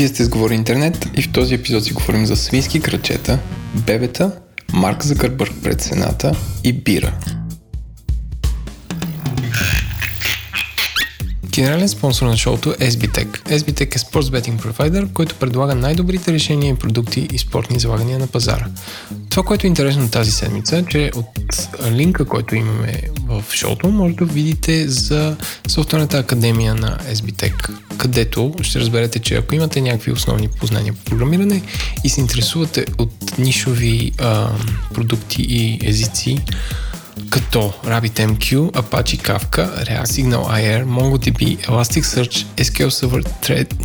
Вие сте с Говори Интернет и в този епизод си говорим за свински крачета, бебета, Марк Закърбърг пред Сената и бира. Генерален спонсор на шоуто е SBTech. SBTech е спортс бетинг провайдер, който предлага най-добрите решения и продукти и спортни излагания на пазара. Това, което е интересно тази седмица, е, че от линка, който имаме в шоуто, може да видите за софтуерната академия на SBTech, където ще разберете, че ако имате някакви основни познания по програмиране и се интересувате от нишови продукти и езици, като RabbitMQ, Apache Kafka, React, SignalIR, MongoDB, Elasticsearch, SQL Server,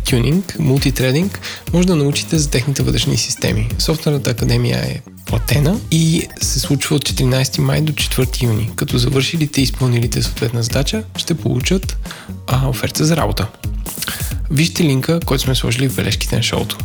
Tuning, Multithreading, може да научите за техните вътрешни системи. Софтуерната академия е платена и се случва от 14 май до 4 юни. Като завършилите и изпълнилите съответна задача, ще получат оферта за работа. Вижте линка, който сме сложили в бележките на шоуто.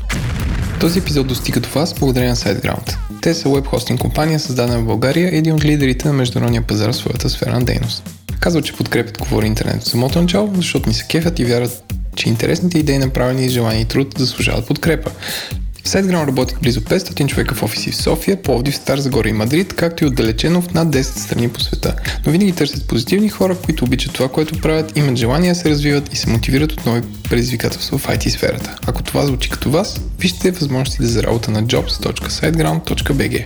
Този епизод достига до вас благодарение на SiteGround. Те са веб-хостинг компания, създадена в България, един от лидерите на международния пазар в своята сфера на дейност. Казват, че подкрепят Говори Интернет от самото начало, защото ни се кефят и вярват, че интересните идеи, направени с желание и труд, заслужават подкрепа. В SiteGround работят близо 500 човека в офиси в София, Пловдив, Стара Загора и Мадрид, както и отдалечено в над 10 страни по света. Но винаги търсят позитивни хора, които обичат това, което правят, имат желание да се развиват и се мотивират от нови предизвикателства в IT сферата. Ако това звучи като вас, вижте възможностите за работа на jobs.siteground.bg.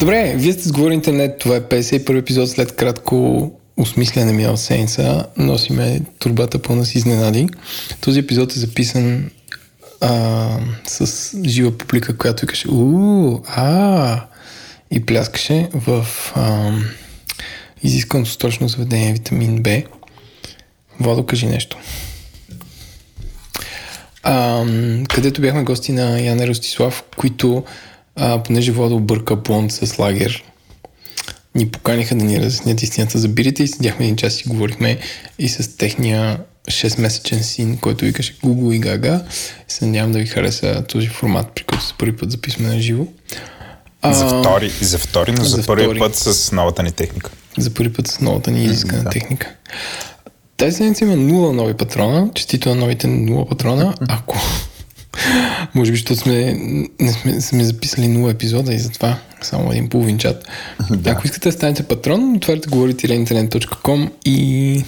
Добре, вие сте с Говори Интернет, това е 51 епизод след кратко осмислене минал сенса. Носиме турбата пълна с изненади. Този епизод е записан с жива публика, която викаше и пляскаше в изисканото столично заведение Витамин Б. Владо, кажи нещо. Където бяхме гости на Яна Ростислав, които понеже Владо обърка блонд с лагер, ни поканиха да ни разяснят истината за бирите и седяхме един час и говорихме и с техния 6-месечен син, който викаше Гугу и Гага. Се надявам да ви хареса този формат, при който за първи път записваме на живо. За втори, но за първи път с новата ни техника. За първи път с новата ни изискана техника. Тази седмица има 0 нови патрона, честито на новите 0 патрона, ако... Може би, защото сме записали 0 епизода и затова само един половин чат. Да. Ако искате да станете патрон, отваряте говори-интернет.com и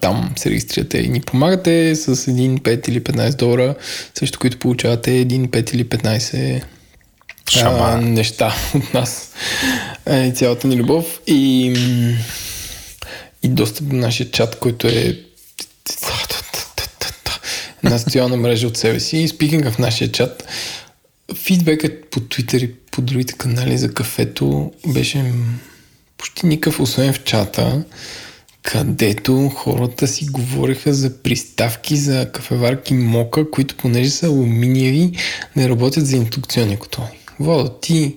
там се регистрирате и ни помагате с 1, 5 или 15 $, също които получавате 1, 5 или 15 неща от нас и цялата ни любов и достъп до нашия чат, който е на социална мрежа от себе си. И спикинга в нашия чат, фидбекът по Twitter и по другите канали за кафето беше почти никакъв, освен в чата, където хората си говореха за приставки за кафеварки Мока, които понеже са алуминиеви, не работят за индукционни котлони. Владо, ти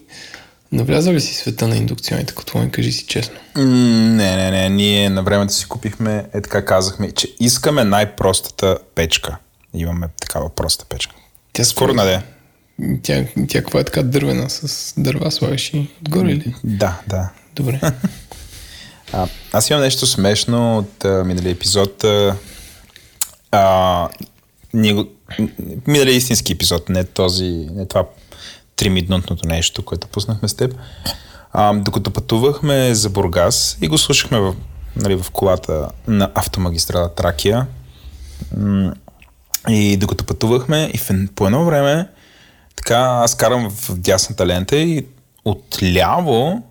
навлязал ли си света на индукционните котлони? Кажи си честно. Не. Ние на времето си купихме, така казахме, че искаме най-простата печка. Имаме такава проста печка. Тя скоро наде. Тя каква е, така дървена, с дърва слагаш и отгоре ли? Да. Добре. Аз имам нещо смешно от миналия епизод. Миналия истински епизод, не това 3-минутното нещо, което пуснахме с теб. Докато пътувахме за Бургас и го слушахме в колата на автомагистрала Тракия, и докато пътувахме, по едно време, така аз карам в дясната лента и отляво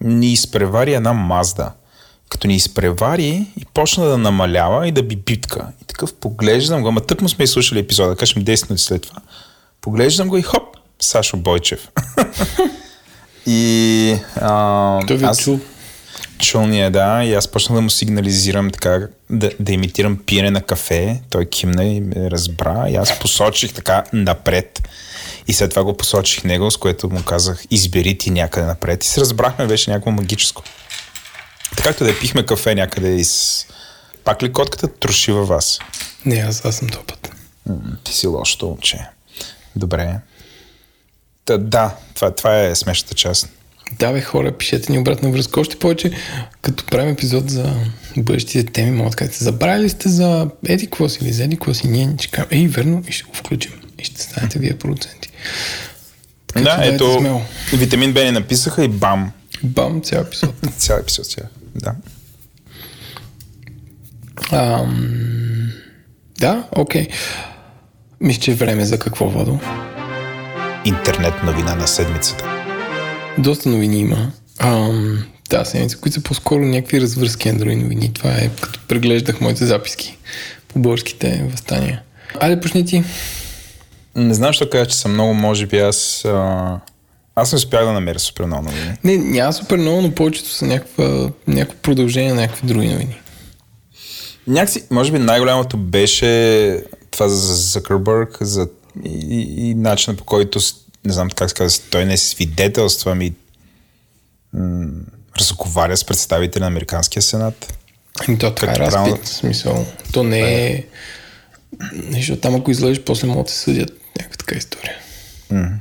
ни изпревари една Мазда. Като ни изпревари и почна да намалява и да битка. И такъв поглеждам го, ама тъкмо сме изслушали епизода, кажем 10 минути след това. Поглеждам го и хоп, Сашо Бойчев. Той ви чул. чулния, да, и аз почнах да му сигнализирам така, да имитирам пиене на кафе. Той кимна и ме разбра и аз посочих така напред. И след това го посочих него, с което му казах, избери ти някъде напред. И се разбрахме, беше някакво магическо. Така както да пихме кафе някъде из... Пак ли котката троши във вас? Не, аз съм този път. Ти си лошото момче. Добре. Да, това е смешната част. Да бе, хора, пишете ни обратна връзка. Още повече, като правим епизод за бъдещите теми, мога да кажете, забравили сте за еди какво си или за еди какво си, ние ни чекаме. Ей, верно, и ще го включим. И ще станете вие продуценти. Така, да, ето, смело. Витамин Б ни написаха и бам. Бам, цял епизод. Цял епизод, да. Да, окей. Мисля, че е време за какво, Владо? Интернет новина на седмицата. Доста новини има. Да, седмица, които са по-скоро някакви развръзки Android новини. Това е като преглеждах моите записки по българските въстания. Айде, почни ти. Не знам, що кажа, че съм много, може би аз не успях да намеря супер много новини. Не, няма супер много, но повечето са някакво продължение на някакви други новини. Някакси, може би най-голямото беше това за Закърбърг и начина, по който, не знам как се казва, той не свидетелства, разговаря с представители на Американския сенат. И то така е разпит, смисъл. То не е... Защото там, ако излезеш, после могат да се съдят. Някаква така история. Mm-hmm.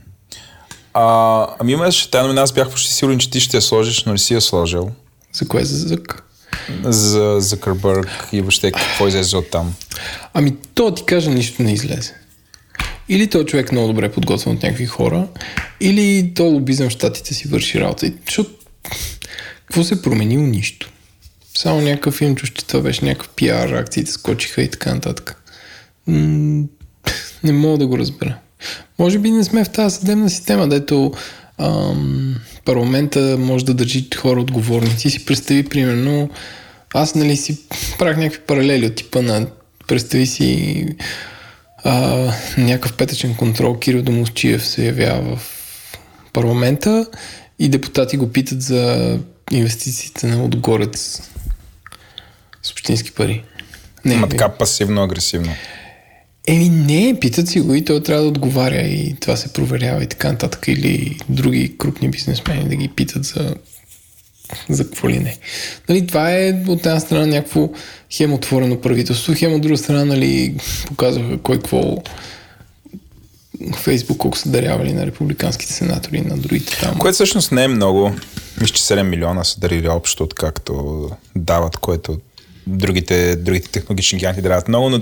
Ами имаше тая номина, аз бях почти сигурен, че ти ще я сложиш, но не си я сложил. За кое? За Зък? За Закърбърг и въобще какво излезе от там. Ами то ти кажа, нищо не излезе. Или той човек много добре подготвен от някакви хора, или то лобизъм в щатите си върши работа. Защото какво се променило? Нищо. Само някакъв филм, че това беше някакъв пиар, акциите скочиха и така нататък. Не мога да го разбера. Може би не сме в тази съдебна система, дето парламента може да държи хора отговорни. Ти си представи, примерно, аз нали си правих някакви паралели от типа на представи си някакъв петъчен контрол, Кирил Домусчиев се явява в парламента и депутати го питат за инвестициите на Отгорец с общински пари. Ама така пасивно-агресивно. Еми не, питат си го и той трябва да отговаря и това се проверява и така нататък, или други крупни бизнесмени да ги питат за какво ли не. Нали, това е от една страна някакво хем отворено правителство, хем от друга страна, нали, показваха кой какво Фейсбук колко са дарявали на републиканските сенатори, на другите там. Което всъщност не е много. Мисля, че 7 милиона са дарили общо, откакто дават, което другите технологични гиганти даряват много, но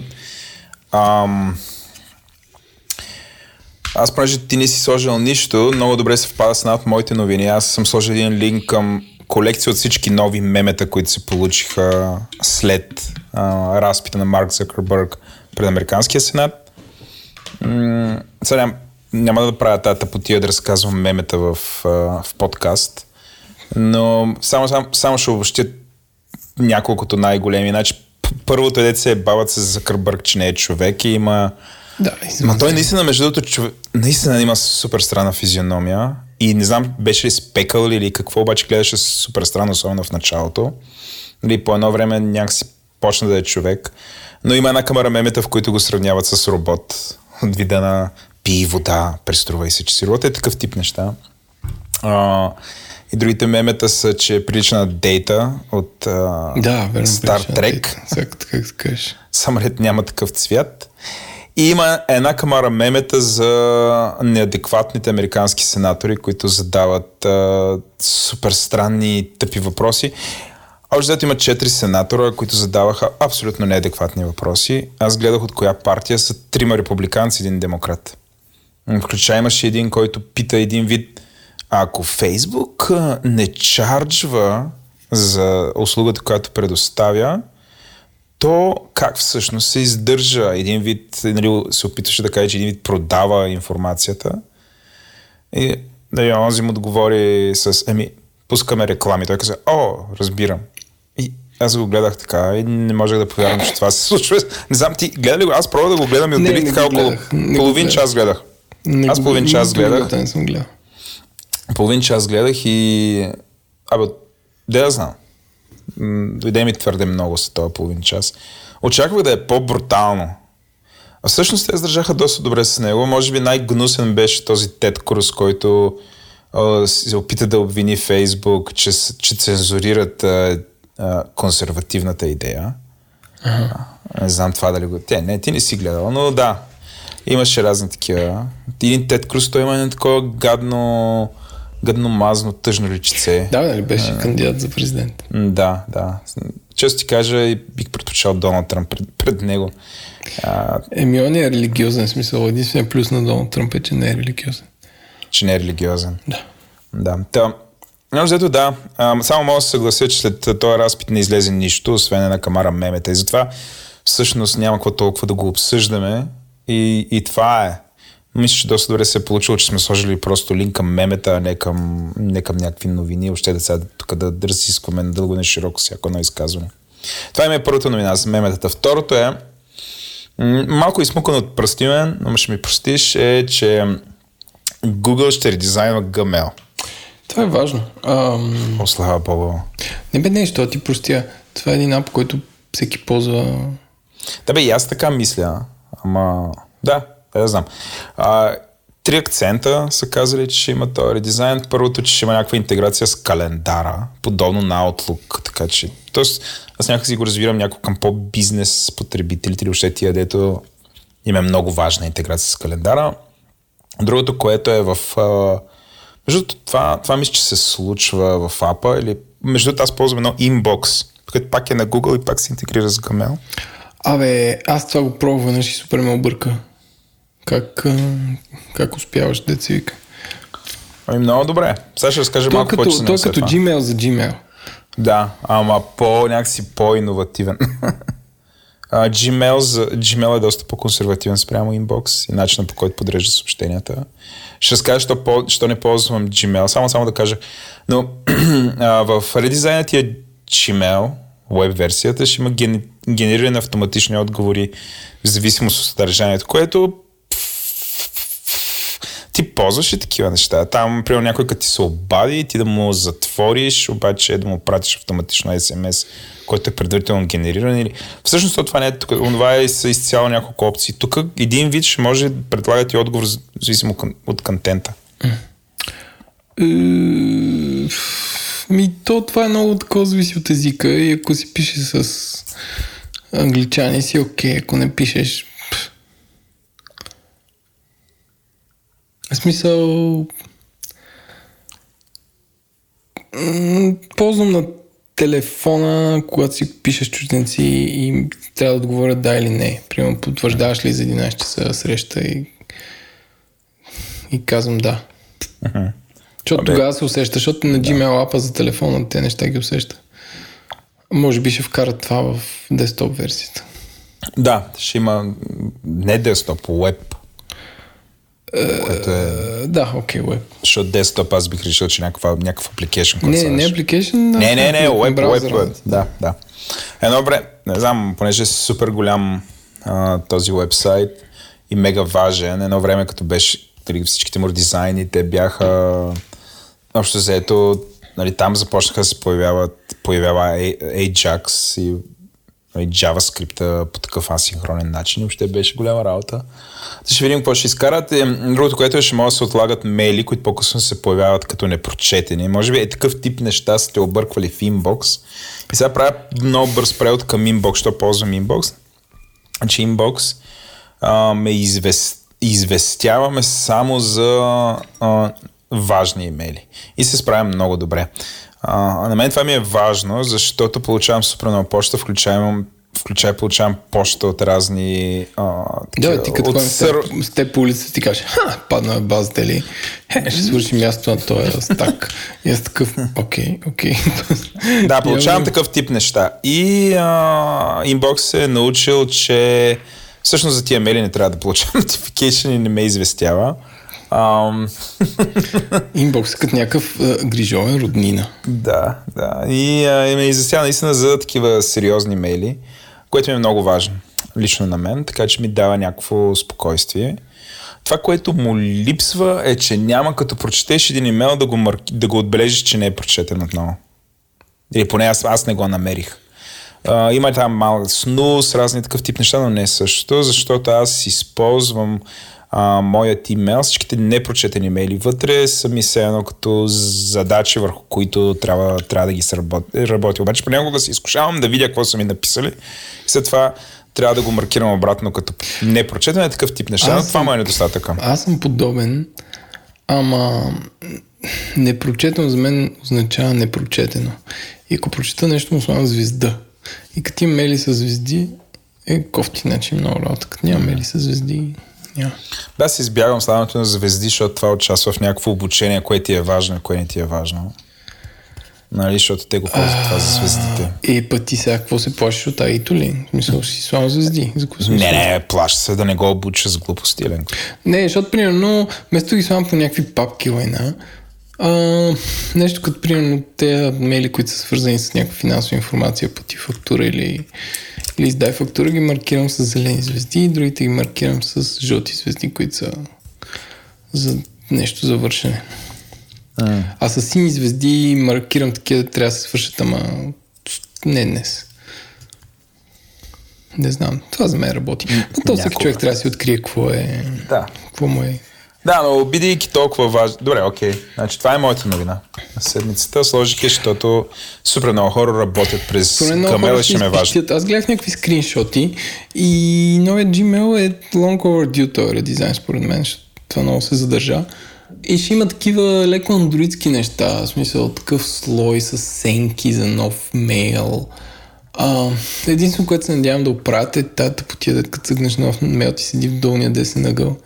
аз понеже ти не си сложил нищо, много добре съвпада с една от моите новини. Аз съм сложил един линк към колекция от всички нови мемета, които се получиха след разпита на Марк Закърбърг пред Американския сенат. Сега няма да правя тази тъпотия да разказвам мемета в подкаст, но само ще обобщя няколкото най-големи. Първото е дете се бават с Закърбърг, че не е човек и има... Да, ма той наистина, между другото, наистина има супер странна физиономия и не знам беше ли спекъл или какво, обаче гледаше супер странно, особено в началото. Нали, по едно време някакси почна да е човек, но има една камара мемета, в които го сравняват с робот от вида на пий вода, преструвай се, че си робот, е такъв тип неща. И другите мемета са, че прилича на Дейта от Star Trek. Самолет няма такъв цвят. И има една камара мемета за неадекватните американски сенатори, които задават супер странни тъпи въпроси. Общо взето има 4 сенатора, които задаваха абсолютно неадекватни въпроси. Аз гледах от коя партия са 3 републиканци, 1 демократ. Включая имаше един, който пита един вид: ако Фейсбук не чарджва за услугата, която предоставя, то как всъщност се издържа? Един вид, нали, се опитваше да каже, че един вид продава информацията. И нали, онзи му отговори с: пускаме реклами. Той каза: разбирам. И аз го гледах така и не можех да повярвам, че това се случва. Не знам, ти гледа ли го? Аз пробвам да го гледам и отделих така около половин час гледах. Аз половин час гледах. Не съм гледал. Половин час гледах и... Абе, да знам. дойде ми твърде много след това половин час. Очаквах да е по-брутално. А всъщност те издържаха доста добре с него. Може би най-гнусен беше този Тед Круз, който се опита да обвини Фейсбук, че цензурират консервативната идея. Uh-huh. Не знам това дали го... Не, ти не си гледал, но да. Имаше разни такива. Един Тед Круз, той има едно такова гадно-мазно, тъжно личице. Да, нали беше кандидат за президент? Да, да. Често ти кажа, и бих предпочел Доналд Тръмп пред него. Он е религиозен, в смисъл. Единствен плюс на Доналд Тръмп е, че не е религиозен. Че не е религиозен. Да. Да. Та, взето, да. Само мога да се съглася, че след този разпит не излезе нищо, освен една камара мемета. И затова всъщност няма какво толкова да го обсъждаме. И това е. Мисля, че доста добре се е получило, че сме сложили просто линк към мемета, а не към някакви новини. Въобще деца тук да разискваме надълго не широко всяко едно изказване. Това е първата новина за меметата. Второто е, малко измукано от пръсти мен, но ще ми простиш, е, че Google ще редизайнва Gmail. Това е важно. Слава Богу. Не бе нещо, а ти простя. Това е един ап, който всеки ползва. Да бе, и аз така мисля. Ама да, да знам. 3 акцента са казали, че ще има този редизайн. Първото, че ще има някаква интеграция с календара, подобно на Outlook. Така че, тоест, аз някакси го разбирам някакво към по-бизнес потребителите или още тия, дето има много важна интеграция с календара. Другото, което е в... Между това мисля, че се случва в апа. Или... Между това аз ползвам едно Inbox, което пак е на Google и пак се интегрира с Gmail. Абе, аз това го пробвам веднъж и супер ме обърка. Как успяваш, деца вика? Ами много добре. Сега ще разкажа малко повече за него. Той като Gmail за Gmail. Да, ама някакси по-иновативен. Gmail е доста по-консервативен спрямо Inbox и начинът, по който подрежда съобщенията. Ще разкажа, що не ползвам Gmail. Само да кажа. Но в редизайна ти е Gmail, веб версията, ще има генериране на автоматични отговори в зависимост от съдържанието, което ти ползваш и такива неща. Там, примерно, някой като ти се обади, ти да му затвориш, обаче да му пратиш автоматично SMS, който е предварително генериран. Всъщност това не е тук. Това е изцяло няколко опции. Тук един вид ще може да предлага ти отговор зависимо от контента. Това е много такова зависи от езика и ако си пише с англичани си окей, ако не пишеш смисъл ползвам на телефона, когато си пишеш чужденци и трябва да отговорят да или не. Примерно потвърждаваш ли за 11 часа среща и казвам да. Ага. Защото тогава се усеща, защото на Gmail апа за телефона те неща ги усеща. Може би ще вкарат това в десктоп версията. Да, ще има не десктоп, уеб. Да, окей, уеб. Защото десктоп аз бих решил, че някакъв апликейшн. Не апликейшн. Не, уеб. Да. Добре, не знам, понеже е супер голям този уебсайт и мега важен. Едно време, като беше всичките му дизайни, те бяха общо взето, там започнаха да се появява Ajax и JavaScript по такъв асинхронен начин. Въобще беше голяма работа. Ще видим какво ще изкарат. Другото, което е, ще могат да се отлагат мейли, които по-късно се появяват като непрочетени. Може би такъв тип неща сте обърквали в Inbox. И сега правя много бърз превод към Inbox. Що ползвам Inbox? Значи Inbox ме известяваме само за важни имейли. И се справим много добре. На мен това ми е важно, защото получавам супер много почта, включая получавам почта от разни... да, ти като с те по улица ти кажеш, падна базата ли? Ще свърши място на този стак. И аз такъв, окей. Да, получавам такъв тип неща. И Inbox се е научил, че всъщност за тия мейли не трябва да получа notification и не ме известява. Инбокс като някакъв грижовен роднина. Да. И ме известява наистина за такива сериозни мейли, което ми е много важно лично на мен, така че ми дава някакво спокойствие. Това, което му липсва е, че няма като прочетеш един имейл да го отбележиш, че не е прочетен отново. Или поне аз не го намерих. Има там малък снус, разни такъв тип неща, но не също, защото аз използвам моят имейл, всичките непрочетени имейли вътре са ми се едно като задачи, върху които трябва да ги работя. Обаче понякога се изкушавам да видя какво са ми написали и след това трябва да го маркирам обратно като непрочетен е такъв тип неща, но това ма е недостатъка. Аз съм подобен, ама непрочетено за мен означава непрочетено. И ако прочета нещо, му слагам звезда. И като има мейли с звезди, е кофти начин много работа. Като няма мейли с звезди, няма. Да, се избягвам слагането на звезди, защото това участва в някакво обучение, кое ти е важно, кое не ти е важно. Нали, защото те го ползват това за звездите. Път ти сега какво се плашиш от Айто ли? Мисля, си слава звезди. Не, плаща се да не го обуча с глупости, Ленко. Не, защото примерно, вместо ги славам по някакви папки лайна, нещо като примерно те мейли, които са свързани с някаква финансова информация, плати фактура или издай фактура, ги маркирам с зелени звезди и другите ги маркирам с жълти звезди, които са за нещо завършене. А с сини звезди маркирам такива, да трябва да се свършат, ама не днес. Не знам, това за мен работи. Но то всеки човек трябва да си открие какво е. Да. Какво му е. Да, но бидейки толкова важно. Добре, окей. Значи това е моята новина на седмицата. Сложих е, защото супер много хора работят през Gmail и ще ме е важно. Аз гледах някакви скриншоти и новия Gmail е long overdue този редизайн, според мен, защото това много се задържа. И ще има такива леко андроидски неща, в смисъл такъв слой с сенки за нов мейл. Единствено, което се надявам да оправят е тази тъпотия, като цъгнеш нов мейл, ти седи в долния десен ъгъл,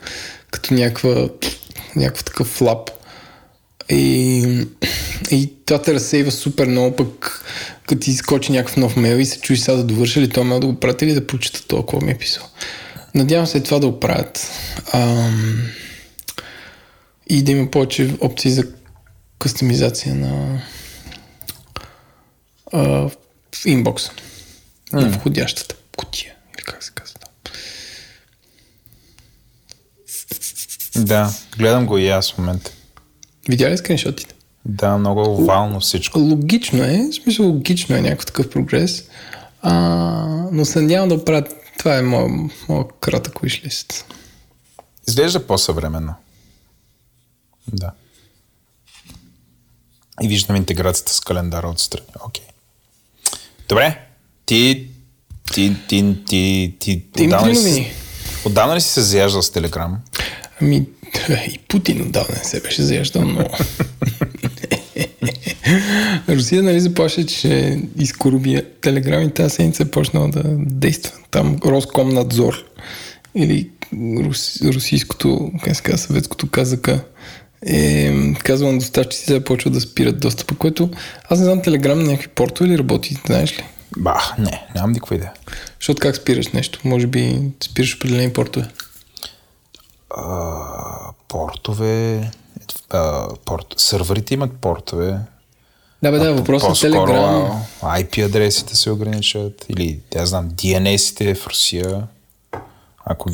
като някакъв такъв флап. И това те разсейва супер много, пък като ти изкочи някакъв нов мейл и се чуеш сега да довърша ли този мейл, да го прати или да прочита толкова ми е писал. Надявам се това да оправят. И да има повече опции за кастомизация на инбокса, на входящата кутия, или как се казва. Да, гледам го и аз в момента. Видя ли скриншотите? Да, много овално всичко. Логично е, в смисъл логично е някакъв такъв прогрес, но се надявам да правя, това е моя кратък вишлист. Изглежда по-съвременно. Да. И виждам интеграцията с календара отстрани. Окей. Добре. Ти отдавна ли си се заяждал с Телеграм? Ами, и Путин отдавна не се беше заяждал, но... Русия, нали, заплаща, че изкоруби Телеграм и тази седмица е почнала да действа. Там Роскомнадзор или русийското, как се казва, съветското казака, казвам на доставчиците да почват да спират достъпа, което аз не знам, Телеграм на някакви портове ли работи, знаеш ли? Бах, не, нямам никаква идея. Защото как спираш нещо? Може би спираш определени портове. Сървърите имат портове. Да, въпросът е Телеграм. IP адресите се ограничат или, я знам, DNS-ите в Русия. Ако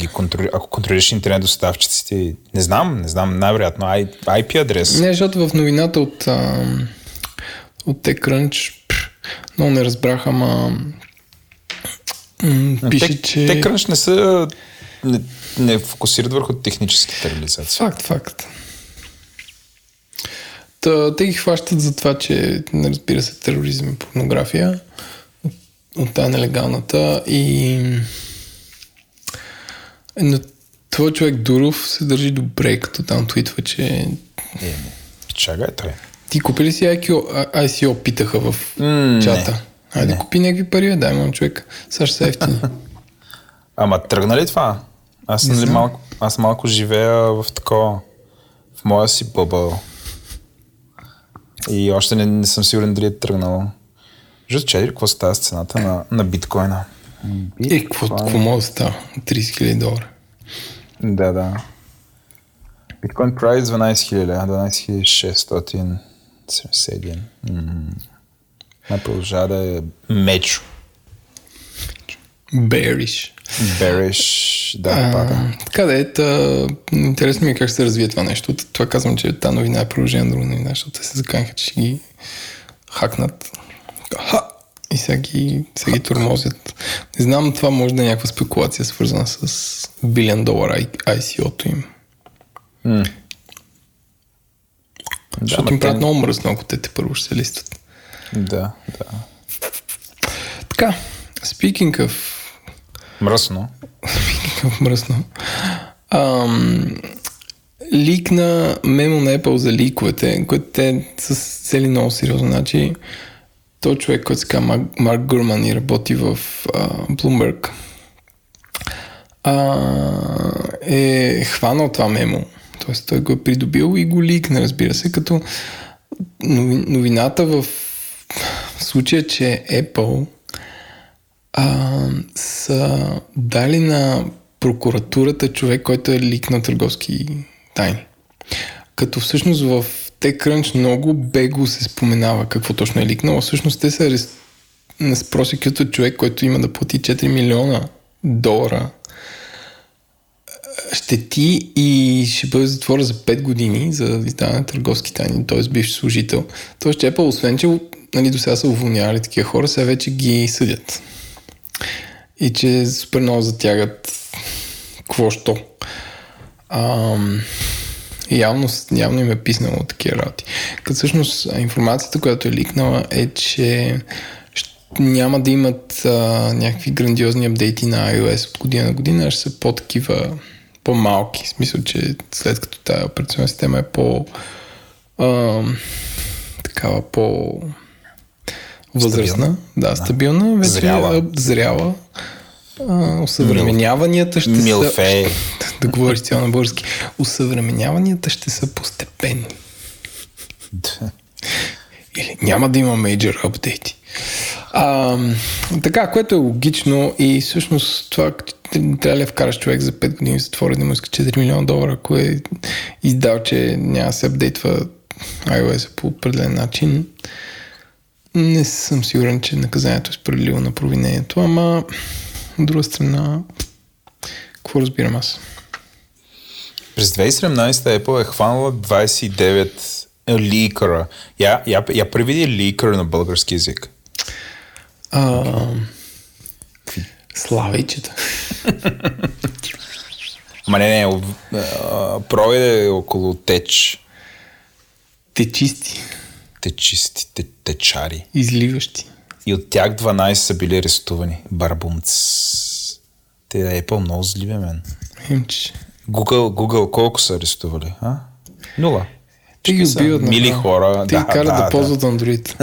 контролираш интернет доставчиците, не знам, най-вероятно IP адрес. Не, защото в новината от TechCrunch много не разбрах, ама пише, че... TechCrunch не фокусират върху техническите реализации. Факт. Те ги хващат за това, че не разбира се тероризъм и порнография от тая нелегалната и... Но това човек Дуров се държи добре, като там твитва, че... Чакай, той. Ти купи ли си ICO, питаха в чата. Не. Айде, купи някакви пари, дай имам човек. Сега ще са ефтини. Ама тръгна ли това? Аз малко живея в такова, в моя си бъбъл. И още не съм сигурен дали е тръгнало. Жут, чай, какво става с цената на биткоина? Какво може да става? 30 000 долара. Да. Bitcoin price 12 671. Продължава да е мечо. Bearish, да, пада. Така да е, интересно ми е как ще се развие това нещо. Това казвам, че тази новина е продължение на друга новина, защото те се заканиха, че ще ги хакнат. аха, и сега ги тормозят. Не знам, това може да е някаква спекулация, свързана с $1 billion ICO-то им. Защото да, им правят много мръсно, ако те първо ще се листат. Да, да. Така, speaking of мръсно, ликна мемо на Apple за ликовете, които те са цели много сериозно. Значи, той човек, който се казва Марк Гурман и работи в Bloomberg, е хванал това мемо. Т.е. той го е придобил и го ликна, разбира се, като новината в случая, че Apple са дали на прокуратурата човек, който е ликнал търговски тайни. Като всъщност в TechCrunch много бегло се споменава какво точно е ликнало. Всъщност те са просекютват човек, който има да плати $4 милиона щети и ще бъде затвора за 5 години за издаване на търговски тайни, т.е. бивш служител. Тоест, че Apple, освен че до сега са уволнявали такива хора, сега вече ги съдят. И че супер много затягат какво-що. Явно им е писнало такива работи. Като всъщност информацията, която е ликнала, е, че няма да имат някакви грандиозни апдейти на iOS от година на година, ще са по-такива, по-малки. В смисъл, че след като тая операционна система е по-такава, по-възрастна, стабилна, вече зряла. Усъвременяванията ще са... да говориш цяло на български. Усъвременяванията ще са постепенни. Или няма да има мейджор апдейти. Така, което е логично и всъщност това трябва да вкараш човек за 5 години в затвора да му иска $4 милиона, ако е издал, че няма се апдейтва iOS по определен начин. Не съм сигурен, че наказанието е справедливо на провинението, ама от друга страна, какво разбирам аз? През 2017 Apple е хванала 29 ликъра. Я преведи ликър на български език. Славейчета. Ама не, проведе около теч. Течисти, течари. Изливащи. И от тях 12 са били арестувани. Барбумц. Те да е по-много зливе, мен. Google колко са арестували? 0. Те ги убиват. Мили хора. Те ги карат да ползват Android.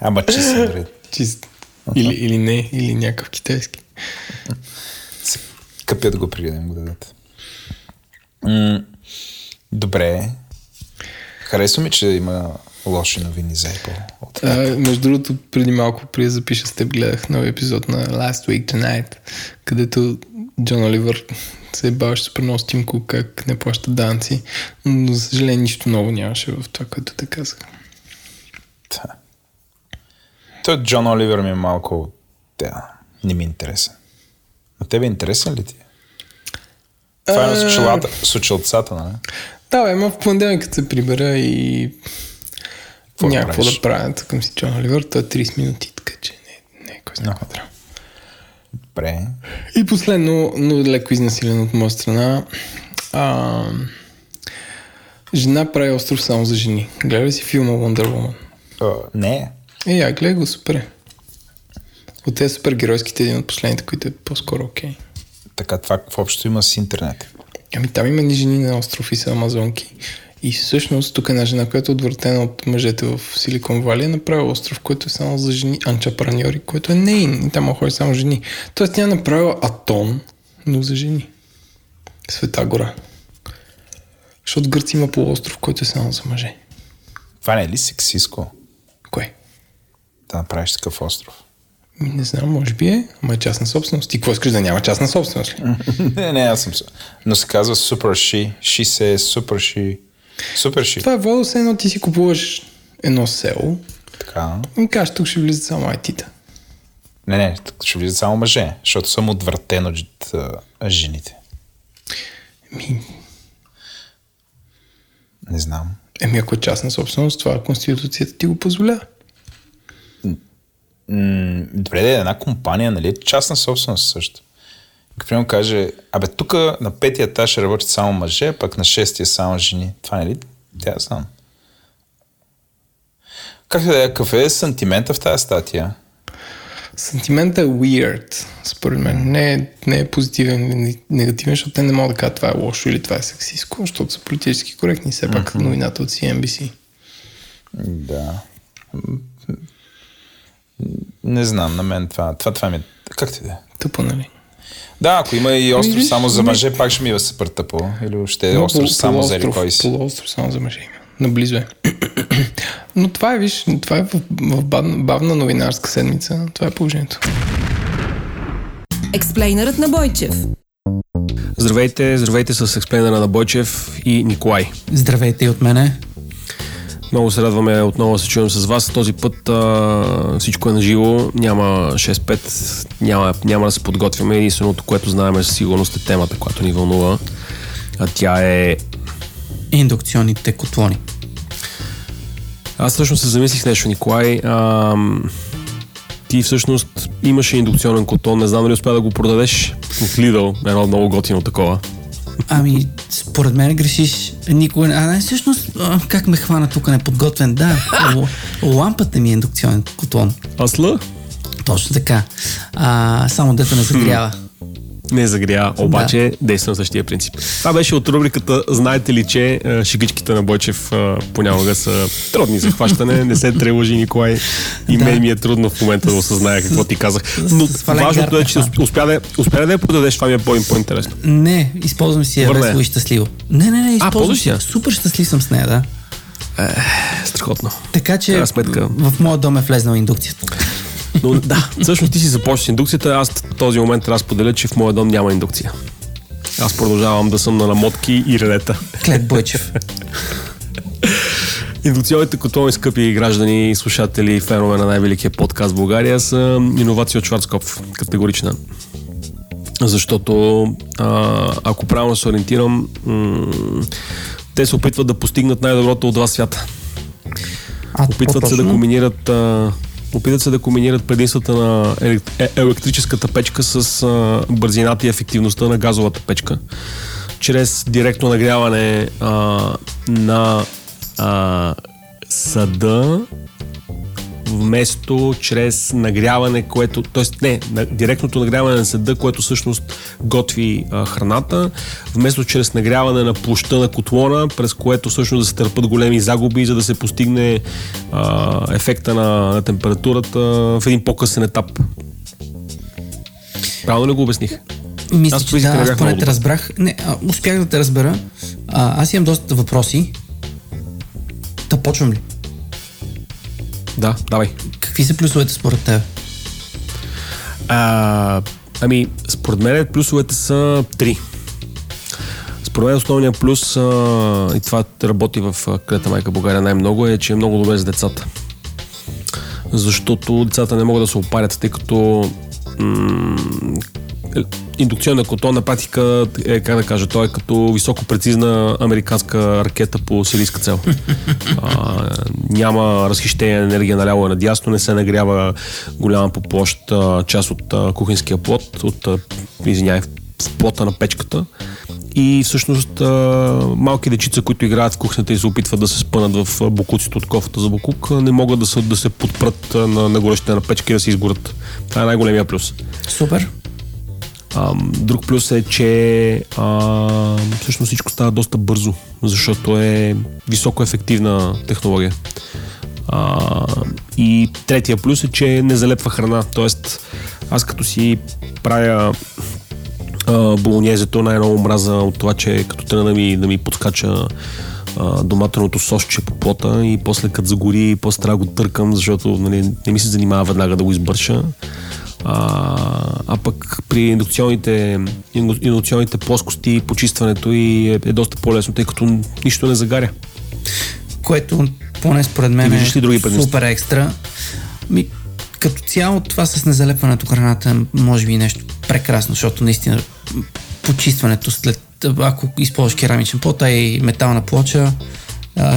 Ама чист Android. Чист. Или не, или някакъв китайски. Къпя да го пригледам, го дадат. Добре. Харесва ми, че има лоши новини за Apple. Между другото, преди малко, преди запиша с теб, гледах нови епизод на Last Week Tonight, където Джон Оливър се баваше супер много с Тим Кук, как не плаща данци, но за съжаление нищо ново нямаше в това, което те казах. Да. Той Джон Оливър ми е малко... не ми е интересен. А тебе е интересен ли ти? Това е с училцата, нали? Да, бе, ма в понеделник, като се прибера и... Някакво да правя, към си Джон Оливър, това е 30 минути, така че не е кой знае какво трябва. Добре. И последно, но леко изнасилен от моя страна, жена прави остров само за жени. Гледа ли си филма Wonder Woman? Не. Я гледа го, супер. От тези супергеройските един от последните, които е по-скоро окей. Така, това в общото има с интернет. Ами там има ни жени на остров и са амазонки. И всъщност тук е една жена, която е отвратена от мъжете в Силикон Вали, е направила остров, който е само за жени, анчапраньори, който е нейн. И там ходи само жени. Тоест тя е направила Атон, но за жени. Света гора. Защото Гърция има полуостров, който е само за мъже. Това не е ли сексистко? Кое? Да направиш такъв остров. Не знам, може би е, ама е частна собственост. Ти какво искаш да няма частна собственост ли? Не, аз съм. Но се казва Super She. She се е Super She. Супер ши. Това е водо, все едно ти си купуваш едно село. Така. И кажеш, тук ще влизат само IT-та. Не, тук ще влизат само мъже, защото съм отвратен от жените. Не знам. Еми ако е частна собственост, това конституцията ти го позволя. Добре, да, една компания, нали, е частна собственост също. Примерно каже, абе тук на петия етаж ще работят само мъже, пък на шестия само жени. Това не ли? Тя знам. Как да е, кафе е сантимента в тази статия? Сантимента е weird, според мен. Не е позитивен или негативен, защото те не могат да кажат това е лошо или това е сексистко, защото са политически коректни, все пак новината от CNBC. Да. Не знам, на мен това ми... Как ти да е? Тъпо, нали? Да, ако има и остров само за мъже, пак ще ми се претъпо. Или ще е остров само за рекой си. Полуостров само за мъже има. Наблизо е. Но това е, виж, това е в бавна новинарска седмица. Това е положението. Експлейнерът на Бойчев. Здравейте с експлейнера на Бойчев и Николай. Здравейте и от мене. Много се радваме отново да се чуем с вас. Този път всичко е на живо. Няма 6-5, няма да се подготвяме. Единственото, което знаем със сигурност е темата, която ни вълнува. А тя е... индукционните котлони. Аз всъщност се замислих нещо, Николай. Ти всъщност имаше индукционен котлон. Не знам дали успя да го продадеш от Lidl. Едно много готино такова. Ами, според мен грешиш никога. Всъщност, как ме хвана тук неподготвен? Да, лампата ми е индукционен котлон. Асла? Точно така. Само дето не загрява. Не загря, обаче да. Действа на същия принцип. Това беше от рубриката "Знаете ли, че шегичките на Бойчев понякога са трудни за хващане." Не се тревожи, Николай. И да. Мен ми е трудно в момента да осъзная какво ти казах. Но важното е, че успя да я продадеш, това ми е по-интересно. Не, използвам си я весело и щастливо. Не, използвам си я. Супер щастлив съм с нея, да. Страхотно. Така че в моя дом е влезнала индукцията. Но да, всъщност ти си започваш индукцията. Аз в този момент разподеля, че в моя дом няма индукция. Аз продължавам да съм на намотки и редета. Клет Бойчев. Индукционните котлони, скъпи граждани, слушатели и фенове на най-великия подкаст в България, са иновация от Шварцкопф. Категорична. Защото, ако правилно се ориентирам, те се опитват да постигнат най-доброто от два свята. Опитват се да комбинират предимствата на електрическата печка с бързината и ефективността на газовата печка чрез директно нагряване на сада вместо чрез нагряване, което... Тоест, не, директното нагряване на сада, което всъщност готви храната, вместо чрез нагряване на площта на котлона, през което всъщност да се търпат големи загуби, за да се постигне ефекта на температурата в един по-късен етап. Правилно ли го обясних? Мисля, че да, аз поне те разбрах. Не, успях да те разбера. Аз имам доста въпроси. Да почвам ли? Да, давай. Какви са плюсовете според теб? Според мен плюсовете са 3. Според мен основният плюс, и това работи в Клета майка България най-много, е, че е много добре за децата. Защото децата не могат да се опарят, тъй като индукционна котлон на практика е, как да кажа, той е като високо прецизна американска ракета по сирийска цел. Няма разхищение на енергия наляво и надясно, не се нагрява голяма по площ част от кухинския плот, в плота на печката. И всъщност малки дечица, които играят в кухнята и се опитват да се спънат в бокуците от кофата за бокук, не могат да се подпрат на горещите на печка и да се изгорят. Това е най-големия плюс. Супер! Друг плюс е, че всъщност всичко става доста бързо, защото е високо ефективна технология. И третия плюс е, че не залепва храна. Тоест, аз като си правя болонезето, най-много мраза от това, че като трябва да ми подскача доматеното сосче по плота и после като загори, после трябва да го търкам, защото нали, не ми се занимава веднага да го избърша. А пък при индукционните плоскости почистването и е доста по-лесно, тъй като нищо не загаря. Което поне според мен е супер екстра. Като цяло това с незалепването храната може би нещо прекрасно, защото наистина почистването след, ако използваш керамичен плот, а и метална плоча,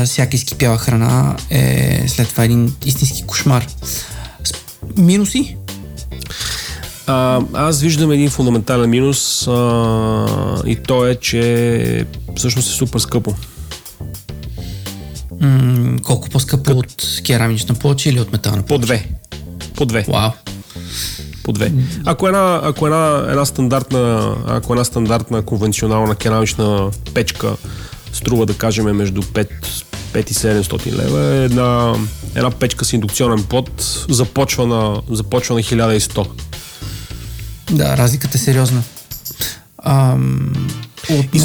всяка изкипяла храна е след това един истински кошмар. Минуси? Аз виждам един фундаментален минус и то е, че всъщност е супер скъпо. Колко по-скъпо от керамична плоча или от метална плоча? По две. Вау. Ако една стандартна конвенционална керамична печка струва, да кажем, между 5 и 700 лева, една печка с индукционен плот започва на 1100. Да, разликата е сериозна. И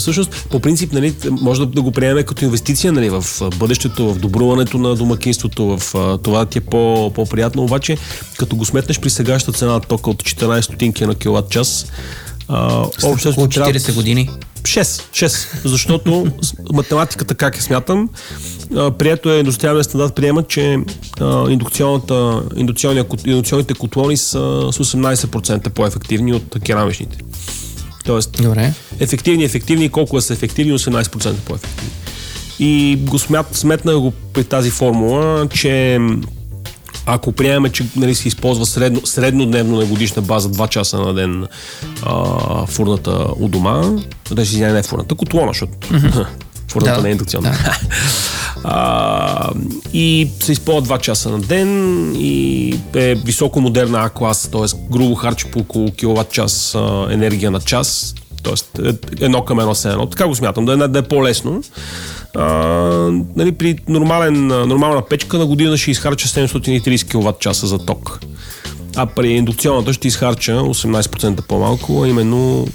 всъщност, по принцип, нали, може да го приемем като инвестиция, нали, в бъдещето, в добруването на домакинството, в това да ти е по-приятно, обаче като го сметнеш при сегашната цена на тока от 14 стотинки на киловатт час, общо около 40 години. 6, защото математиката, как я смятам, прието е индустриалния стандарт, приема, че индукционните котлони са с 18% по-ефективни от керамичните. Тоест, добре. Ефективни, колко са ефективни, 18% по-ефективни. И го сметнах го при тази формула, че ако приемем, че, нали, се използва среднодневно на годишна база 2 часа на ден фурната у дома, не фурната, котлона, защото фурната не е индукционна. Да. И се използва 2 часа на ден и е високомодерна А-клас, т.е. грубо харчи по около киловатт час енергия на час, т.е. 1:1,7. Така го смятам, да е по-лесно. Нали, при нормална печка на година ще изхарча 730 киловатт часа за ток. А при индукционната ще изхарча 18% по-малко, а именно,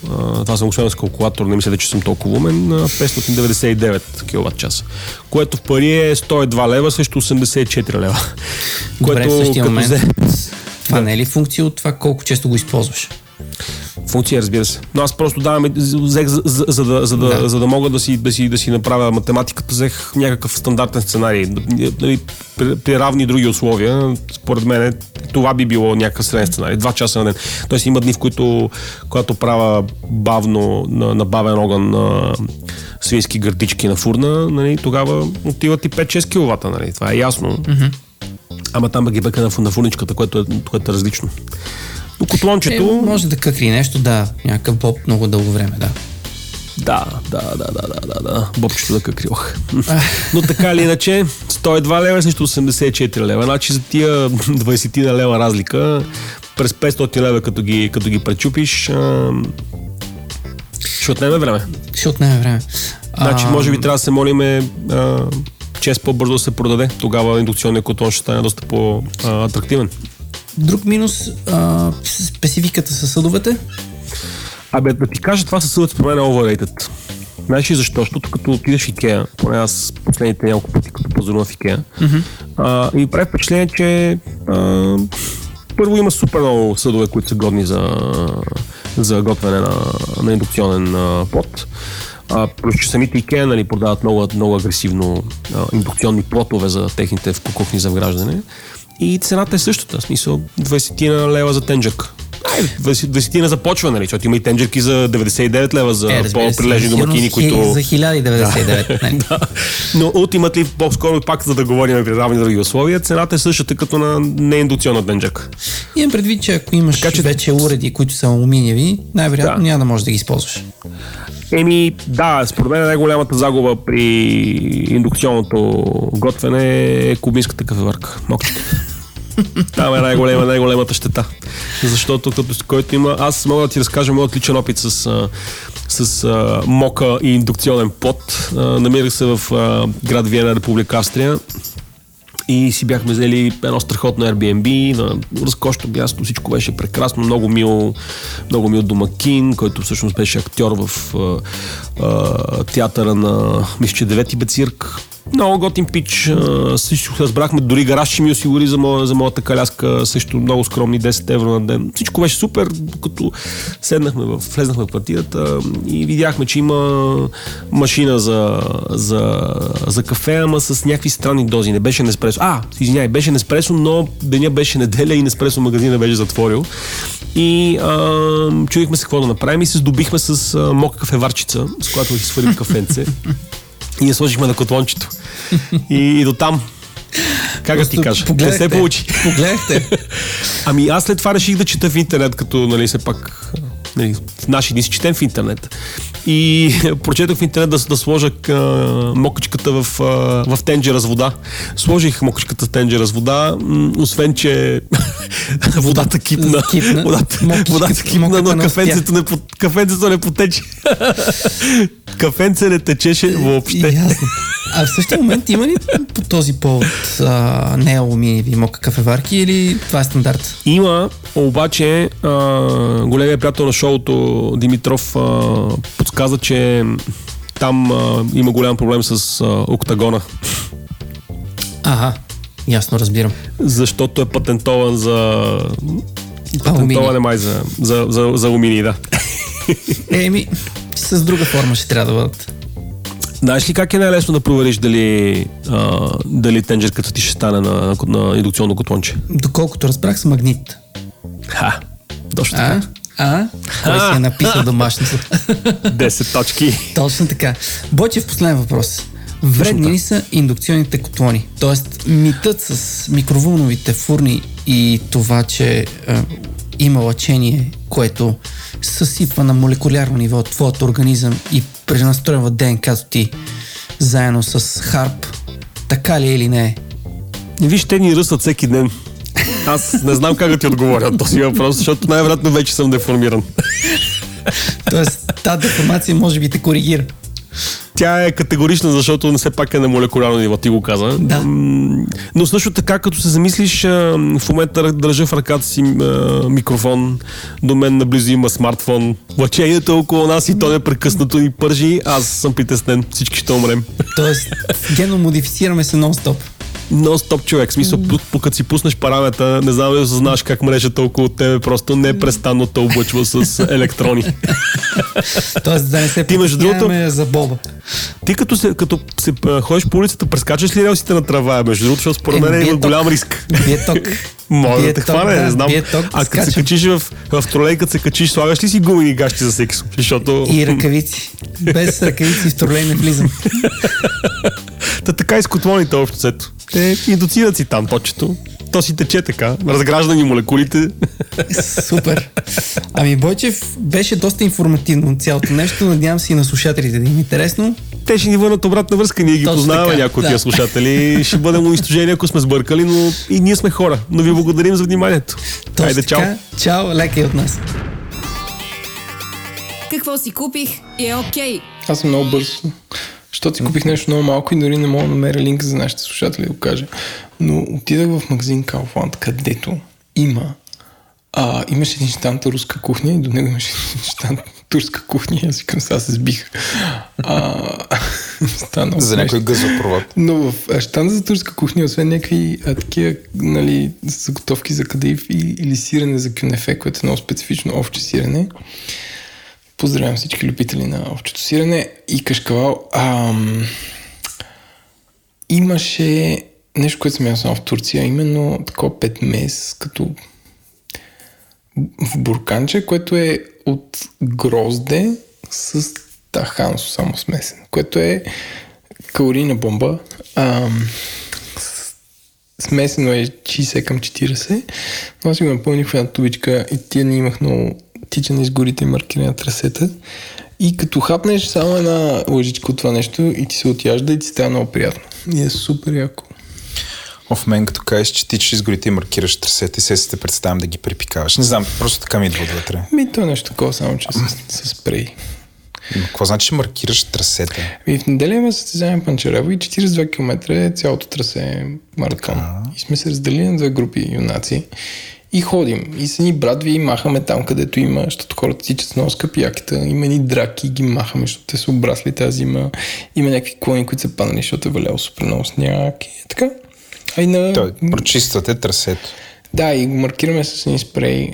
това съм освен с калкулатор, не мисля, че съм толкова умен, 599 киловатт часа, което в пари е 102 лева срещу 84 лева. Добре, което, в същия момент, това не е ли функция от това колко често го използваш? Функция, разбира се. Но аз просто взех, за да мога да си направя математиката, взех някакъв стандартен сценарий. При равни други условия, според мен, това би било някакъв среден сценарий. 2 часа на ден. Тоест има дни, в които правя бавно, на бавен огън, свински гърдички на фурна, нали, тогава отиват и 5-6 киловата. Нали, това е ясно. Mm-hmm. Ама там бък и бека на фурничката, което е различно. Котлончето... може да какри нещо, да. Някакъв боб много дълго време, да. Да. Бобчето да какрилах. Но така или иначе, 102 лева срещу 84 лева. Значи за тия 20 на лева разлика, през 500 лева, като ги пречупиш, ще отнеме време. Значи, може би трябва да се молиме... чест по-бързо да се продаде. Тогава индукционният котлон ще стане доста по-атрактивен. Друг минус, спецификата със съдовете? Абе, да ти кажа, това със съдът според мен е overrated. Знаеш ли защо? Защото като отидеш в Икеа, поне аз последните няколко пъти като пазарувам в Икеа, и ми прави впечатление, че първо има супер много съдове, които са годни за готвене на индукционен плот. Плюс, че самите Икеа, нали, продават много, много агресивно индукционни плотове за техните кухни за вграждане. И цената е същата, в смисъл 20 лева за тенджерка. 20 започва, нали, защото има и тенджерки за 99 лева за по-прилежни домакини, които... За 1099, нали. Да. Но ултимат ли по-скоро, пак за да говорим при равни други условия, цената е същата като на неиндукционна тенджерка. Имам предвид, че ако имаш вече уреди, които са алуминиеви, най-вероятно няма да можеш да ги използваш. Еми, да, според мен най-голямата загуба при индукционното готвене е кубинската кафеварка. Мокчета. Там е най-големата щета. Защото който има... Аз мога да ти разкажа моят личен опит с мока и индукционен пот. Намирах се в град Виена, Република Австрия. И си бяхме взели едно страхотно Airbnb на разкошно място, всичко беше прекрасно, много мил домакин, който всъщност беше актьор в театъра на, мисля, че 9-ти Бецирк. Много готин пич, всичко разбрахме, дори гараж ще ми осигури за моята каляска, също много скромни 10 евро на ден. Всичко беше супер, като влезнахме в квартирата и видяхме, че има машина за кафе, ама с някакви странни дози, не беше неспресо. Беше неспресо, но деня беше неделя и неспресо магазина беше затворил. И чудихме се какво да направим и се здобихме с мока кафеварчица, с която си сварим кафенце. и я сложихме на котлончето. И до там. Как да ти кажа? Не се получи. Погледахте. Ами аз след това реших да чета в интернет, като нали се пак... Нали, в наши дни си четем в интернет. И прочетох в интернет да сложа мокачката в тенджера с вода. Сложих мокачката в тенджера с вода, освен че водата кипна. Водата кипна, но кафенцето не потече. Кафенце не течеше въобще. Ясно. А в същия момент има ли по този повод неалуминиеви мока кафеварки или това е стандарт? Има, обаче големия приятел на шоуто Димитров подсказа, че там има голям проблем с октагона. Ага, ясно, разбирам. Защото е патентован за... Патентован е май за алуминий, да. Еми, с друга форма ще трябва да бъдат. Знаеш ли как е най-лесно да провериш дали тенджерката ти ще стане на индукционно котлонче? Доколкото разбрах с магнит. Точно така. Кой си е написал домашното? 10 точки. Точно така. Бочев, последен въпрос. Вредни ли са индукционните котлони? Тоест, митът с микровълновите фурни и това, че има лъчение, което съсипва на молекулярно ниво твоят организъм и пренастройва ДНК-то ти заедно с харп. Така ли е или не е? Виж, те ни ръстат всеки ден. Аз не знам как да ти отговоря на този въпрос, защото най-вероятно вече съм деформиран. Тоест, тази деформация може би те коригира. Тя е категорична, защото все пак е на молекулярно ниво, ти го каза. Да. Но също така, като се замислиш, в момента държа в ръката си микрофон, до мен наблизо има смартфон, лъчението около нас и то непрекъснато ни пържи, аз съм притеснен, всички ще умрем. Тоест, геномодифицираме се нон-стоп. Нон-стоп, човек, смисъл, като си пуснеш параметъра, не знам ли осъзнаеш как мрежата около тебе просто непрестанно те облъчва с електрони. Тоест да не се подигняваме за боба. Ти като се ходиш по улицата, прескачаш ли релсите на трава? Между другото, защото според мен има голям риск. Биеток. Може да те хване, не знам. А като се качиш в тролей, като се качиш, слагаш ли си гумени гащи за секс? Защото... И ръкавици. Без ръкавици в тролей не влизам. Та така и с котлоните общо сето. Те индуцират си там точето. То си тече така. Разграждани молекулите. Супер. Ами, Бойчев, беше доста информативно цялото нещо. Надявам се и на слушателите да им е интересно. Те ще ни върнат обратна връзка. Ние ги познаваме някои от тия слушатели. Ще бъдем унищожени, ако сме сбъркали, но и ние сме хора. Но ви благодарим за вниманието. Хайде, чао. Чао, леки от нас. Какво си купих е окей. Аз съм много бързо. Защото си купих нещо много малко и дори не мога да намеря линк за нашите слушатели да го кажа. Но отидах в магазин Kaufland, където имаше един щанд руска кухня и до него имаше един щанд турска кухня и аз викам, сега се сбих. За някой газопровод. Но в щанда за турска кухня, освен някакви такива нали, заготовки за кадив или сирене за кюнефе, което е много специфично овче сирене. Поздравям всички любители на овчето сирене и кашкавал. Имаше нещо, което съм ясно в Турция, именно такова петмес, като в бурканче, което е от грозде с тахансо само смесен, което е калорийна бомба. Смесено е 60 към 40, но аз си го напълних в една тубичка и тия не имах много тичане с горите и маркиране на трасета. И като хапнеш само една лъжичка от това нещо и ти се отяжда и ти става много приятно. И е супер яко. В мен като кажеш, че тичаш с горите и маркираш трасета и се те представям да ги препикаваш. Не знам, просто така ми идва отвътре. То е нещо такова, само че с спрей. Какво значи, че маркираш трасета? И в неделя имаме състезание Панчарево и 42 км е цялото трасе маратон. И сме се разделили на две групи юнаци. И ходим. И са ни братви и махаме там, където има, защото хората тичат с много скъпи якета. Има ни драки и ги махаме, защото те са обрасли тази зима. Има някакви клони, които са паднали, защото е валял супер много сняг и така. Той, прочиствате трасето. Да, и го маркираме с един спрей.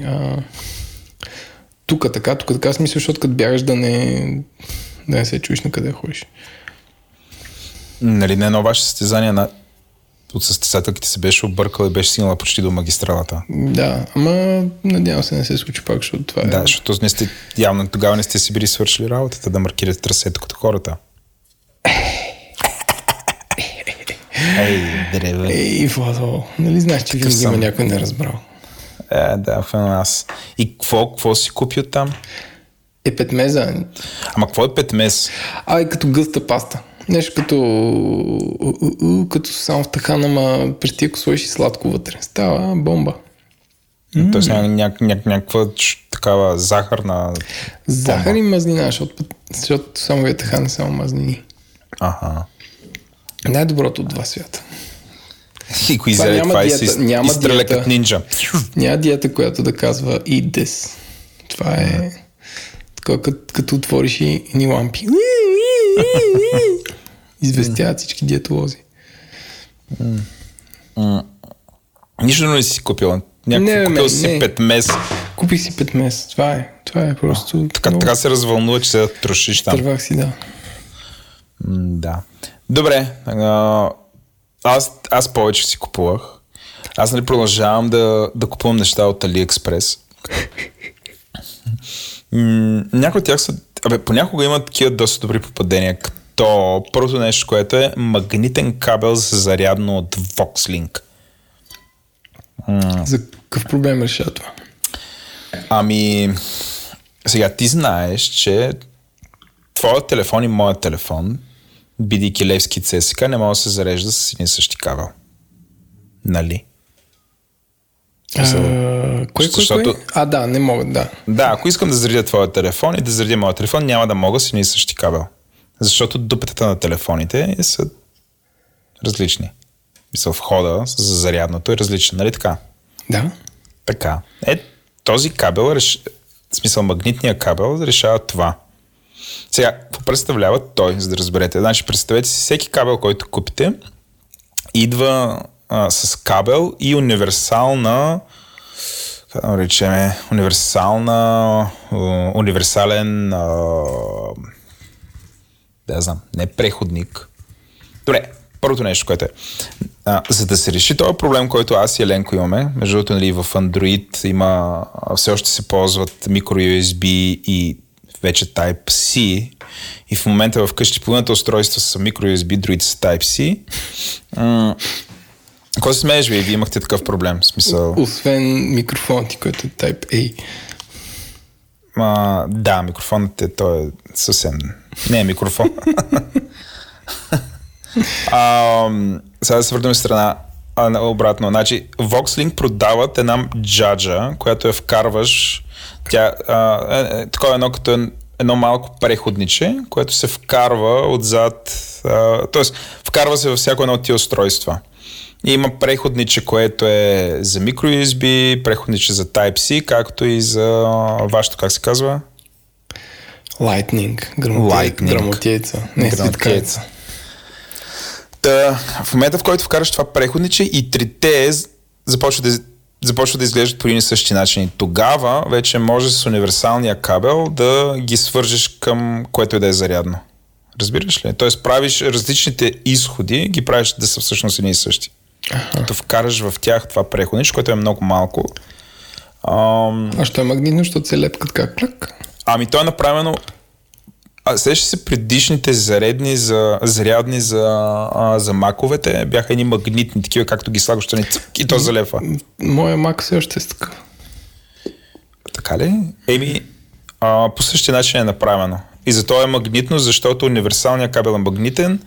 Тук така смисъл, защото като бягаш да не се чуеш на къде ходиш. Нали не едно ваше състезание на от състезателките се беше объркала и беше стигнала почти до магистралата. Да, ама надявам се не се случи пак, защото това е... Да, защото не сте, явно тогава не сте си били свършили работата да маркирате трасето като хората. Ей, Владо, нали знаеш, че винаги има някой не разбрал? Да, фанас. И какво си купил там? Петмеза. Ама какво е петмез? Е като гъста паста. Нещо като само в тахан, ама прести ако сложиш сладко вътре. Става бомба. Тоест някаква такава захарна... Захар и мазнина, защото само вие тахан е само мазнини. Аха. Най-доброто от два свята. И кои зеле това е изстрелякът нинджа. Няма диета, която да казва eat this. Това е... Като отвориш и ни лампи. Известяват всички диетолози. Нищо не си купил. Купил си петмес. Купих си петмес. Това е просто... Така се развълнува, че се трошиш там. Тървах си, да. Да. Добре. Аз повече си купувах. Аз продължавам да купувам неща от AliExpress. Някои от тях са... Понякога имат такива доста добри попадения, като първото нещо, което е магнитен кабел за зарядно от VoxLink. За какъв проблем решава това? Сега ти знаеш, че твоят телефон и моят телефон, бидейки левски ЦСКА, не може да се зарежда с един същи кабел. Нали? Кой? Да, не могат, да. Да, ако искам да заредя твоя телефон и да заредя моя телефон, няма да мога с един и същи кабел. Защото дупетата на телефоните са различни. Мисля, входа за зарядното е различен, нали така? Да. Така. Този кабел, в смисъл магнитния кабел, решава това. Сега, какво представлява той, за да разберете? Значи, представете си, всеки кабел, който купите, идва с кабел и универсален да знам, не преходник. Добре, първото нещо, което е. За да се реши този проблем, който аз и Еленко имаме, между другото, нали, в Android има, все още се ползват micro-USB и вече Type-C, и в момента вкъщи половината устройства са micro-USB, другите са Type-C. Кой се смееш, вие имахте такъв проблем? Смисъл... Освен микрофонът ти, който е Type-A. Да, микрофонът той е съвсем... Не е микрофон. Сега да се върнем страна обратно. Значи, VoxLink продават една джаджа, която я вкарваш... Тя, такова едно като едно малко преходниче, което се вкарва отзад... Тоест, вкарва се във всяко едно от тия устройства. И има преходниче, което е за microUSB, преходниче за Type-C, както и за вашето, как се казва? Lightning. Грамотейца. Не, светкавица. В момента, в който вкараш това преходниче, и трите започва да изглеждат по един и същи начин. И тогава вече може с универсалния кабел да ги свържеш към което и да е зарядно. Разбираш ли? Тоест правиш различните изходи, ги правиш да са всъщност едни и същи. Като вкараш в тях това преходниче, което е много малко. Що е магнитно, защото се лепкат как клак? То е направено... Следващи се предишните зарядни за маковете бяха едни магнитни, такива както ги слагаш, и то залепва. Моя мак все още е така. Така ли? По същия начин е направено. И затова е магнитно, защото универсалният кабел е магнитен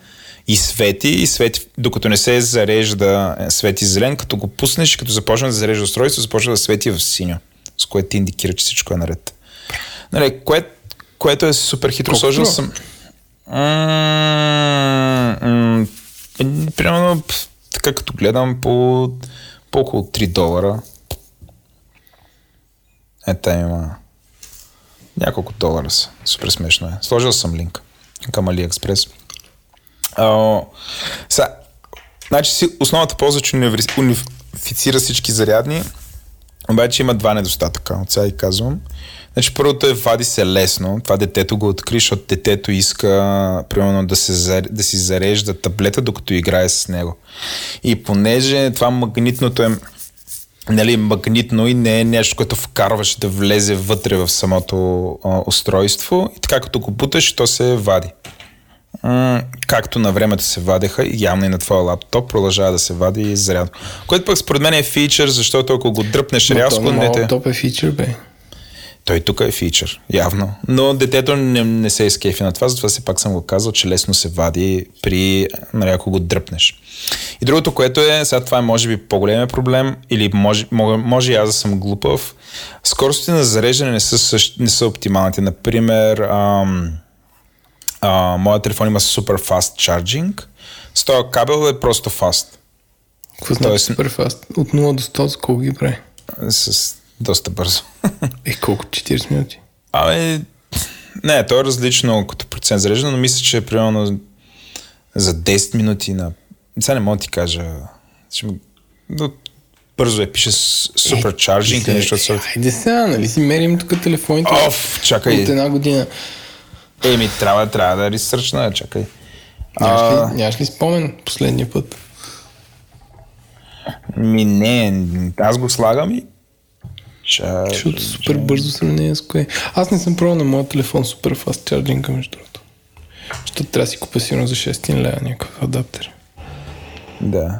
и свети, докато не се зарежда, свети зелен, като го пуснеш, като започне да зарежда устройство, започва да свети в синьо, с което ти индикира, че всичко е наред. Нали, което е супер хитро. Сложил съм... Примерно, така като гледам, по около $3. Там има... Няколко $. Супер смешно е. Сложил съм линк към AliExpress. Значи основната полза, че унифицира всички зарядни, обаче има два недостатъка. От сега и казвам. Значи първото е, вади се лесно. Това детето го откри, защото детето иска примерно да си зарежда таблета, докато играе с него. И понеже това магнитното е... Нали, магнитно и не е нещо, което вкарваш да влезе вътре в самото устройство, и така като го буташ, то се вади. както на времето се вадеха, явно и на твоя лаптоп продължава да се вади и зарядно. Което пък според мен е фичър, защото ако го дръпнеш рязко... Но лаптоп е фичър, бе. Той тук е фичър, явно. Но детето не се изкефи на това, затова си пак съм го казал, че лесно се вади при, нали, ако го дръпнеш. И другото, което е, сега това е може би по-големия проблем, или може и аз да съм глупав, скоростите на зареждане не са оптималните. Например, моят телефон има супер фаст чарджинг, с този кабел е просто фаст. Какво значи супер фаст? От 0 до 100 колко ги прави? С доста бързо. Е, колко? 40 минути? Абе, не, то е различно като процент зареждане, но мисля, че е примерно за 10 минути на... Сега не мога да ти кажа... Бързо е, пише супер чарджинг и нещо от сорта. Хайде сега, нали си мерим тук телефоните от една година. Еми, трябва да ресърчна, чакай. Нямаш ли спомен последния път? Ми не, аз го слагам и... Защото супер бързо сравнение с кое. Аз не съм пробвал на моят телефон супер фаст чарджинга, между другото. Защото трябва да си купя сигурно за 6 лева някакъв адаптер. Да.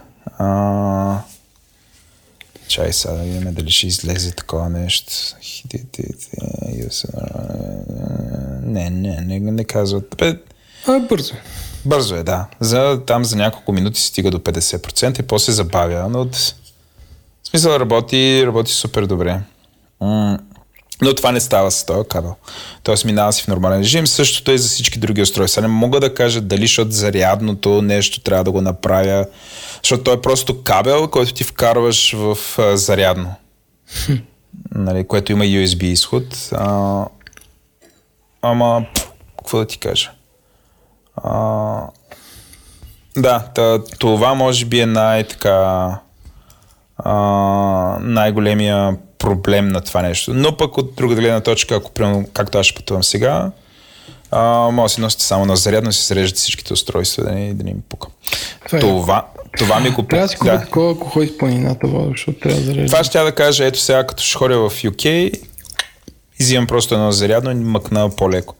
Чай сега да видим дали ще излезе такова нещо. Не казват. Бързо е. Бързо е, да. Там за няколко минути стига до 50% и после забавя, но в смисъл работи супер добре. Но това не става с този кабел. Тоест минава си в нормален режим. Същото е за всички други устройства. Не мога да кажа дали от зарядното нещо трябва да го направя, защото той е просто кабел, който ти вкарваш в зарядно. Нали, което има USB изход. Ама, какво да ти кажа? Да, това може би е най-големия проблем на това нещо. Но пък от друга гледна точка, ако примерно, както аз ще пътувам сега, може да си носите само на зарядно и си среждате всичките устройства, да не им пука. Това ми го пука. Трябва да си купя такова, ако ходи с планината, защото трябва да зарежда. Това ще я да кажа, ето сега като ще ходя в UK, изимам просто едно зарядно и мъкна по-леко.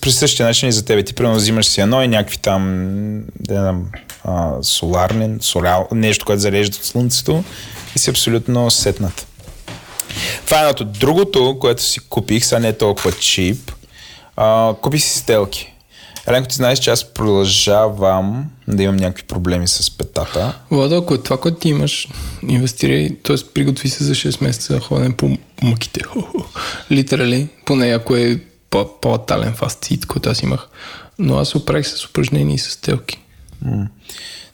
При същия начин и за тебе. Ти примерно взимаш си едно и някакви там нещо, което зарежда от слънцето и си абсолютно сетнат. Това е едното. Другото, което си купих, сега не е толкова чип, купих си стелки. Ренко, ти знаеш, че аз продължавам да имам някакви проблеми с петата. Владо, това, което ти имаш, инвестирай, т.е. приготви се за 6 месеца ходене по мъките. Литерали, поне ако е по-тален фастфит, който аз имах. Но аз оправих с упражнения и с стелки.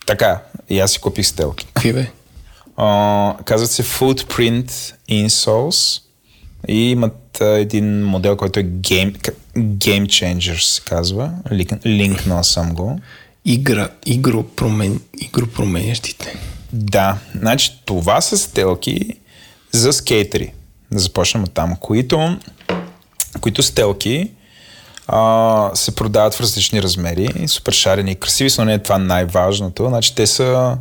Така, и аз си купих стелки. Какви бе? Казват се Footprint Insoles и имат един модел, който е Game Changer се казва. Линкнал съм го. Игропроменящите. Да, значи това са стелки за скейтери. Да започнем от там, които стелки се продават в различни размери, супер шарени и красиви, но не е това най-важното. Значи те са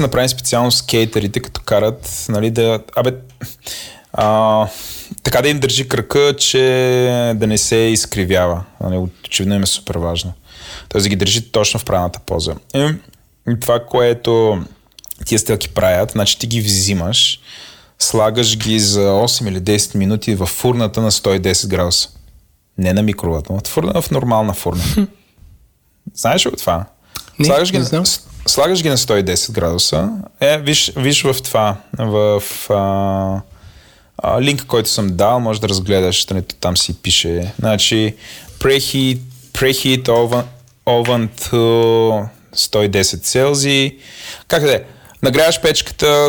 направени специално скейтерите, като карат, нали, така да им държи кръка, че да не се изкривява. Нали, очевидно им е супер важно. Т.е. да ги държи точно в правилната поза. И това, което тия стелки правят, значи ти ги взимаш, слагаш ги за 8 или 10 минути в фурната на 110 градуса. Не на микровата, но в нормална фурна. Знаеш ли това? Не, слагаш ги, не знам. Слагаш ги на 110 градуса. Виж в това, в линк, който съм дал, може да разгледаш, там си пише. Значи, preheat oven to 110 Целзий. Как да е? Нагряваш печката,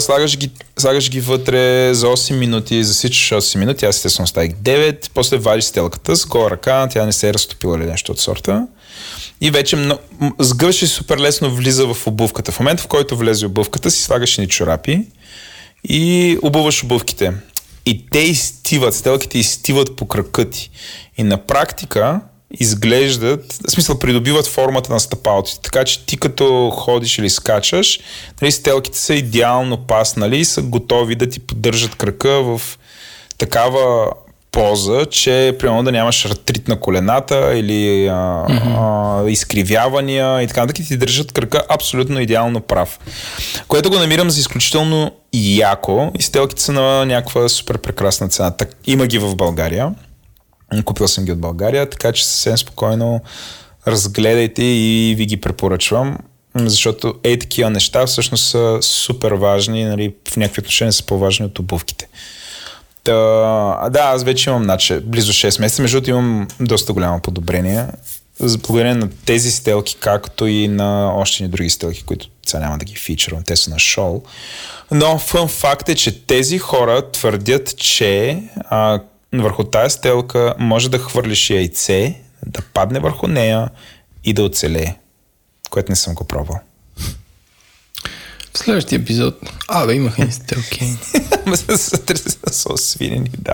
слагаш ги вътре за 8 минути, засичаш 8 минути, аз естествено оставих 9, после вадиш стелката с гола ръка, тя не се е разтопила или нещо от сорта. И вече сгъваш и супер лесно влиза в обувката. В момента, в който влезе обувката, си слагаш едни чорапи и обуваш обувките. И те изтиват, стелките изтиват по крака ти. И на практика изглеждат, в смисъл придобиват формата на стъпалото ти. Така че ти като ходиш или скачаш, нали, стелките са идеално паснали и са готови да ти поддържат крака в такава полза, че примерно да нямаш артрит на колената или изкривявания и така, ти държат кръка абсолютно идеално прав. Което го намирам за изключително яко и стелките са на някаква супер прекрасна цена. Так, има ги в България. Купил съм ги от България, така че съвсем спокойно разгледайте и ви ги препоръчвам. Защото такива неща всъщност са супер важни, нали, в някакви отношения са по-важни от обувките. Да, аз вече имам близо 6 месеца, между другото имам доста голямо подобрение за благодарение на тези стелки, както и на още ни други стелки, които сега няма да ги фичервам, те са на шоу. Но фън факт е, че тези хора твърдят, че върху тая стелка може да хвърлиш яйце, да падне върху нея и да оцелее. Което не съм го пробвал. В следващия епизод... имах един стелки. Са свинени, да.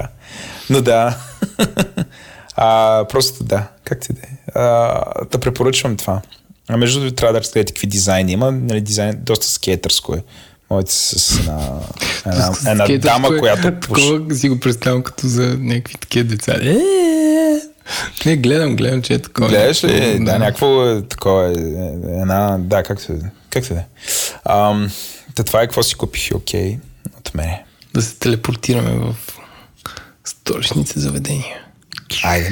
Но да. Просто да. Как ти да е? Да препоръчвам това. А между другото трябва да разгледате какви дизайни има. Нали, дизайн доста скейтърско е. Моите с една дама, която пуши. Такова си го представям като за някакви такива деца. Не, гледам, че е такова. Гледаш ли? Да, някакво такова. Да, както е. Това е какво си купих, окей, от мене. Да се телепортираме в столичните заведения. Айде.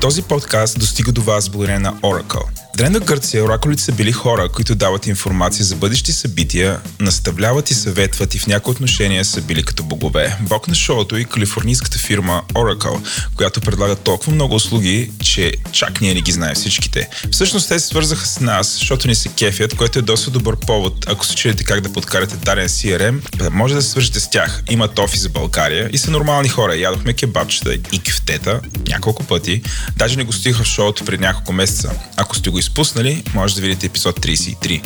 Този подкаст достига до вас благодарение на Oracle. В Древна Гърция оракулите са били хора, които дават информация за бъдещи събития, наставляват и съветват и в някои отношения са били като богове. Бог на шоуто и калифорнийската фирма Oracle, която предлага толкова много услуги, че чак ние не ги знаем всичките. Всъщност те се свързаха с нас, защото ни се кефят, което е доста добър повод, ако се чудите как да подкарате дарен CRM, може да се свържете с тях. Имат офис за България и са нормални хора. Ядохме кебабчета и кифтета няколко пъти. Даже не гостиха в шоуто пред няколко месеца. Ако сте го изпуснали, може да видите епизод 33.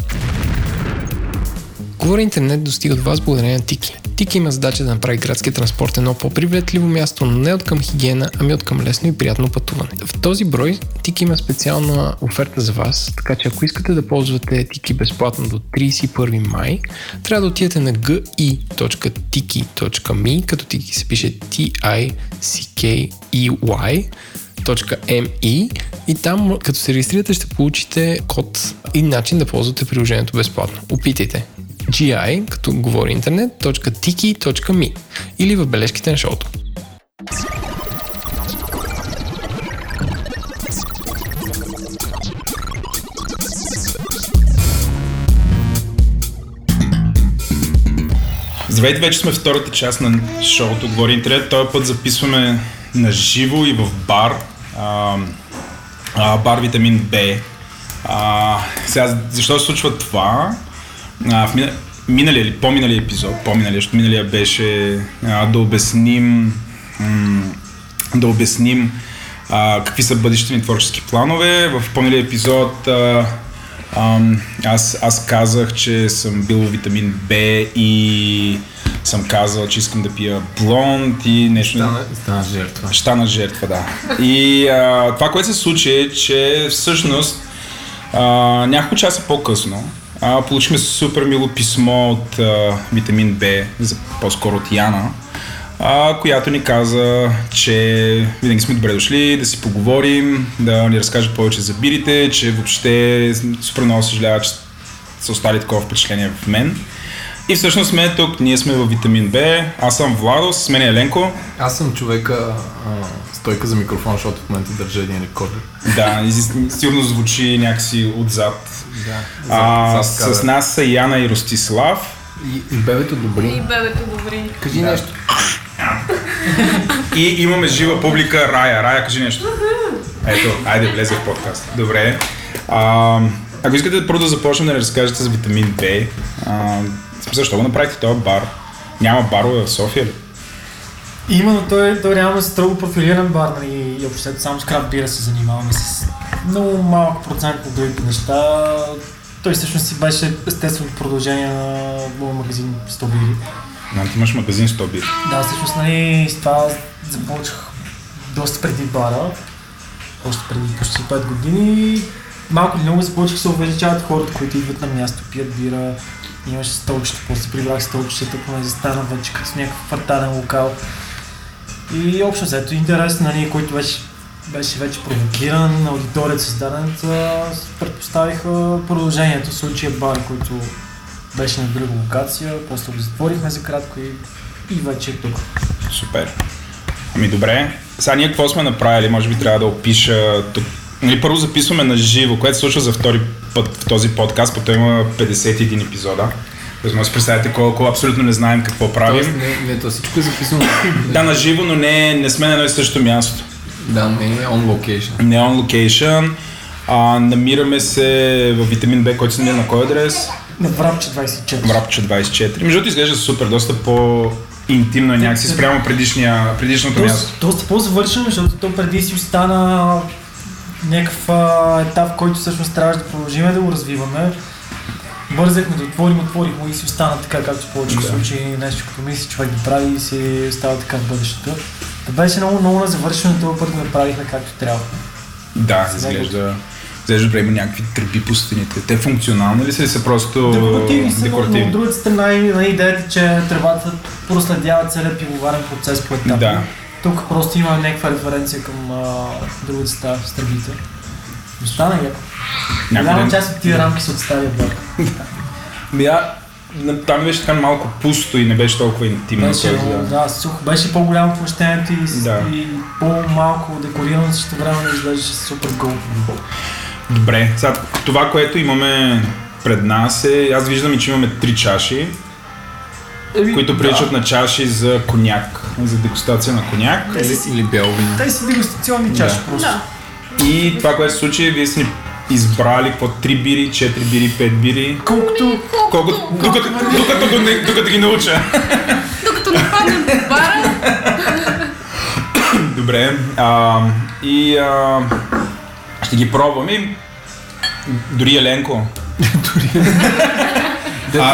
Говори интернет достига до вас благодарение на Тики. Тики има задача да направи градския транспорт едно по-приветливо място, но не от към хигиена, ами от към лесно и приятно пътуване. В този брой Тики има специална оферта за вас, така че ако искате да ползвате Тики безплатно до 31 май, трябва да отидете на gi.tiki.me, като Тики се пише T-I-C-K-E-Y. .me и там, като се регистрирате, ще получите код и начин да ползвате приложението безплатно. Опитайте gi, като говори интернет, .tiki.me или в бележките на шоуто. Здравейте, вече сме втората част на шоуто говори интернет. Този път записваме на живо и в бар. Бар Витамин Б. Сега, защо се случва това? В миналия или по-миналия епизод, защото миналия беше да обясним какви са бъдещите ни творчески планове. В по-миналия епизод аз казах, че съм бил в Витамин Б и съм казал, че искам да пия блонд и нещо... Стана жертва, да. И това, което се случи е, че всъщност няколко часа по-късно получихме супер мило писмо от Витамин Б, по-скоро от Яна, която ни каза, че винаги сме добре дошли, да си поговорим, да ни разкажат повече за бирите, че въобще супер много съжалява, че са остали такова впечатление в мен. И всъщност сме тук, ние сме в Витамин Б, аз съм Владо, с мен е Еленко. Аз съм човека стойка за микрофон, защото в момента държа един рекордер. Да, сигурно звучи някакси отзад. Да, с нас са Яна и Ростислав. И бебето добри. Кажи нещо. И имаме жива публика Рая. Рая, кажи нещо. Ето, айде влезе в подкаст. Добре. Ако искате първо да започнем да ни разкажете за Витамин Б, защо го направихте този бар? Няма барове в София ли? Има, но той реално е строго профилиран бар, нали, и обществото само с крафт бира се занимаваме с много малък процент от другите неща. Той всъщност си беше естествено продължение на моя магазин 100 бири. Ти имаш магазин 100 бири? Да, всъщност, нали, с това започнах доста преди бара, още преди почти 5 години. Малко много започнах се увеличават хората, които идват на място, пият бира. Имаше столчета, после прибрах столчета, понеже стана вече като някакъв квартален локал. И общо взето интерес, нали, който беше вече провокиран, аудиторията създадената, предпоставиха продължението в случая бар, който беше на друга локация, после го затворихме за кратко и вече е тук. Супер. Ами добре, сега ние какво сме направили, може би трябва да опиша тук. Нали, първо записваме на живо, което се случва за втори път в този подкаст, потом има 51 епизода. Може да си представите колко абсолютно не знаем какво правим. Тоест, то всичко е записано. Да, на живо, но не сме на едно и същото място. Да, не е on location. Не е on location. Намираме се в Витамин Б, който се намира на кой адрес? На Врабче 24. Врабче 24. Между другото изглежда супер, доста по-интимно е някакси спрямо предишното място. Доста по-завършено, защото то преди си остана някакъв етап, в който всъщност трябваше да продължим да го развиваме. Бързахме да отворихме и си остана така, както в повечето случаи нещо, като мисли човек да прави и си остава така в бъдещето. Да беше много на завършено, това път го направихме както трябва. Да, изглежда добре, има някакви тръби по стените. Те функционални ли са или са просто декоративни? Декоративни са, но от другата страна и идеята, че тръбата проследява целият пивоварен процес по етапи. Да. Тук просто има някаква референция към другата страна с тръбите. Остана яко. Голяма част от тия рамки се отставя блок. Там беше така малко пусто и не беше толкова интимно. Беше по-голямо помещението и по-малко декорирано, защото време не изглеждаше супер голко. Добре, сега това, което имаме пред нас е, аз виждам, че имаме 3 чаши, които приличат на чаши за коняк, за дегустация на коняк. Или бял вино. Те са дегустационни чаши просто. И това, което се случи, вие сте ни избрали по 3 бири, 4 бири, 5 бири. Докато ги науча. Докато не падам в бара. Добре. Ще ги пробвам и дори Еленко.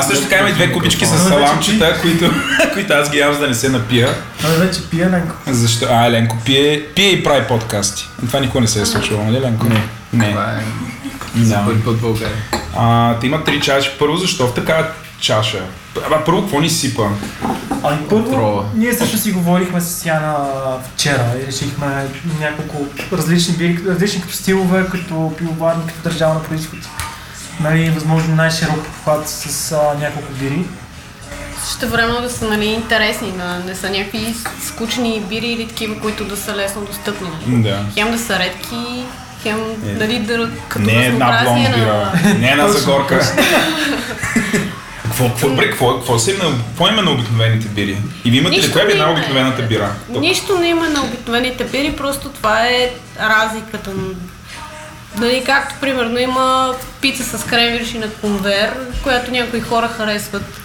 Също така има и 2 кубички с саламчета, които аз ги ям, за да не се напия. Той вече пие, Еленко. Защо? Еленко пие и прави подкасти. Това никога не се е случило, нали, Еленко? Не. Това е за първи път в България. Та има 3 чаши. Първо, защо в такава чаша? Първо, какво ни сипа? Първо, ние също си говорихме с Яна вчера и решихме няколко различни като стилове, като пивоварни, като държавна происход. Нали, възможно най-широк обхват с няколко бири. Също време да са, нали, интересни, да не са някакви скучни бири или такива, които да са лесно достъпни. Да. Хем да са редки, хем дали да като разнообразие на... Не една загорка. Какво има на обикновените бири? И ви имате ли коя е на обикновената бира? Нищо не има на обикновените бири, просто това е разликата. Нали, както примерно има пица с крем вирши на конвейер, която някои хора харесват.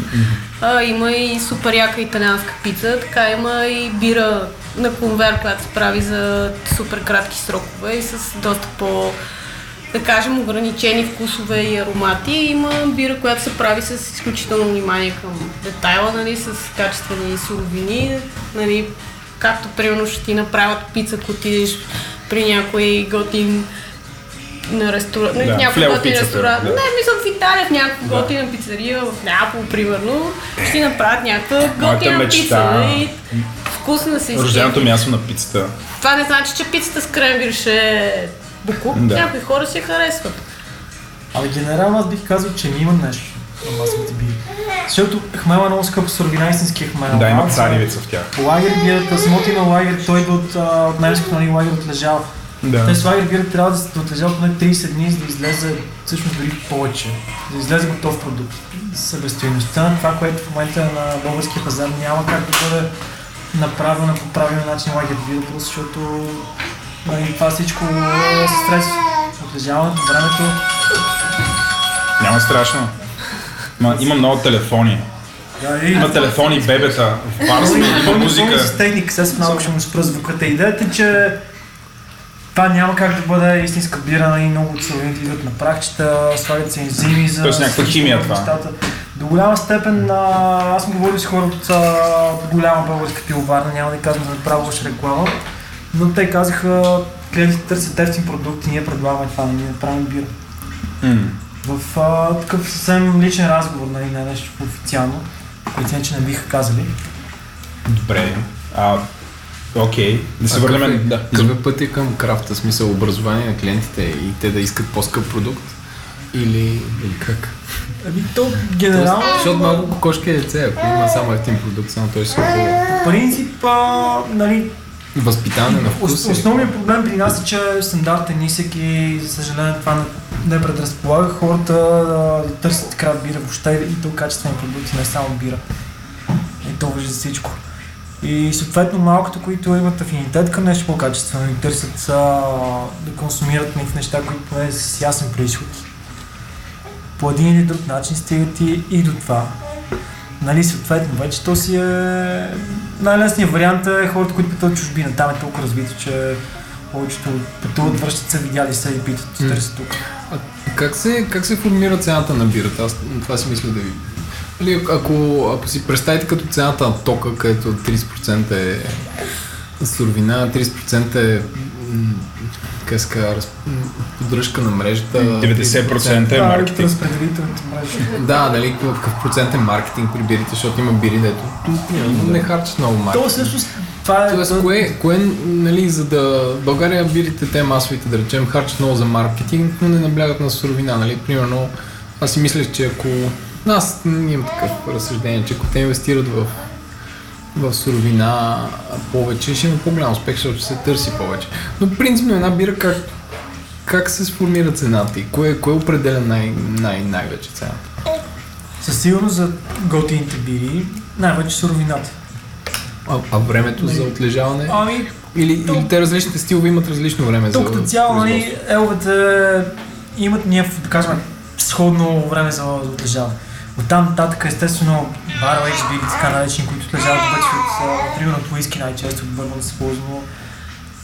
Има и супер яка италианска пица, така има и бира на конвейер, която се прави за супер кратки срокове и с доста по, да кажем, ограничени вкусове и аромати. Има бира, която се прави с изключително внимание към детайла, нали, с качествени суровини, нали, както примерно ще ти направят пица, ако отидеш при някой готин на ресторан, някой готин ресторан. Да. Не, мисля в Италия в някаква готина пицария, в Неапол, примерно, ще си направят някаква готина пица. И вкусна си. Рожденото място на пицата. Това не значи, че пицата с крем вирши е буклук. Да. Някои хора си я харесват. Абе, генерално аз бих казал, че не има нещо на масовите бири. Защото хмела е много скъпо, суровина, истинския хмел. Да, има царевица в тях. Лагер бирата, смоти на лагер, той идва от най-виското на лагер отлежава. Да. Той с лагер бирата трябва да се отлежава поне 30 дни, за да излезе, всъщност дори повече, да излезе готов продукт. Събестойността на това, което в момента на българския пазар няма как да бъде направено по правилен начин лагер бирата, защото това всичко е стрес, отлежаването, времето. Няма страшно. Има много телефони. Има телефони, бебета, в бар сме, има музика. С техника, сега малко ще му спра звуката. Идеята е, че това няма как да бъде истинска бира и много от суровините идват на прахчета, слагат се ензими за... Тоест някаква химия това. До голяма степен, аз съм говорил с хора от голяма българска пивоварна, няма да казвам за да правя лоша реклама, но те казаха, клиентите търсят евтин продукт и ние предлагаме това, ние правим бира. В такъв съвсем личен разговор, нали, не нещо официално, които не биха казали. Добре. Окей, да се върнем. Да. Какъв е пътя към крафта, смисъл образование на клиентите и те да искат по-скъп продукт? Или как? Ами то генерално... Защото много кокошки деца, ако има само един продукт, само той ще се отбива. Принцип, нали... Възпитание на вкус. Основният проблем при нас е, че стандартът е нисък и за съжаление това не предразполага хората да търсят крафт бира въобще и то качествени продукти, не само бира. И то вижда всичко. И съответно малкото, които имат афинитет към нещо по-качествено и търсят да консумират в неща, които поне с ясен произход. По един или друг начин стигат и до това. Нали, съответно, вече то си е... Най-лесният вариант е хората, които пътуват чужбина. Там е толкова развито, че повечето пътуват, връщат се, видяли се и питат, търсят тук. А как се формира цената на бирата? Аз това си мисля да ви... Ако си представите като цената на тока, където 30% е суровина, 30% е поддръжка на мрежата. 90% е маркетинг. Да, нали, какъв процент е маркетинг при бирите, защото има бири, дето не харчат много маркетинг. Тоест, кое нали, за да България бирите, те масовите, да речем, харчат много за маркетинг, но не наблягат на суровина, нали, примерно, аз си мислех, че ако аз имам такъв разсъждение, че ако те инвестират в суровина повече, ще има по-голям успех, защото се търси повече. Но принципно една бира как се сформира цената и кое определя най-вече цената? Със сигурност за готините бири най-вече суровината. А времето за отлежаване? Или те различните стилове имат различно време за производство? Тук цяло еловете имат някакво, да кажем, сходно време за отлежаване. Оттам нататък, естествено, барове, бири, така наречени, които отлежават вече от примерно от уиски най-често, от бърбан се ползва.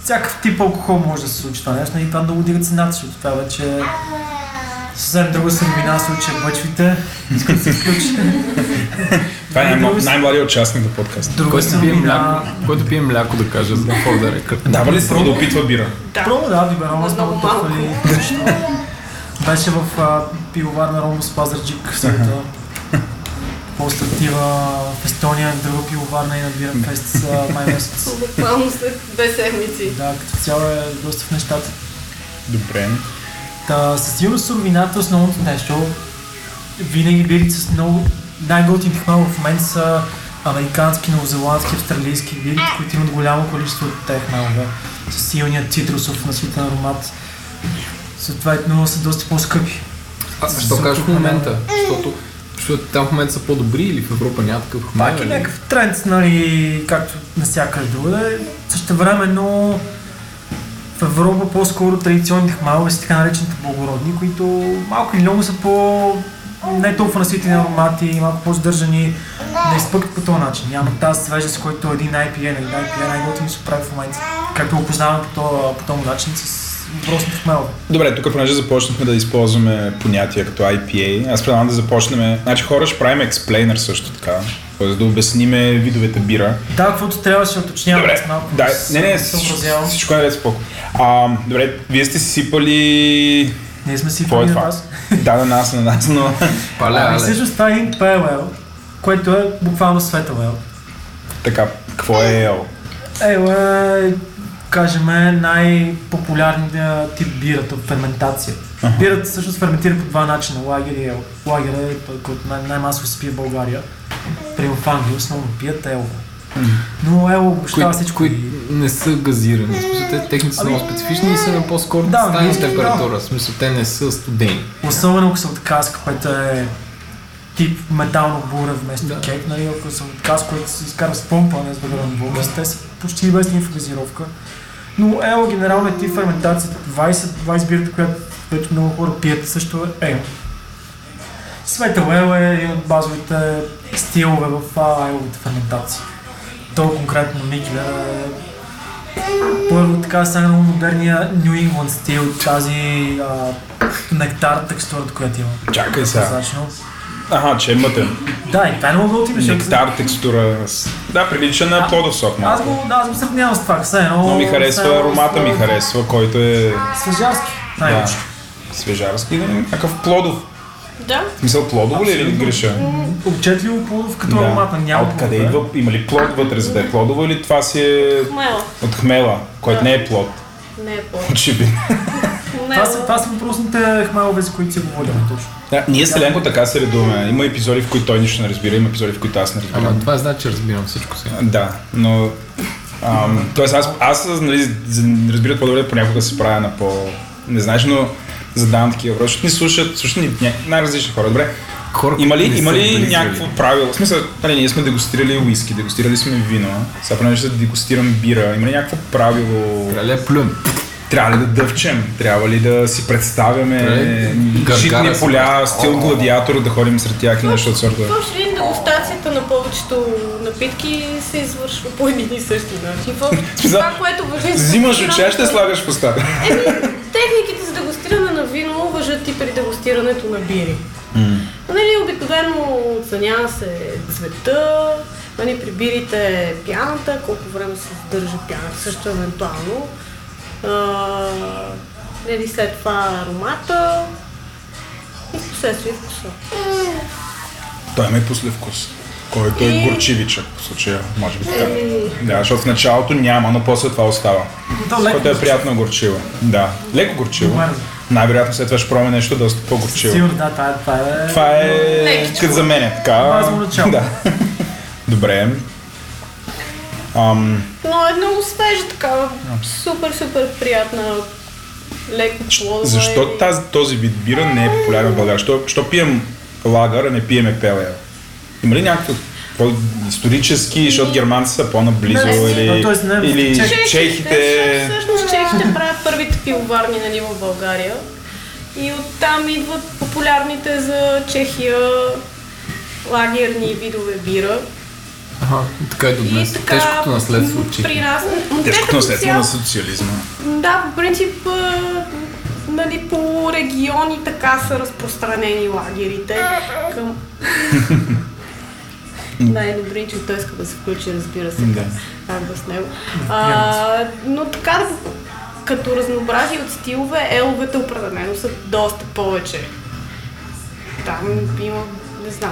Всякакъв тип алкохол може да се случи това нещо и това много дига цената, защото това вече съвсем друга сърбина се учи бъчвите, искат да се изключи. Това е най-младият участник на подкаста. Който пие мляко, да кажа, за да река. Дава ли се да опитва бира? Промо да, Биберон, с много пътвали. Беше в пивоварна Ромбус Пазарджик, съвета. По-стартива в Естония, друга пиловарна и на Бира Фест май месец. Буквално след 2 седмици. Да, като цяло е доста в нещата. Добре. Със сигурност суровината е основното нещо. Винаги бирите с много... Най-готините хмало в момента са американски, новозеландски, австралийски бири, които имат голямо количество от тези хмалове. Със силния цитрусов наситен аромат. Съответно са доста по-скъпи. Що кажеш в момента? Защото там в момента са по-добри или в Европа няма такъв хмел? Пак е някакъв тренд, нали, както насякъде другаде. Същевременно в Европа по-скоро традиционните хмалове са така наречените благородни, които малко или много са по... не толкова наситени аромати, малко по-задържани, не изпъкват по този начин. Няма тази свежест, който един IPA, нали, IPA най-готино се прави в момента, както го познаваме по този начин с въпросното хмело. Добре, тук понеже започнахме да използваме понятия като IPA, аз предлагам да започнем. Значи хора ще правим експлейнер също така, т.е. да обясниме видовете бира. Да, каквото трябва ще уточняваме с малко. Да, не, всичко е наред споко. Добре, вие сте сипали... Ние сме сипали на вас. Да, на нас, но... Всъщност това е един PLL, което е буквално светъл ел. Така, какво е ел? Ел е... кажем, най-популярният тип бирата от ферментация. Бирата всъщност ферментира по два начина, лагер и ел. Лагер е, който най-масово се пие в България, прямо в Англия, основно пият ел. Но ел обобщава всичко. Които не са газирани, техните са много специфични и са на по-скоро стайна температура, в смисъл те не са студени. Особено ако са от каска, което е тип метално буре вместо кек, нали, ако са от каска, който се изкарва с помпа, не с въглероден двуокис, те са почти без никаква газировка. Но ел генерално е тип ферментацията, 20 бирата, която вече много хора пият, също е ел. Светъл ел е един от базовите стилове в еловите ферментации. То конкретно Никелер е първо така стане много модерния New England стил, тази нектар текстурата, която има. Чакай сега. Аха, че е мътен. Да, и това е много готино. Нектар, текстура... Да, прилича на плодов сок малко. Аз го сравнявам с това, все едно... Но ми харесва, аромата ми харесва, който е... Свежарски. Най-вече. Свежарски, да, някакъв плодов. Да. В смисъл плодово ли е, или греша? Отчетливо плодов като аромата, няма. А откъде идва? Има ли плод вътре, за да е плодово, или това си е... От хмела, който не е плод. Не е плод. Очевидно. Това са въпросните хмелове, за които си говорим точно. Да, ние с Еленко така се редуваме. Има епизоди, в които той нищо не разбира, има епизоди, в които аз не разбирам. Ама това значи, че разбирам всичко сега. Да, но... Тоест аз нали, разбира по-добре, понякога се правя на по... Не знаеш, но задавам такива въпроси. Ни слушат най-различни хора. Добре, има ли някакво правило? В смисъл, нали, ние сме дегустирали уиски, дегустирали сме вино, сега понеже ще дегустирам бира. Има ли някакво правило? Трябва ли да дъвчем? Трябва ли да си представяме житни поля, стил гладиатор, да ходим сред тях и нещо от сорта? Въобще ли дегустацията на повечето напитки се извършва по един и същи начин? Това, което въжи... Взимаш от чаша, слагаш в устата. Техниките за дегустиране на вино въжат и при дегустирането на бири. Нали, обикновено оценява се цвета, нали, при бирите пяната, колко време се задържа пяната, също евентуално. Нали след това аромата и впоследствие вкуса. Той има и послевкус, който е горчивичък по случая, може би така. Да, защото в началото няма, но после това остава. Което е приятно горчиво. Да, леко горчиво. Най-вероятно след това ще пробваме нещо доста по-горчиво. Сигурно, да, това е като за мен е така. Да. Добре. Но е много свежа такава, супер приятна, леко плоза. Защо този вид бира не е популярен в България? Защо пием лагър, а не пиеме пелея? Има ли някакви исторически, защото германци са по-наблизо или чехите? Всъщност чехите правят първите пивоварни в България и оттам идват популярните за Чехия лагерни видове бира. Така и до днес. Тежкото наследство от Чехия. Тежкото наследство на социализма. Да, по принцип, нали, по региони така са разпространени лагерите. Най-добре, че той иска да се включи, разбира се, както с него. Но така, като разнообразие от стилове, еловете определено са доста повече. Там има... Не знам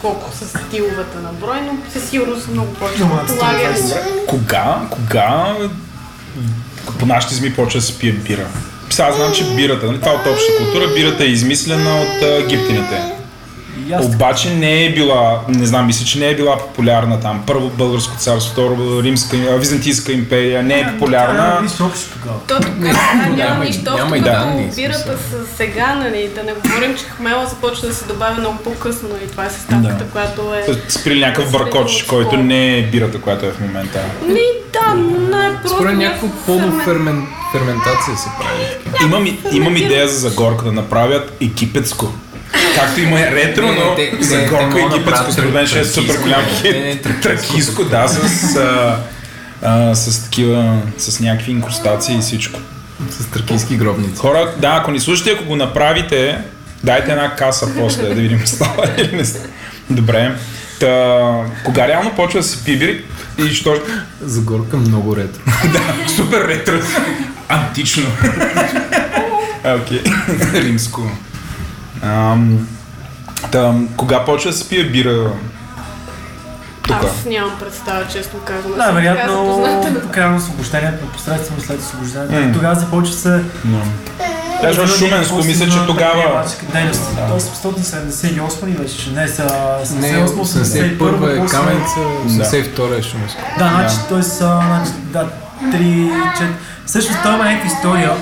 колко са стиловата на брой, но със сигурност са много повече от лагери. Кога по нашите зми почва да се пие бира? Сега знам, че бирата, нали, това от обща култура, бирата е измислена от египтяните. Обаче не е била, не знам, мисля, че не е била популярна там. Първо Българско царство, второ Византийска империя, не е популярна. То тогава няма нищо общо като бирата с сега, нали, да не говорим, че хмела започва да се добавя много по-късно и това е съставката, която е... Сприли някакъв бъркоч, който не е бирата, която е в момента. Не, да, най-просто... Според някаква полуферментация се прави. Имам идея за загорка да направят египетско. Както има ретро, но за горка египетско среден ще е супер голям хит. Тракийско, да, с такива, с някакви инкрустации и всичко. С тракийски гробници. Хора, да, ако ни слушате, ако го направите, дайте една каса после, да видим става или не става. Добре. Кога реално почва да се пибири и що... За горка много ретро. Да, супер ретро. Антично. Окей, римско. Кога почва да се пие бира тук? Аз нямам представа, честно казвам. Да, вероятно, края на освобождението, непосредствено след освобождението. Тогава започва се... Даже Шуменско, мисля, че тогава... 1878 и вече, че не са... 1871 е Каменеца, 1872 е Шуменско. Да, значи той са... Да, 3-4... Всъщност това има някаква история.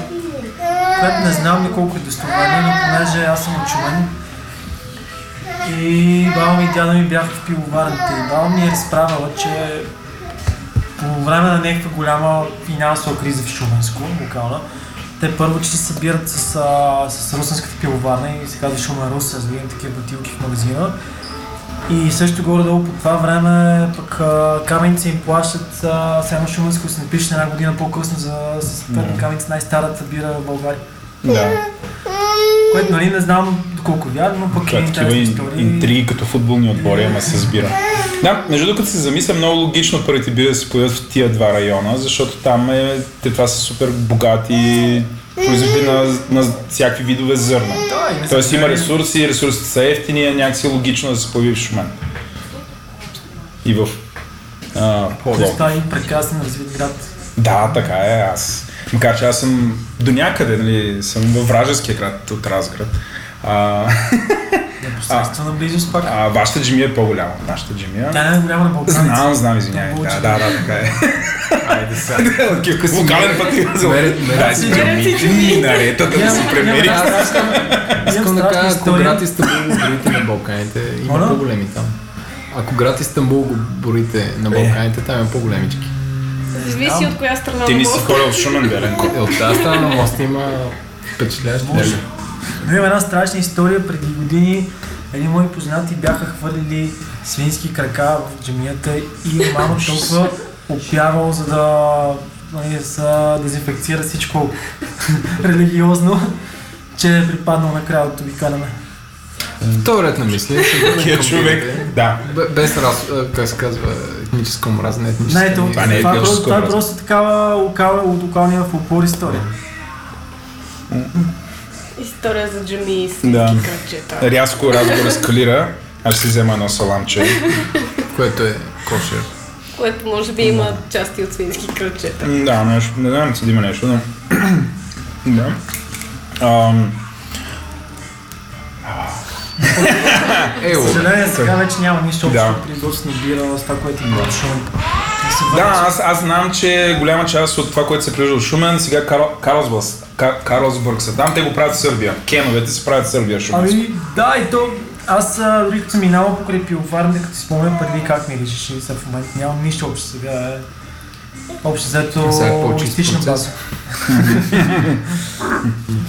Не знам ли колко е достоверно, но понеже аз съм от Шумен и баба ми и дядо ми бяха в пивоварните и баба ми е разправила, че по време на някаква голяма финансова криза в Шуменско, локална, те първо, че се събират с русенската пивоварна и се казва Шумен Рус, с видим такива бутилки в магазина. И също горе-долу по това време пък Каменци им плащат, само Шуменско се напише една година по-късно за съответно Каменци най-старата бира в България. Да. Което, нали, не знам до колко вярно, пък е интересна история. Интриги като футболни отбори, ама се сбира. Да, между другото се замисля, много логично първите бири да се появят в тия два района, защото там това са супер богати производители на всякакви видове зърна. Да, тоест има ресурси, ресурсите са ефтини, а някакси логично да се появи в Шумен. И в Пловдив. Това е прекрасен развит град. Да, така е, аз. Макар че аз съм до някъде, нали, съм във вражеския град от Разград. Непосредствена близост пак. Вашата джимия е по-голяма. Нашата джимия. Да, не е голяма на Балканица. Знам, извинявай. Да, така е. Айде сега. Локален път има за джимия. Наретата да се премери. Искам да кажа, ако град Истанбул го борите на Балканите, има по-големи там. Ако град Истанбул го борите на Балканите, там има по-големички. Зависи от коя страна на моста. Ти не си хора от Шумен, Беренко. От тази страна на моста има впечатляващи. Но има една страшна история. Преди години едни мои познати бяха хвърлили свински крака в джамията и мама толкова опявал, за да дезинфекцира всичко религиозно, че е припаднал накрая от обикаляне. В този ред на мисли. Такия човек, да. Без раз, как се казва, етническа омраза, не етническа омраза. Това е просто такава локалния фолклор история. История за джами и свински кръчета. Рязко разговор ескалира, аз си взема едно саламче, което е кошер. Което може би има части от свински кръчета. Да, не знам, че има нещо, но... Да. Съжаление, сега вече няма нищо общо производство на бира с това, което има в Шумен. Да, аз знам, че голяма част от това, което се произвежда в Шумен, сега Карлсбърг са там, те го правят в Сърбия. Кеновете се правят в Сърбия, Шумен. Ами да, и то аз дори като съм минавал покрай пивоварната, като си спомням преди как ми лежиш и са в момента, нямам нищо общо сега. Общо взето логистична база.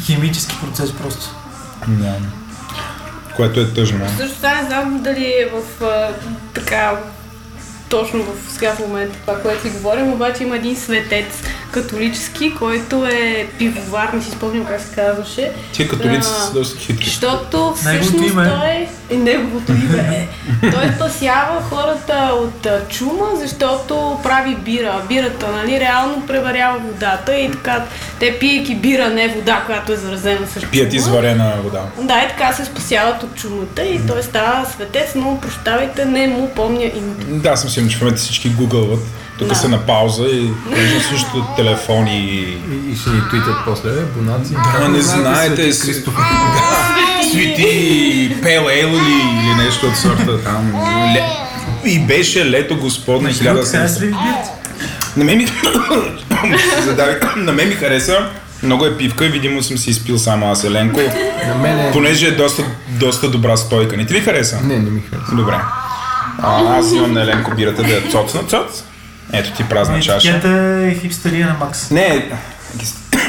Химически процес просто. Което е тъжно. Също това не знам дали е в така точно в сега в момента това, което си говорим, обаче има един светец католически, който е пивовар, не си спомням как се казваше. Тия католици са доста хитри. Защото всъщност той неговото име е. Той спасява хората от чума, защото прави бира. Бирата, нали, реално преварява водата и така, те пиеки бира, не вода, която е заразена с чума. Пият изварена вода. Да, и така се спасяват от чумата и той става светец, но прощавайте, не му помня името. Да, съм сигурен, че в момента всички гугълват. Тук са на пауза и прежда също телефони и ще ни твитят после, бонаци. Да, не знаете, свети пел ел или нещо от сорта там. И беше лето господне 1700. На мен ми хареса, много е пивка и видимо съм си изпил само аз, Еленко, понеже е доста добра стойка. Не ти ли хареса? Не ми хареса. Добре. Аз имам на Еленко бирата да я цоцна цоц. Ето ти празна чаша. Етикета е хипстерия на Макс. Не,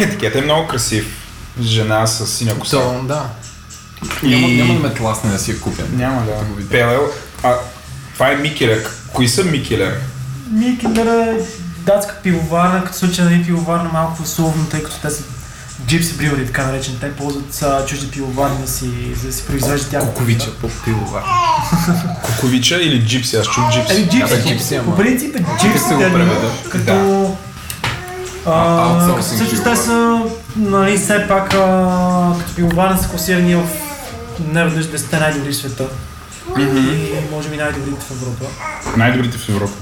етикета е много красив. Жена с синя коса. Да. Няма да ме тласне да си я купя. Няма да. Пелел. Това е Микелер. Кои са Микелер? Микелер е датска пивоварна, като случайно и пивоварна малко условно, тъй като те са джипси брювери, така наречени. Те ползват чужди пивоварни за да си произвеждат тях. Куковича по пивоварни. Куковича или джипси? Аз чух джипси. Джипси, по принцип е джипси, като... Също те са, нали, все пак като пивоварни са класирани в неведнъж 10-те най-добри в света. И може би най-добрите в Европа. Най-добрите в Европа.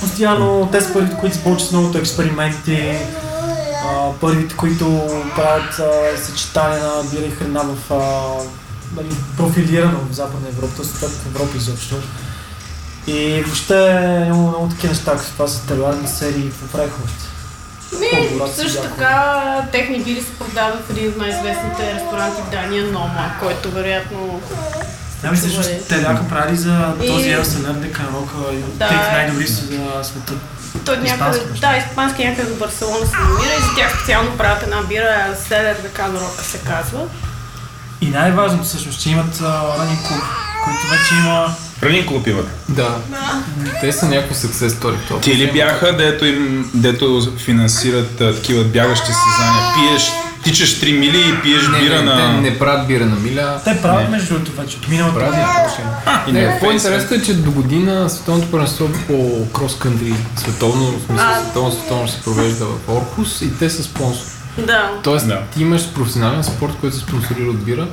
Постоянно те са първите, които започват с новото експерименти. Първите, които правят съчетание на бира и храна в профилирано в Западна Европа, в Европа изобщо. И въобще имало много такива неща, като това са телевизионни серии в Преховете. Също така техни бири се продават в един от най-известните ресторанти в Дания, Нома, който вероятно... Знам ли всъщност те бяха правили за този Елсенър де Канока, те най-добри са за света. Той някъде, испански някъде до Барселона се намира и за тях специално правят една бира, Селер де Канрока се казва. И най-важното всъщност, че имат ранен клуб, който вече има... Ранен клуб имат? Да. Те са някакво success story. Те ли бяха, дето финансират такива бягащи състезания, пиеш тичаш 3 мили и пиеш бира на... Те не правят бира на миля. Те правят между другото вече. Миналото е. По-интересно е, че до година световното първенство по крос-кънтри световно, в смисъл световно се провежда в Орхус и те са спонсори. Да. Тоест ти имаш професионален спорт, който се спонсорира от бира,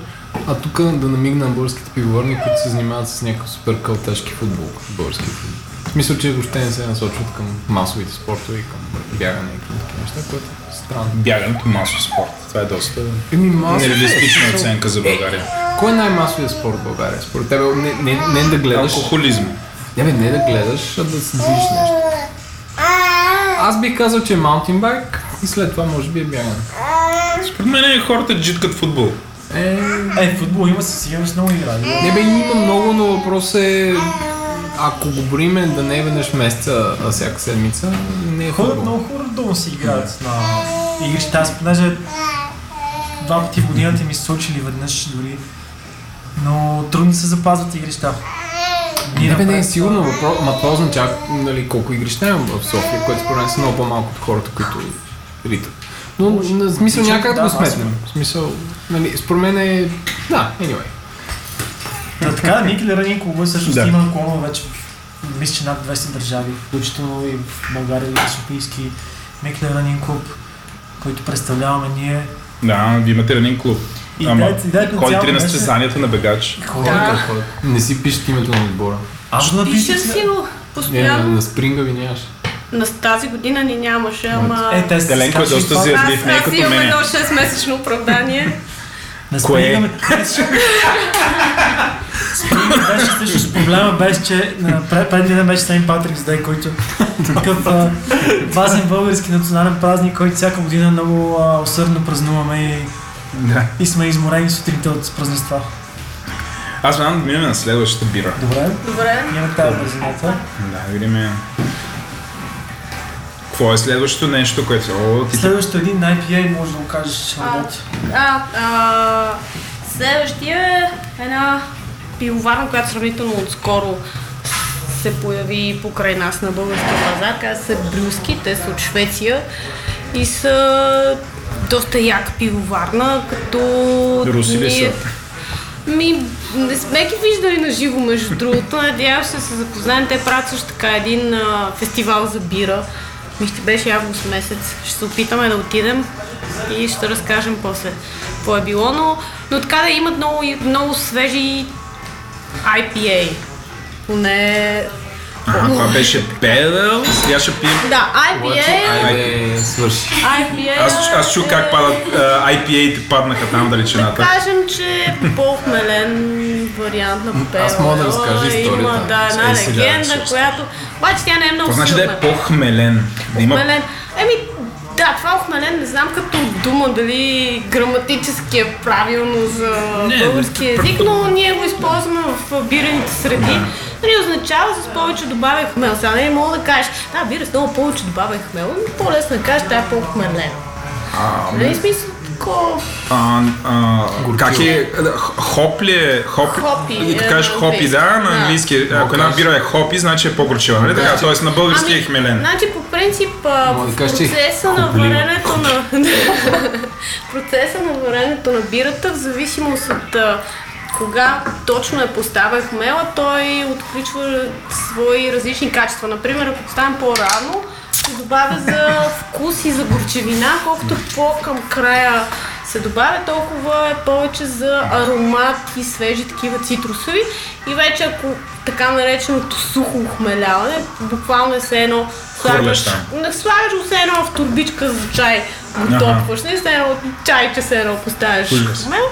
а тук да намигна българските пивоварни, които се занимават с някакъв супер кълташки футбол, български футбол. В смисъл, че въобще не се насочват към масовите спортове и към бягане и към такива неща, което е странно. Бягането масов спорт. Това е доста нереалистична оценка за България. Кой е най-масовият спорт в България? Според тебе не да гледаш... Алкохолизм. Не да гледаш, а да се движиш нещо. Аз бих казал, че е маунтинбайк и след това може би е бягане. Според мен хората джиткат футбол. Футбол има със сигурност много игра. Не бе, има много, но въпрос е... Ако говориме да не е веднъж месеца, а всяка седмица, не е ходят много хора дома си играят на игрища. Аз понеже два пъти в годината ми се случили веднъж дори, но трудно се запазват игрища. Не е сигурно въпрос, ама това означава нали, колко игрища има в София, което според мен са много по-малко от хората, които ритат. Но на смисъл някак да го сметнем. В смисъл, нали, според мен е... Да, anyway. Да, така, никелера ни клуба всъщност има клонова вече, мисля, че над 20 държави, включително и в България и Сопийски никелера ни клуб, който представляваме ние. Да, ви имате ранен клуб. Ходите на състезанията на бегач. Ходите. Не си пишете името на отбора. Аз напиша си, но постоянно. На спринга ви нямаш. На тази година ни нямаше, ама... Теленко е доста заядлив, не е като мен. Аз имам 6-месечно оправдание. Кое? Спринга беше всъщност проблема, беше, че преди ден беше Сейнт Патрикс Дей, който такъв важен български национален празник, който всяка година много усърдно празнуваме и сме изморени сутринта от празненства. Аз знам да минем на следващата бира. Добре. Имаме тази празнината. Да, видим я. Какво е следващото нещо, което... Следващото един IPA, може да го кажеш, че работи. Следващия е една пивоварна, която сравнително отскоро се появи покрай нас на българския пазар. Каза се Брюски, те са от Швеция и са доста яка пивоварна, като... Руси ли са? Не сме ги виждали на живо, между другото. Надявам се да се запознаем. Те правят също така един фестивал за бира. Мисля, беше август месец. Ще се опитаме да отидем и ще разкажем после какво е било, но така да имат много свежи IPA. Поне... това беше Белел, сега ще пием. Да, IPA свърши. Аз чух как падат IPA-те паднаха там далечината. Да кажем, че е по-хмелен вариант на Белел. Аз мога да разкажа историята. Има една легенда, която... Обаче тя не е много силна. Значи да е по-хмелен. Да, това охмелен, не знам като дума дали граматически е правилно за български език, но ние го използваме в бирените среди. Нали означава с повече добавя хмел. Сега не мога да кажеш, бира с много повече добавя хмел, но по-лесно да кажеш, тая е по-хмелен. Нали смисъл такова... Как е? Хоп ли е? Хопи. Като кажеш хопи, да, на английски. Ако една бира е хопи, значи е по-горчива, нали така? Тоест на български е хмелен. Значи по принцип процеса на варенето на бирата, в зависимост от кога точно е поставен хмела, той отключва свои различни качества. Например, ако поставим по-рано, се добавя за вкус и за горчевина, колкото по-към края се добавя, толкова е повече за аромат и свежи такива цитрусови. И вече ако така нареченото сухо хмеляване, буквално е все едно слагаш го все едно в турбичка за чай, го топваш, не все едно чай, че все едно поставяш хмел.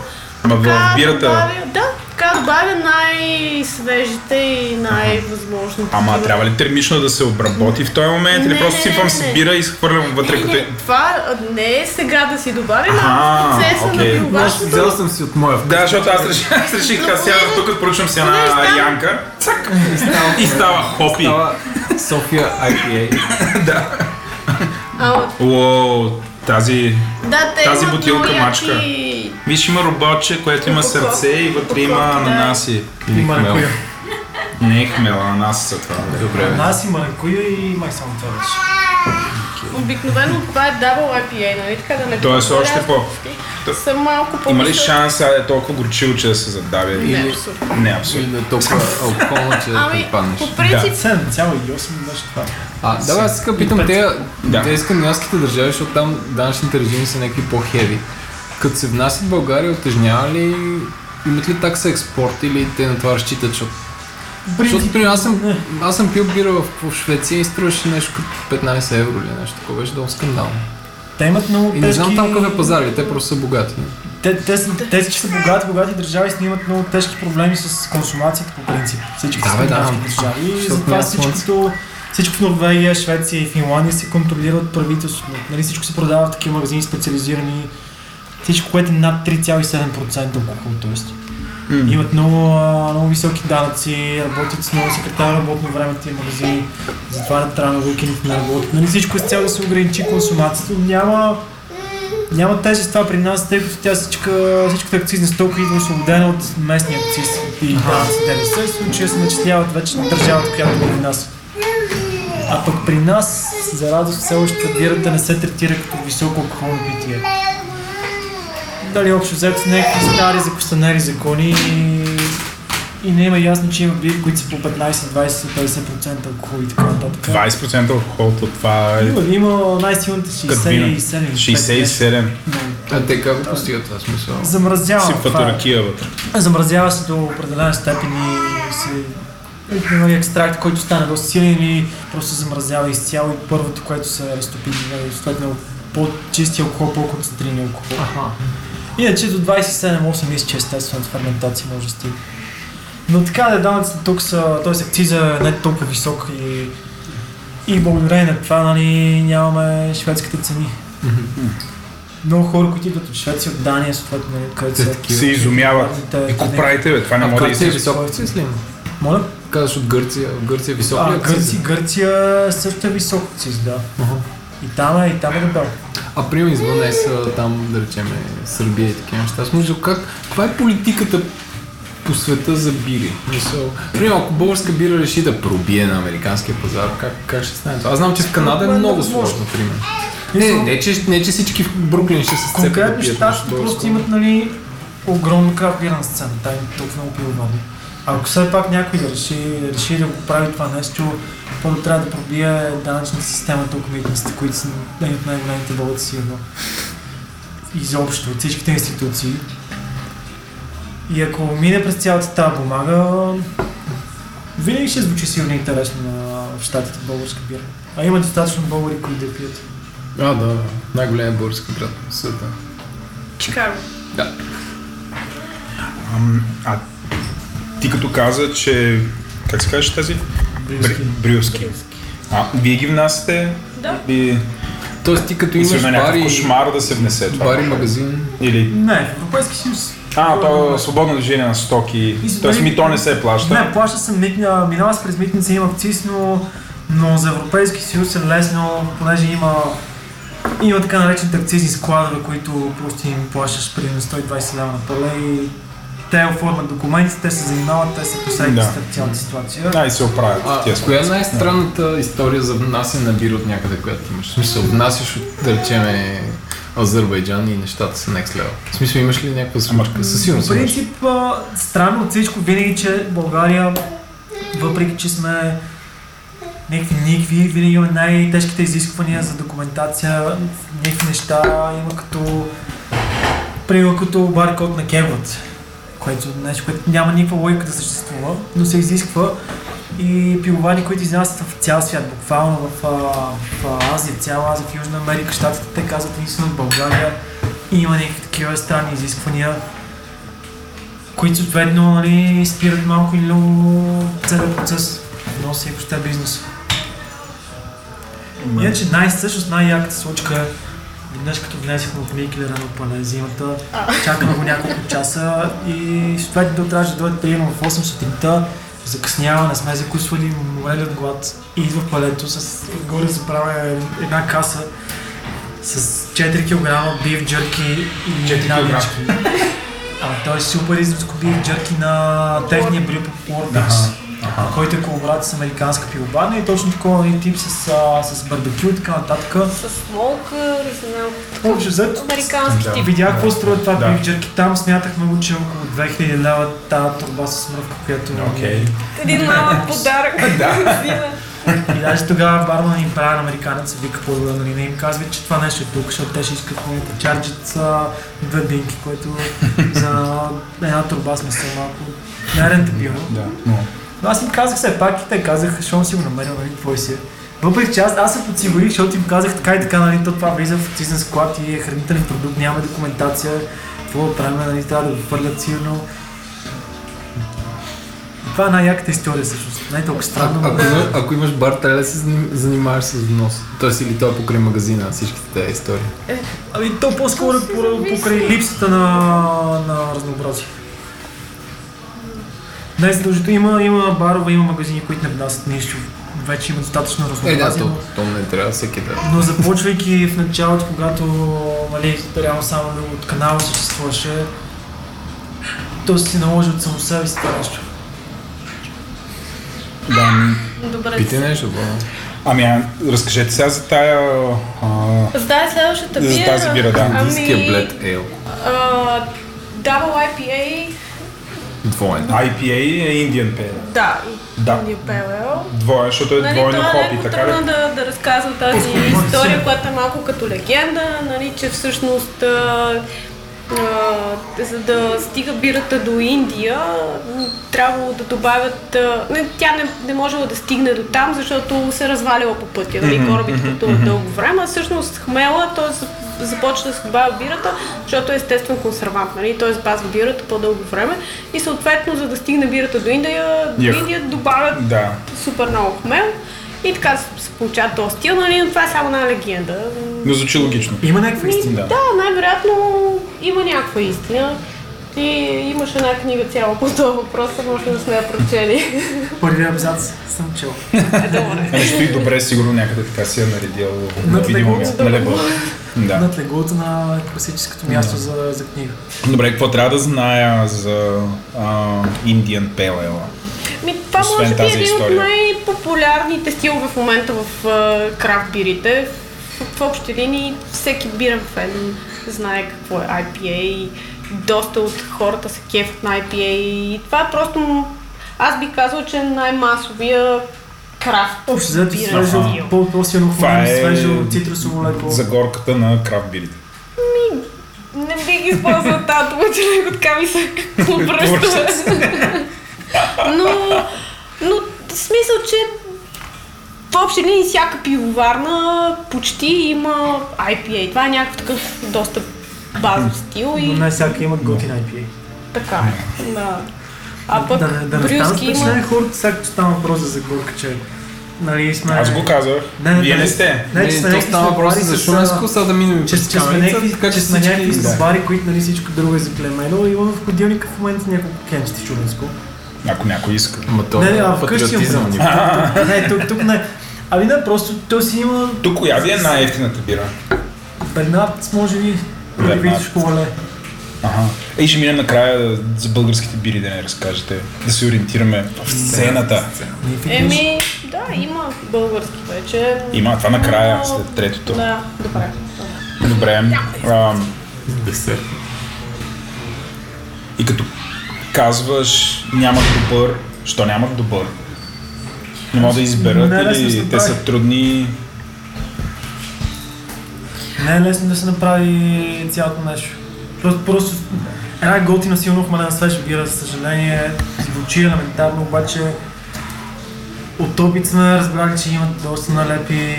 Така добавя най-свежите и най-възможните. Ама трябва ли термично да се обработи в този момент? Или просто сипвам си бира и схвърлям вътре? Това не е сега да си добавя, но процеса на пивоварството. Взел съм си от моя вкус. Да, защото аз реших да сядам тук, като поръчвам си една янка. И става хопи. Става София IPA. Да. Уоу, тази бутилка мачка. Виж, има робоче, което има сърце и вътре има ананаси. Или хмел. Не е хмел, ананаси са това. Добре. Ананаси, маракуя и май само това вече. Обикновено това е double IPA, нали така да не... Тоест още по... Са малко по-мисъл. Има ли шанс е толкова горчиво, че да се задавя? Не, абсолютно. Не, абсолютно. Или толкова алкохолно, че да припаднеш. Ами, по принцип... 7,8 нещо това. Да, аз искам питам те скандинавските държави, защото там данъчните режими са някакви по-хеви. Като се внасят в България, отежнява ли... Имат ли такса експорт или те на това разчитат, защото... Защото при аз съм пил бира в Швеция и струваше нещо като 15 евро или нещо, такова беше долу скандално. Те имат много тежки... И не знам там какъв е пазар, ли? Те просто са богати. Те че са богати държави, снимат много тежки проблеми с консумацията по принцип. Всички са държави. И затова всичко в Норвегия, Швеция и Финландия се контролира от правителството. Нали, всичко се продава в такива магазини специализирани. Всичко, което е над 3,7% алкохол, т.е. Имат много високи данъци, работят с много секретар работно време в тези магазини, затварят рано, уикендите на работа. Нали всичко е с цел да се ограничи консумацията, няма тежест това при нас, тъй като тя всичката акцизна стока идва освободена от местния акциз и данъци ДДС, в случая се начисляват вече на държавата, която е при нас. А пък при нас, за радост, все още бирата не се третира като високо алкохолно питие. Дали общо взето с някакви стари закостанели закони и не има ясно, че има бири, които са по 15, 20, 50% алкохол и така нататък. 20% алкохол, това е... Има най-силната 67. 67? А те как го постигат това смисъл? Замразява това. Сипват ракия вътре. Замразява се до определена степен и се... Има екстракт, който стане доста силен или просто замразява изцяло и първото, което се разтопи, следно по-чисти алкохол, по-концентриран алкохол. Аха. Иначе до 27-8 мисля, че естествено ферментация може да стигне. Но така да данъците тук са, т.е. акциза не е толкова висока и благодарение на това нали, нямаме шведските цени. Много хора, които идват от Швеция, от Дания, съответно, където се изумяват. И какво правите, бе? Това не може да изглежда. Високо акциз ли? Моля? Казваш от Гърция. В Гърция е висок ли акциз? Гърция също е висок акциз, да. И там е добър. А примерно извън ЕС, там да речем Сърбия и такива неща. Смисъл как? Каква е политиката по света за бири? Примерно, ако българска бира реши да пробие на американския пазар, как ще стане това? Аз знам, че в Канада е много сложно, примерно. Не, че всички в Бруклин ще се сцепят. Конкретно щатите просто имат нали, огромна крафт бира на сцена. Та им толкова много пиловодни. Ако все пак някой да реши да го прави това нещо, първо трябва да пробие данъчна система тук митниците, които са от най-големите вълци изобщо от всичките институции. И ако мине през цялата тази бумага, винаги ще звучи силно интересно в щатите българска бира. А има достатъчно българи, които да пият. Да. Най-големия български град на света. Чикаго. Да. Ти като каза, че... Как се казваш тази? Брюски. Вие ги внасяте? Да. Тоест ти като имаш бари... кошмар да се внесе това. Бари магазин? Или... Не, Европейски съюз. То е свободно движение на стоки. Тоест мито не се плаща? Не, плаща се митна. Минава се през митница, има акциз, но за Европейски съюз е лесно, понеже има така наречените акцизни складове, които просто им плащаш примерно 120 лева на пале и... Те оформят документите, те се занимават, те се посредят с цялата ситуация. И се оправят. Коя е най-странната история за внасяне на бира от някъде, която имаш? В смисъл, внасяш от, да речем, Азербайджан и нещата са next level. В смисъл, имаш ли някаква смачка? Със сигурност. В принцип, странно от всичко винаги, че България, въпреки че сме някакви, винаги имаме най-тежките изисквания за документация, някакви неща има като баркод на кемват. Което няма никаква логика да съществува, но се изисква и пиловани, които изнасят в цял свят, буквално в Азия, цяла Азия, в Южна Америка, щатите, те казват единствено в България и има някакви такива странни изисквания, които съответно нали, спират малко или много целият процес, но се и въобще бизнес. Иначе всъщност най-яката случка Днес като внесихме от Микелера на пане зимата, чакаме го няколко часа и съответно да трябваше да дойде приема в 8 сутринта, закъснява, не сме закусвали, морели от глад и идва в палето, горе забравя една каса с 4 кг биф джърки и 4 кг. Той е супер изразко биф джърки на техния брю по Порбекс. който е колаборат с американска пилобарна и точно такова тип с барбекю и така нататък. С смолка, резинал, американски тип. Видях какво струва това бифджерки. Там смятахме го, че около 2000 лева тази турба с смръвка, която... Един малък подарък. И даже тогава барман им прави на американец, вика по-добре, нали, не им казва, че това нещо е тук, защото те ще искат да почарджат две динки, което за една турба сме са малко нерентабилно. Но аз им казах все пак и те казах, защото си го намерил, нали, твой си е. Въпреки че аз се подсигурих, защото им казах така и така, нали, то това влиза в акцизен склад и е хранителен продукт, няма документация, какво да правим, нали, трябва да го хвърлят силно. Това е най-яката история всъщност, най-толкова странно. Ако имаш бар, трябва да се занимаваш с внос. Тоест или това покрай магазина, всичките тези истории. Ами то по-скоро покрай липсата на разнообразие. Най-задължително има барове, има магазини, които не внасят нищо. Вече има достатъчно разнообразие. То не трябва всеки да. Но започвайки в началото, когато реално само от канала съществуваше, то си наложи от само себе си това нещо. Да, пите нещо, бъде. Ами, разкажете сега за тая... За тази следващата бира. За тази бира, да. Индийския Black Ale. Double IPA. Двоен. IPA е Indian Pale. Да, Indian Pale Ale. Двоен, защото е двойно хопи. Това е трудно да разказвам тази история, която е малко като легенда, нали, че всъщност... за да стига бирата до Индия, трябвало да добавят... Тя не можела да стигне до там, защото се разваляла по пътя, нали, корабите дълго време. Всъщност хмела, т.е. започва да се добавя бирата, защото е естествен консервант, нали, т.е. пазва бирата по-дълго време. И съответно, за да стигне бирата до Индия, добавят супер много хмел. И така се получава този стил, нали, но това е само една легенда. Но звучи логично. Има някаква истина. Да, най-вероятно има някаква истина. И имаш една книга цяла по този въпрос, може да сме я прочели. Първият абзац съм чел. Добре. Нещо и добре, сигурно някъде така си я наредил на видимо място. Над леглото на класическото място за книга. Добре, какво трябва да зная за Indian Pale Ale? Това може би е един от най-популярните стилове в момента в крафт бирите. В общи линии всеки бирен фен знае какво е IPA. Доста от хората се кефат на IPA и това е просто, аз би казал, че е най-масовия крафт бирен. Общо взето свежо, по-силно хвилин, свежо цитрусово леко. За горката на крафт бирите. Не бих използвал тази дума, че него така ми се обръща. Но в смисъл, че в общи линии всяка пивоварна почти има IPA. Това е някакъв такъв доста базов стил. Но не всяка имат готин IPA. Така, да. А пък брюски има... Да не станат спечнени хората, всяко става въпрос за горка, че... Аз го казах. Вие не сте. То става въпрос за шуменско, сега да минем през камерица. Че сме някакви бари, които всичко друго е заклемено. Имаме в ходилника в момента няколко кенчета шуменско. Ако някой иска. Не, вкъщи имам. Тук не. Ами да, просто то си има... Тук коя ви е най-ефтината бира? Бернард, може би. Видиш колеле. И ще минем накрая за българските бири, да не разкажете. Да се ориентираме в сцената. Еми, да, има български вече. Има, това накрая, след третото. Да, добре. Добре. И като казваш, нямах добър, що нямах добър? Не мога да изберат или те са трудни? Не е лесно да се направи цялото нещо. Просто една готина силно хмалена свежа бира, за съжаление, звучи елементарно, обаче от опит сме разбрали, че имат доста налепи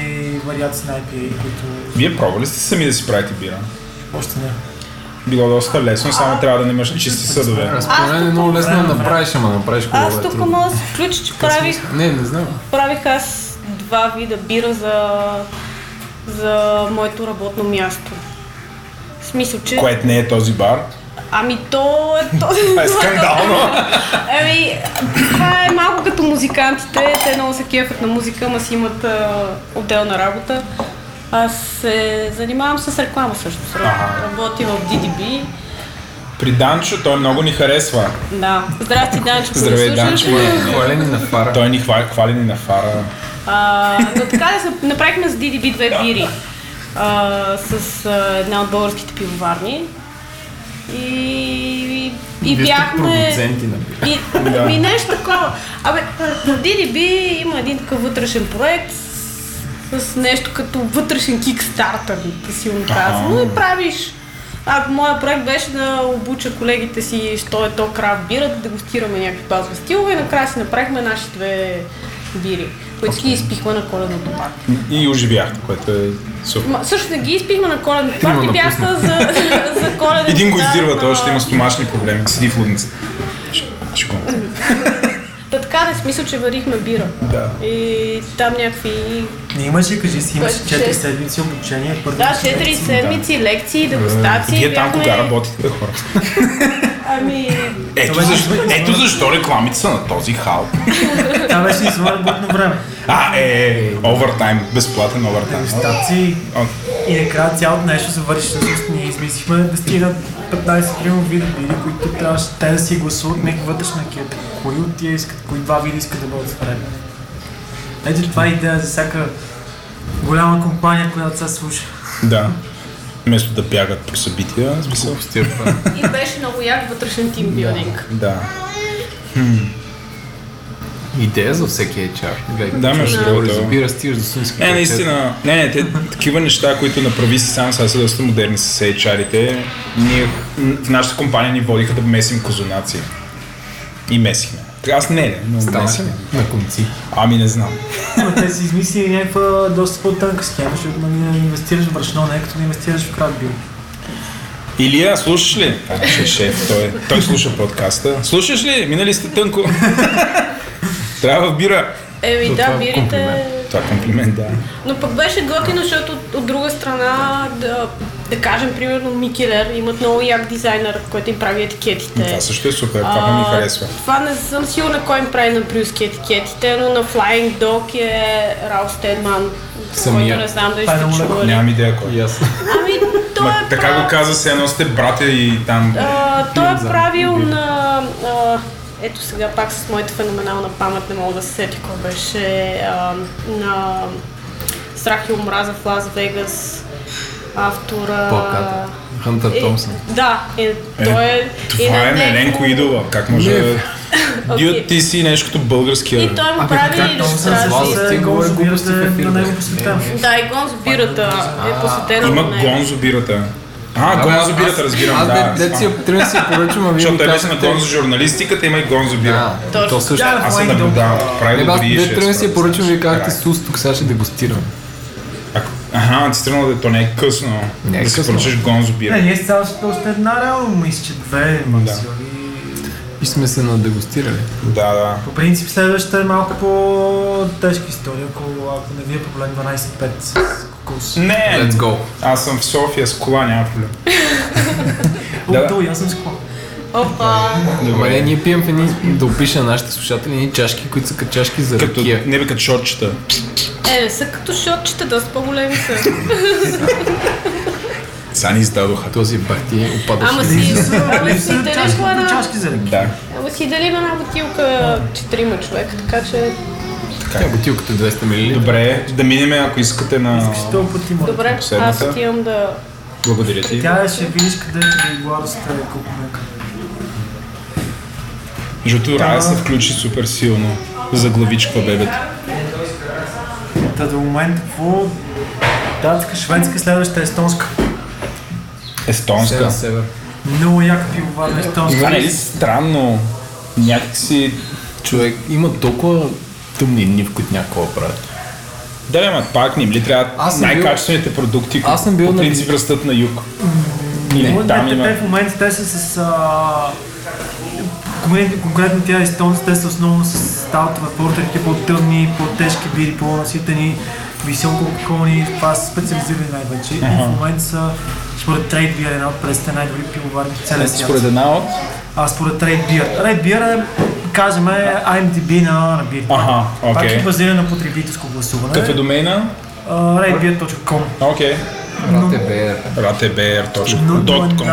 вариации на IPA, които... Вие пробвали сте сами да си правите бира? Още не. Било доста лесно, само трябва да не имаш чисти съдове. Според е много лесно да направиш, ама направиш колко е трудно. Аз тук мога да се включи, че правих... Не знам. Правих аз два вида бира за моето работно място. В смисъл, че... Което не е този бар? Ами то е този бар. Това е скандално. Ами, това е малко като музикантите. Те много се кефят на музика, ама си имат отделна работа. Аз се занимавам с реклама също. Работя в DDB При Данчо, той много ни харесва. Да. Здрасти, Данчо. Здравей, Данчо. Хвалени на фара. Той ни хвали ни на фара. Но така да се направихме с DDB две бири. С една от българските пивоварни. И бяхме... Ми нещо такова. Абе, на DDB има един такъв вътрешен проект с нещо като вътрешен кикстартър, силно казано. И правиш... Моя проект беше да обуча колегите си, що е то крафт бира, да дегустираме някакви базови стилове и накрая си направихме нашите две бири, които ги изпихме на коледното парти. И оживяхте, което е супер. Също не ги изпихме на коледното парти, бяха за коледното. Един го издирва, той ще има стомашни проблеми. Седи в лудницата. Та така да смисъл, че варихме бира. Да. И там някакви... Не имаше, кажи си, имаше 4 седмици обучение. Да, 4 седмици, лекции, дегустации. Вие там кога работите, хора? Ето защо рекламите са на този хал. Това беше и своя работно време. Овертайм, безплатен овертайм. Дегустации. И накрая цялото нещо завърши. Ние измислихме да стигнат 15 примерно вида бири, които трябваше те да си гласуват някакъв вътрешна кета. Кои от тия искат, кои два вида искат да бъдат спредни. Ето това е идея за всяка голяма компания, която се слуша. Да. Вместо да бягат по събития, смисъл. И беше много як вътрешен тимбилдинг. Да. Идея за всеки HR. Да, между другото. Разбира, стигаш до сумски. Не, наистина. Не, те такива неща, които направи си сам, сега са доста модерни с HR-ите. Ние в нашата компания ни водиха да месим козунаци. И месихме. Аз не, но месихме. На конци. Ами не знам. Но те си измислили някаква доста по-тънка схема, защото не инвестираш в брашно, не като да инвестираш в кратбил. Илия, слушаш ли? Нашия шеф, той слуша подкаста. Слушаш ли? Минали сте тънко? Трябва в бира. Еми да, бирите... Комплимент. Това комплимент, да. Но пък беше готино, защото от друга страна, да кажем, примерно Микелер, имат много як дизайнер, който им прави етикетите. Това също е супер, това ми харесва. Това не съм сигурна кой им прави на брюски етикетите, но на Flying Dog е Ралф Стедман, който не знам дали сте чували. Нямам идея кой. Ами той е така го каза, се едно сте братя и там... Той е правил на... Ето сега пак с моята феноменална памет не мога да се сети кой беше на Страх и омраза в Лас Вегас, автора... Плаката. Хантър Томсън. Да, той е... Това е Неленко идола, как може... Дюд, ти си нещо като българския. И той му прави илюстрации. Гонзо бирата е на него посветена. Да, и Гонзо бирата е посветена на него. Има Гонзо бирата. Гонзо бирата, разбирам, да. Трябва да си поръчам, а защото той беше на Гонзо журналистиката, има и Гонзо бира. То също. Аз се наблюдавам. Трябва да си поръчам, вие казахте сус, тук сега ще дегустирам. Ти се тръгнал да то не е късно. Не е да късно. Да поръчаш Гонзо бира. Не, ние с цялото още една реално, мисля, че две масиори. И сме се надегустирали. Да. По принцип следващата е малко по-тежка история, ако не ви е проблем 12-5 с кокос. Не, let's go. Аз съм в София с кола, няма проблем. Долу, аз съм с кола. Опа! Добре, ние пием да опиша нашите слушатели едни чашки, които са като чашки за ракия. Не бе като шотчета. Са като шотчета, доста по-големи са. Са ни издадоха този бахти опадаш. Ама си делихме една бутилка 4 човека, така че... Така, бутилката 200 мл. Добре, да минеме, ако искате на... Искаш толкова ти може. Добре, аз отивам да... Благодаря ти. Тя ще видиш къде е гладостта е колко мека. Жото Рая се включи супер силно за главичка бебето. Та до момента какво... Датска, шведска, следваща естонска. Естонска. Много яко пивоварна естонска. Това не е странно. Някакси човек има толкова тъмни дни, в които някакво правят. Да, ама пак не им ли трябва най-качествените продукти, които по принцип растат на юг. В момента те са с... Конкретно тя естонци, те са основно с сталтове, портерки, по-тъмни, по-тежки бири, по-наситени, високоалкохолни, това са специализирани най-вече. И в момента са според Trade Beer, една от пресите най-добри пивоварни в целия свят. Според една от? Според Trade Beer. Trade Beer е, кажем, IMDb на бирите. Пак е базиран на потребителско гласуване. Какъв е домейна? Ratebeer.com. RateBeer.com.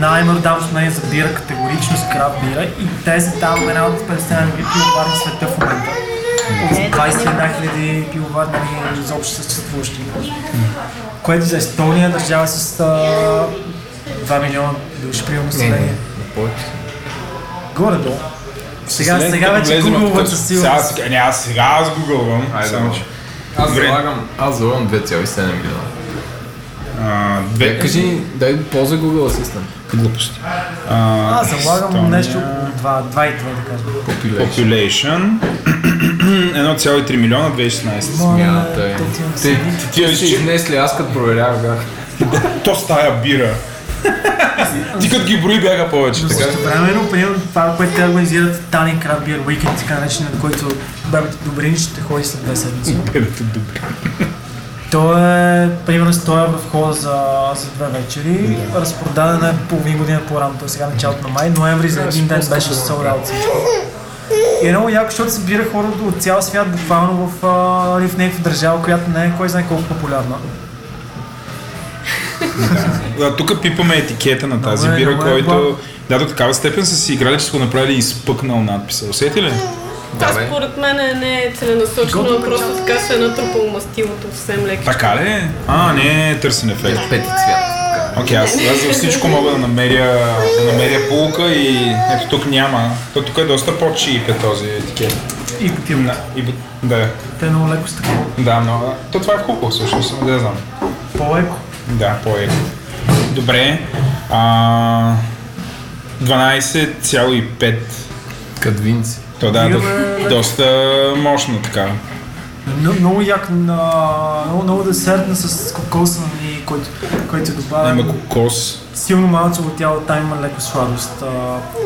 Най-мърдавото не е за бира, категорично с крафт бира, и те са там една от 50 пивовари в света в момента. От 21 000 пивовари изобщо съществуващи. Което за Естония държава с 2 милиона души приема население. Горе-долу. Сега вече гугълвата сила. Аз гугълвам. Аз залагам 2,7 милиона. Кажи, дай полза Google Assistant. Глупости. Аз залагам нещо 2,2 да кажем. Population. 1,3 милиона, 2016. Смяната е. Ти си изнесли, аз като проверях бях. То стая бира. Ти като ги брои бяха повече. Но същевременно, примерно това, което те организират Тани Крафт Бир Уикенд, така начин, на който бебето Добрин ще ходи след 2 седмици. Бебето Добрин. То е, примерно, стоя в хода за 2 вечери, разпродадена е половин година по-рано, т.е. сега началото на май, ноември за един ден беше sold out всичко. И е много яко, защото събира хора от цял свят, буквално в някаква държава, която не е кой знае колко популярна. Да, тук пипаме етикета на тази бира, който до такава степен са си играли, че са го направили изпъкнал надписа. Усети ли? Това според мен не е целенасочено, а просто така се е натрупало мастилото съвсем леко. Така ли? Не е търсен ефект. Пети цвят. Окей, аз за всичко мога да намеря полука и ето тук няма. То тук е доста по-чип е този етикет. И бутилно. Да. Те е много леко с такова. Да, много. То това е хубаво всъщност, да знам. По-леко? Да, по-леко. Добре. 12,5. Кадвинци. То да, доста мощно така. Много як много десертна с кокоса, който добавя. Има кокос. Силно малцово тяло, там има леко сладост.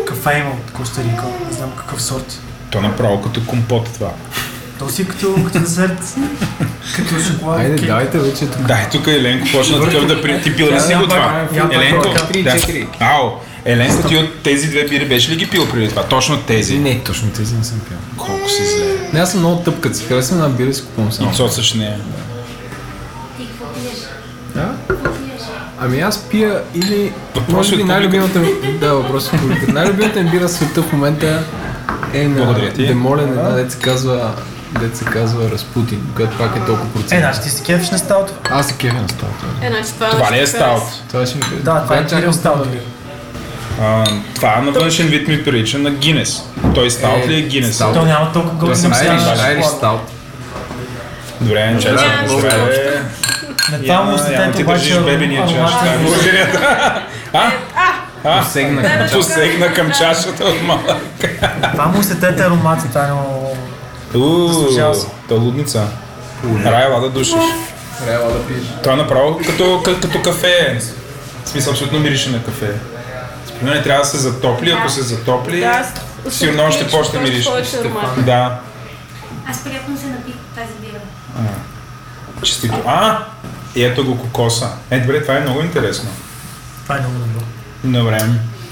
Кафе има от Коста Рика, не знам какъв сорт. То направо като компот това. То си като десерт, като шоколад. Айде, дайте вече тук. Да, тук Еленко почна такъв да притипила ли си го това? Еленко, ау! Еленко, ти от тези 2 бири беше ли ги пил преди това? Точно тези? Не, точно тези не съм пил. Колко си зле. Не, аз съм много тъп, като си харесвам една бира и си купувам само. И цоцаш нея. Ти какво пиеш? Да? Ами аз пия или... Може би най-любимата ми... Да, въпроси от публиката. Най-любимата ми бира света в момента е на Демолен, една дет се казва Распутин, когато пак е толкова процент. Значи ти си кефиш на стаут? Аз си кефиш на стаут. Значи това ли е стаут? Да, това е чакам стаут. Това на външен вид ми прилича на Гинес. Той стаут ли е Гинес? То няма толкова голям стаут. Добре, не чакам. Не това му статен, ти държиш бебения чаш. Посегна към чашата от малък. Това му статен аромата. Ууу, та лудница. Райла да душиш. Райла да пиеш. Това направо като кафе. В смисъл, абсолютно мирише на кафе. Според мен трябва да се затопли, ако се затопли, сигурно още по-ще мириш. Да. Аз приятно се напих тази бира. Честито. И ето го кокоса. Добре, това е много интересно. Това е много добро. Добре.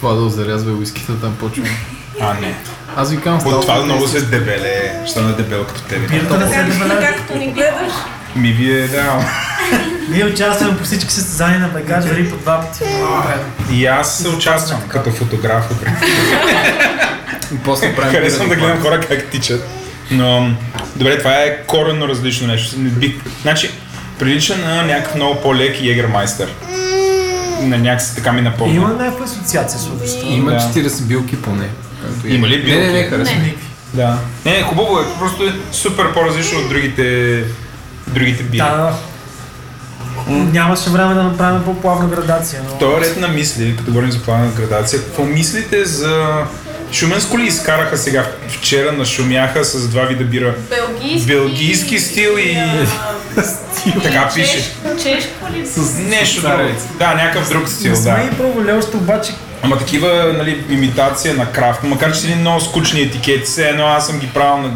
Владо зарязва уиските, там почваме. Не. Аз ви казвам става. От това много се дебеле. Стана дебел като тебе. Бирата не се дебеле. Както ни гледаш. Ми вие да. Ние участваме по всички състезания на Байкар, дори по 2 пъти. И аз се участвам като фотограф. Харесвам да гледам хора как тичат. Но добре, това е коренно различно нещо. Значи, прилича на някакъв много по-лек Егермайстер. На някакси така ми напомня. Има някаква асоциация с обществото. Има 40 билки поне. Има ли билки? Не, харесвам. Да. Не, хубаво е. Просто е супер по-различно от другите бири. Нямаше време да направим по-плавна градация. Но... В този ред на мисли, като говорим за плавна градация, какво мислите за... Шуменско ли изкараха сега? Вчера нашумяха с 2 вида бира. Белгийски стил и... Така пише. Чешко ли? Нещо друго. Да, някакъв друг стил, да. Не сме и пробвали още, обаче... Ама такива, имитация на крафт, макар че са един много скучни етикети, все едно аз съм ги правил на...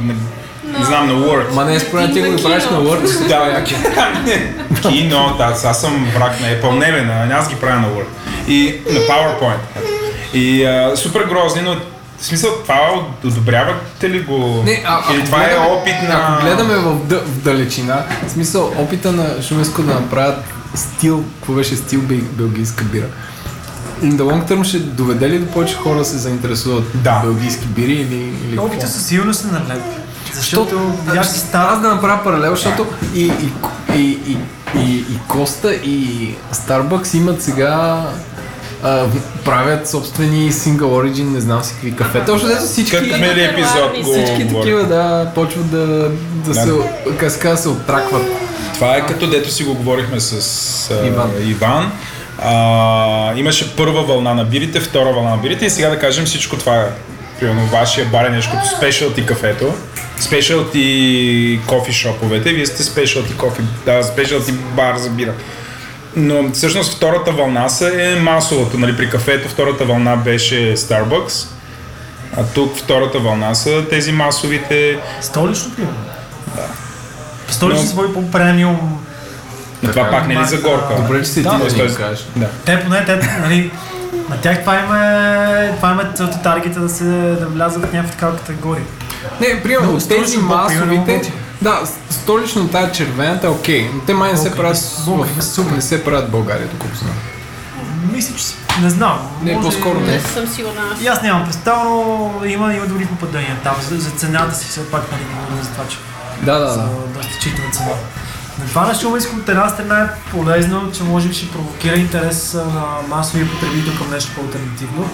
Не знам, на Word. Ма не, според ти го правиш на Word. Да, кино, аз съм враг на Apple. Не, аз ги правя на Word. И на PowerPoint. И супер грозни, но в смисъл това одобрявате ли го? Не, или това е опит на... Ако гледаме в далечина, в смисъл опита на Шуменско да направят стил, какво беше стил белгийска бира. In the long term ще доведе ли до повече хора да се заинтересуват белгийски бири или опита със сигурност на налепи. Защото аз да направя паралел, защото и Коста, и Starbucks имат сега правят собствени Single Origin, не знам си какви кафета. Общо дето всички такива почват да се каска, се оттракват. Това е като дето си го говорихме с Иван. Имаше първа вълна на бирите, втора вълна на бирите и сега да кажем всичко това. Примерно вашия бар е нещо като specialty кафето, specialty кофи шоповете, вие сте specialty кофи, specialty бар за бира. Но всъщност втората вълна е масовото, нали, при кафето втората вълна беше Starbucks, а тук втората вълна са тези масовите... Столично пиво? Да. Столично свой по-премиум... Но това пак не ли за горка? Добре, че си ти да кажеш. Да. Те поне, нали... На тях това има целта таргета да влязат в някаква такава категория. Не, примерно от тези масовите... Да, столично тая червената е окей, но те май не се правят в България, докато знам. Мисля, че не знам. Не, по-скоро не. Съм сигурна. И аз нямам представа, но има добри попадения там. За цената си все пак, нали, говорим за това, че за доста читава цена. На това нещо мисля, от една страна е полезно, че може би ще провокира интерес на масовия потребител към нещо по-алтернативно.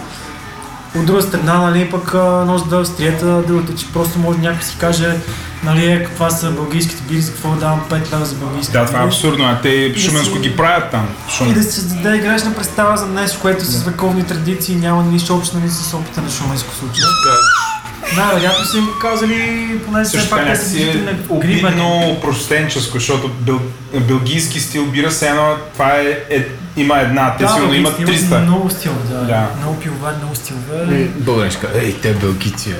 От друга страна, нали, пък носи да острията, другата, че просто може някой си каже, нали, каква са бългийските бири, за какво давам 5 лева за бългийските бири. Да, това е абсурдно, а те шуменско ги правят там. И да се даде грешна представа за нещо, което с вековни традиции няма нищо общо, нали, с опита на шуменско случая. Вероятно са им показали, поне все пак да се виждате на гриба. Обидно простенческо, защото белгийски стил бира се едно, това има една, те сигурно имат 300. Да, много стил, много пилове, много стилове. Българничка, ей, те белгийци,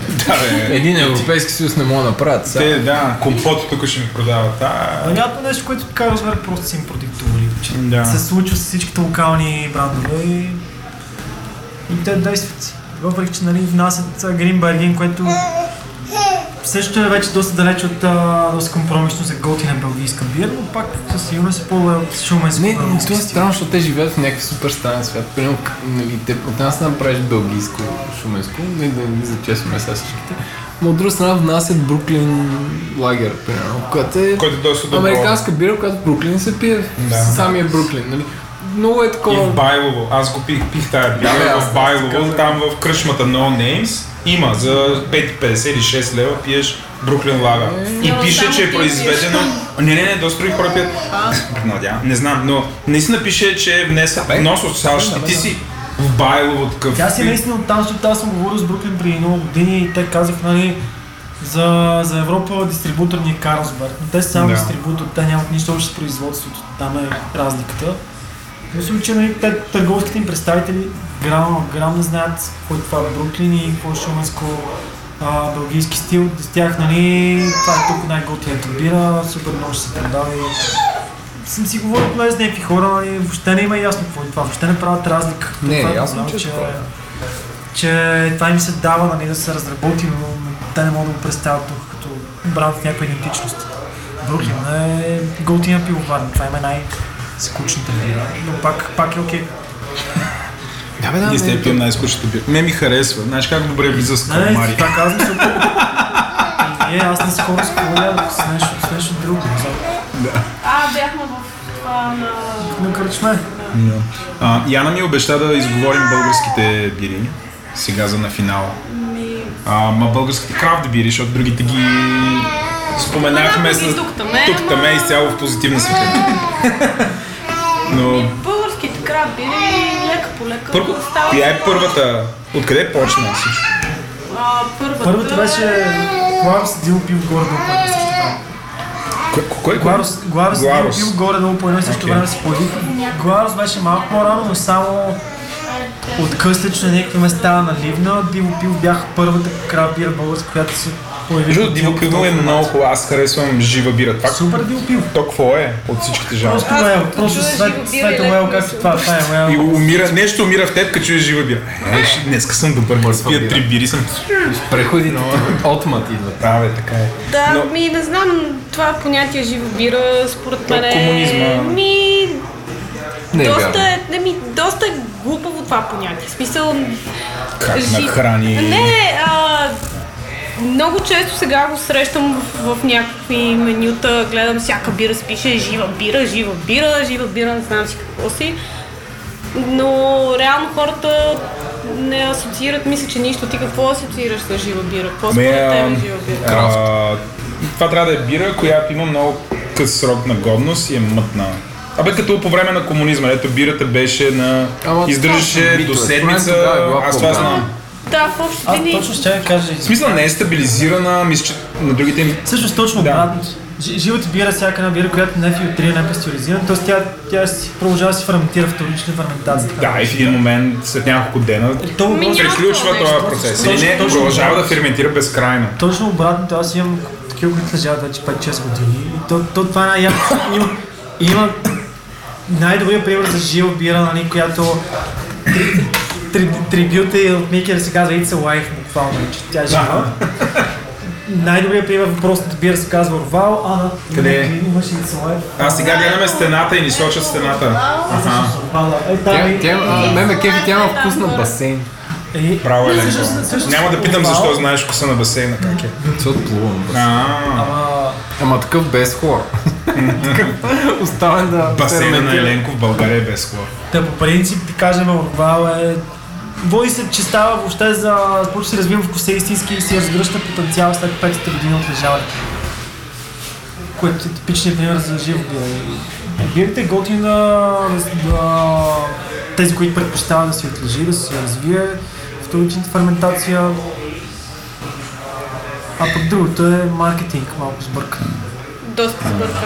един Европейски съюз не мога да направят. Те, да, компото тук ще ми продават. Вероятно нещо, което така размер просто са им продиктували. Се случва с всичките локални брандове и те действат. Въпреки че, нали, внасят Гринберген, което също е вече доста далеч от доста компромисно за готина белгийска бира, но пак със сигурност е по-шуменско. Не, това е странно, защото те живеят в някакъв супер странен свят. Примерно, нали, от нас не направиш белгийско шуменско, не да зачесваме сега всичките. Но от друга страна внасят Бруклин лагер, примерно, която е американска бира, която Бруклин се пие в самия Бруклин, нали. Много е такова... И в Байлово, аз го пих тая бира, в Байлово, там в кръчмата No Names има за 5,50 или 6 лева пиеш Бруклин лага. И пише, че е произведено... Не, доста други хора пият... Не знам, но наистина пише, че е внесен нос от САЩ. Ти си в Байлово такъв... Тя си наистина оттам, защото аз съм говорил с Бруклин преди много години и те казах, нали... За Европа дистрибутор ни е Карлсберг, но те са само дистрибутор, те нямат нищо общо с производството, там е разликата. Мисля, че търговските им представители грам не знаят кой това е Бруклин и какво е шуменско бългийски стил. С тях, нали, това е тук най-готината бира, супер много ще се продава и съм си говорил поне с някакви хора и въобще не има ясно какво е това, въобще не правят разлика. Не, това, ясно, че това им се дава, нали, да се разработи, но те не могат да го представят тук като брат някаква идентичност. Бруклин е готина пивоварна, това има най-скучната бира, но пак е окей. Не сте пил най-скучната бира. Не ми харесва, знаеш как добре влиза с калмари. Не, така аз не съм пил. Не, аз не съм хора с калмари, с нещо друго. Бяхме в това на... На кръчме. Яна ми обеща да изговорим българските бири, сега за на финала. Ма българските крафт бири, защото другите ги... Споменахме с тук-таме изцяло в позитивна светлина. Българските крафт бири лека по лека става... Тя е първата. Откъде почна всичко? Първата беше Гларус Дил пил горе-долу по едно също време. Кой? Гларус Дил пил горе-долу по едно също време се появи. Гларус беше малко по-рано, но само откъслично на някакви места на Ливна. Дил пил бях първата крафт бира българска, която се... Между диво пиво е много хубаво, аз харесвам жива бира. Това супер диво пиво. То какво е от всичките жанри? Просто мел, просто свето мел, както това е мел. Нещо умира в теб, като чуеш жива бира. Днеска съм добър, като спия 3 бири съм с преходи на отмат идва. Да, бе, така е. Да, не знам това понятие жива бира, според мен е... Комунизма. доста е глупаво това понятие. В смисъл... Как нахрани... Не, много често сега го срещам в някакви менюта, гледам всяка бира се пише жива бира, не знам си какво си. Но реално хората не асоциират, мисля, че нищо. Ти какво асоциираш с жива бира? Какво според тебе жива бира? Това трябва да е бира, която има много къс срок на годност и е мътна. Абе като по време на комунизма, ето бирата беше на... Издържаше до седмица, аз това знам. Да, в общи дни. Точно ще я кажа. В смисъл не е стабилизирана, мисля, че на другите им... Всъщност точно обратно. Живата бира е всяка една бира, която не е филтрирана, не е пастеризирана, т.е. тя продължава да се ферментира вторична ферментация. Да, и в един момент, след няколко дена, приключва този процес. Или продължава да ферментира безкрайно. Точно обратно, аз имам такива, които лежават вече 5-6 години. То това е най-ясно. Има най-добрия пример за жива бира, нали, която трибюта и от Микер се казва It's a Life, буквално, че тя е жива. Най-добрият пример въпросната бира се казва Орвал, къде имаше It's a Life. А сега гледаме стената и ни сочат стената. Меме кефи, тя има вкус на басейн. Право е ленко. Няма да питам защо знаеш вкуса на басейна, как е. Се отплува на басейна. Ама такъв без хлор. Оставен да... Басейна на Еленко в България е без хлор. Да, по принцип, да кажем, Орвал е... Води се, че става въобще за... Почва се развива вкуса истински и си разгръща потенциал след 500 години от лежаване. Което е типичният пример за жива бира. Бирата е готина... Тези, които предпочитават да се отлежи, да се развие вторичната ферментация. А пък другото е маркетинг, малко сбъркан. Доста сбъркан.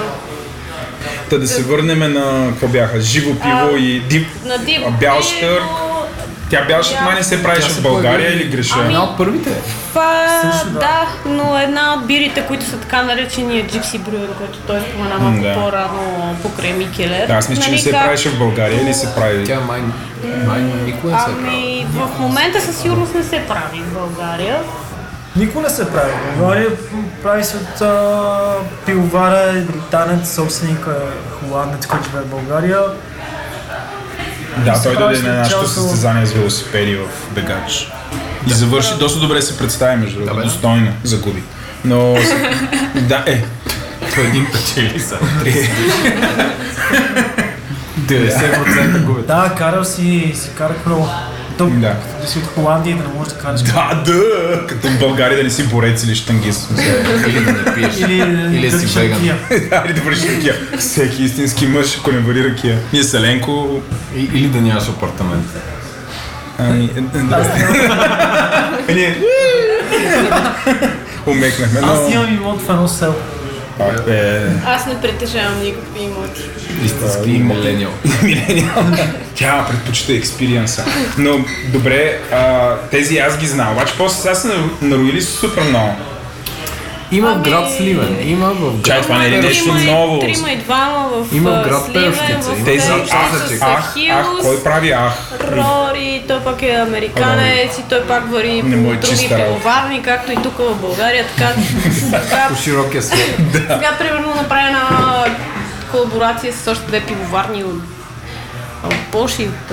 Та да се върнем на, какво бяха, живо пиво и бял щърк. Тя бял щърк май не се правеше в България или греша? Една от първите? Да, но една от бирите, които са така наречения джипси брюер, който той спомена малко по-рано покрай Микелер. Да, аз мисля, че не се правеше в България или се прави? Тя май никога не се прави. Ами в момента със сигурност не се прави в България. Никога не се прави. България прави се от пивовара и британец, собственика холандец, който живее в България. Да, той даде на нашето състезание с велосипеди в Бегач. И завърши, доста добре се представи, между другото, достойно загуби. Но... да, по един печели са. 90% губят. Да, карал си, карах право. Да си от Холандия и да не можеш да караш. Да, като в България да не си борец или щангист. Или да не пиеш. Или си веган. Или да върши ракия. Всеки истински мъж, ако не вари ракия. Ние с Еленко... Или да нямаш апартамент. Умекнахме. Аз имам имот в едно село. Аз не притежавам никакви имоти. Истински милениал. Тя предпочита експириенса. Но добре, тези аз ги знам. Обаче после сега са нароили супер много. Има в град Сливен, има в град... Чай, това не е нещо ново. Трима и двама в Сливен, в Певщица са Хилс. Кой прави Ах? Рори, той пак е американец и той пак вари други пивоварни, както и тук в България, така... По широкия свят. Сега, примерно, направи една колаборация с още две пивоварни от Польша и от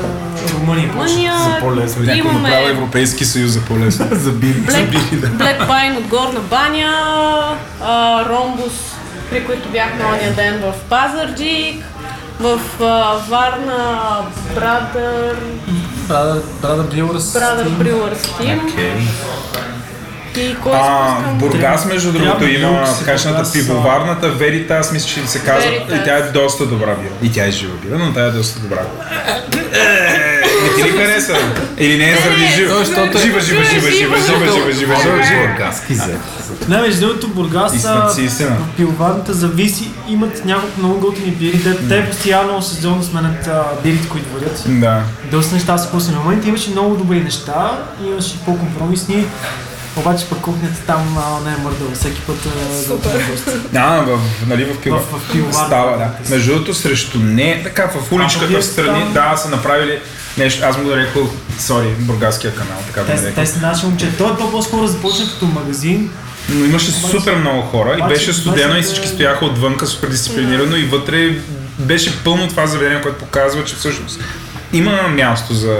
Румъния. За по-лесно. Някой направи Европейски съюз за по-лесно. За били. Black Pine от Горна баня, Ромбус, при които бях на ония ден в Пазарджик, в Варна, Брадър Брюърс Тим. Бургас, между другото, има кашната пивоварната Верита, аз мисля, че се казва, и тя е доста добра бира. И тя е жива бира, но тя е доста добра. Не ти ли хареса? Или не е заради жива? Жива. Бургаски зет. Не, между другото, Бургас, пивоварната зависи, имат няколко много готини бири, те постоянно сезонно сменят бирите, които водят. Доста неща са после на момента, имаше много добри неща, имаше по-компромисни. Обаче пък кухнята там не е мърдала, всеки път готова гости. В пивоварната става, да. Между другото, срещу не така в уличката в страни, са направили нещо, аз му нарекох, бургаския канал, така да нарекох. Те са наши момчета, той е по-скоро започна като магазин. Но имаше супер много хора и беше студено и всички стояха отвънка супер дисциплинирано и вътре беше пълно това заведение, което показва, че всъщност има място за...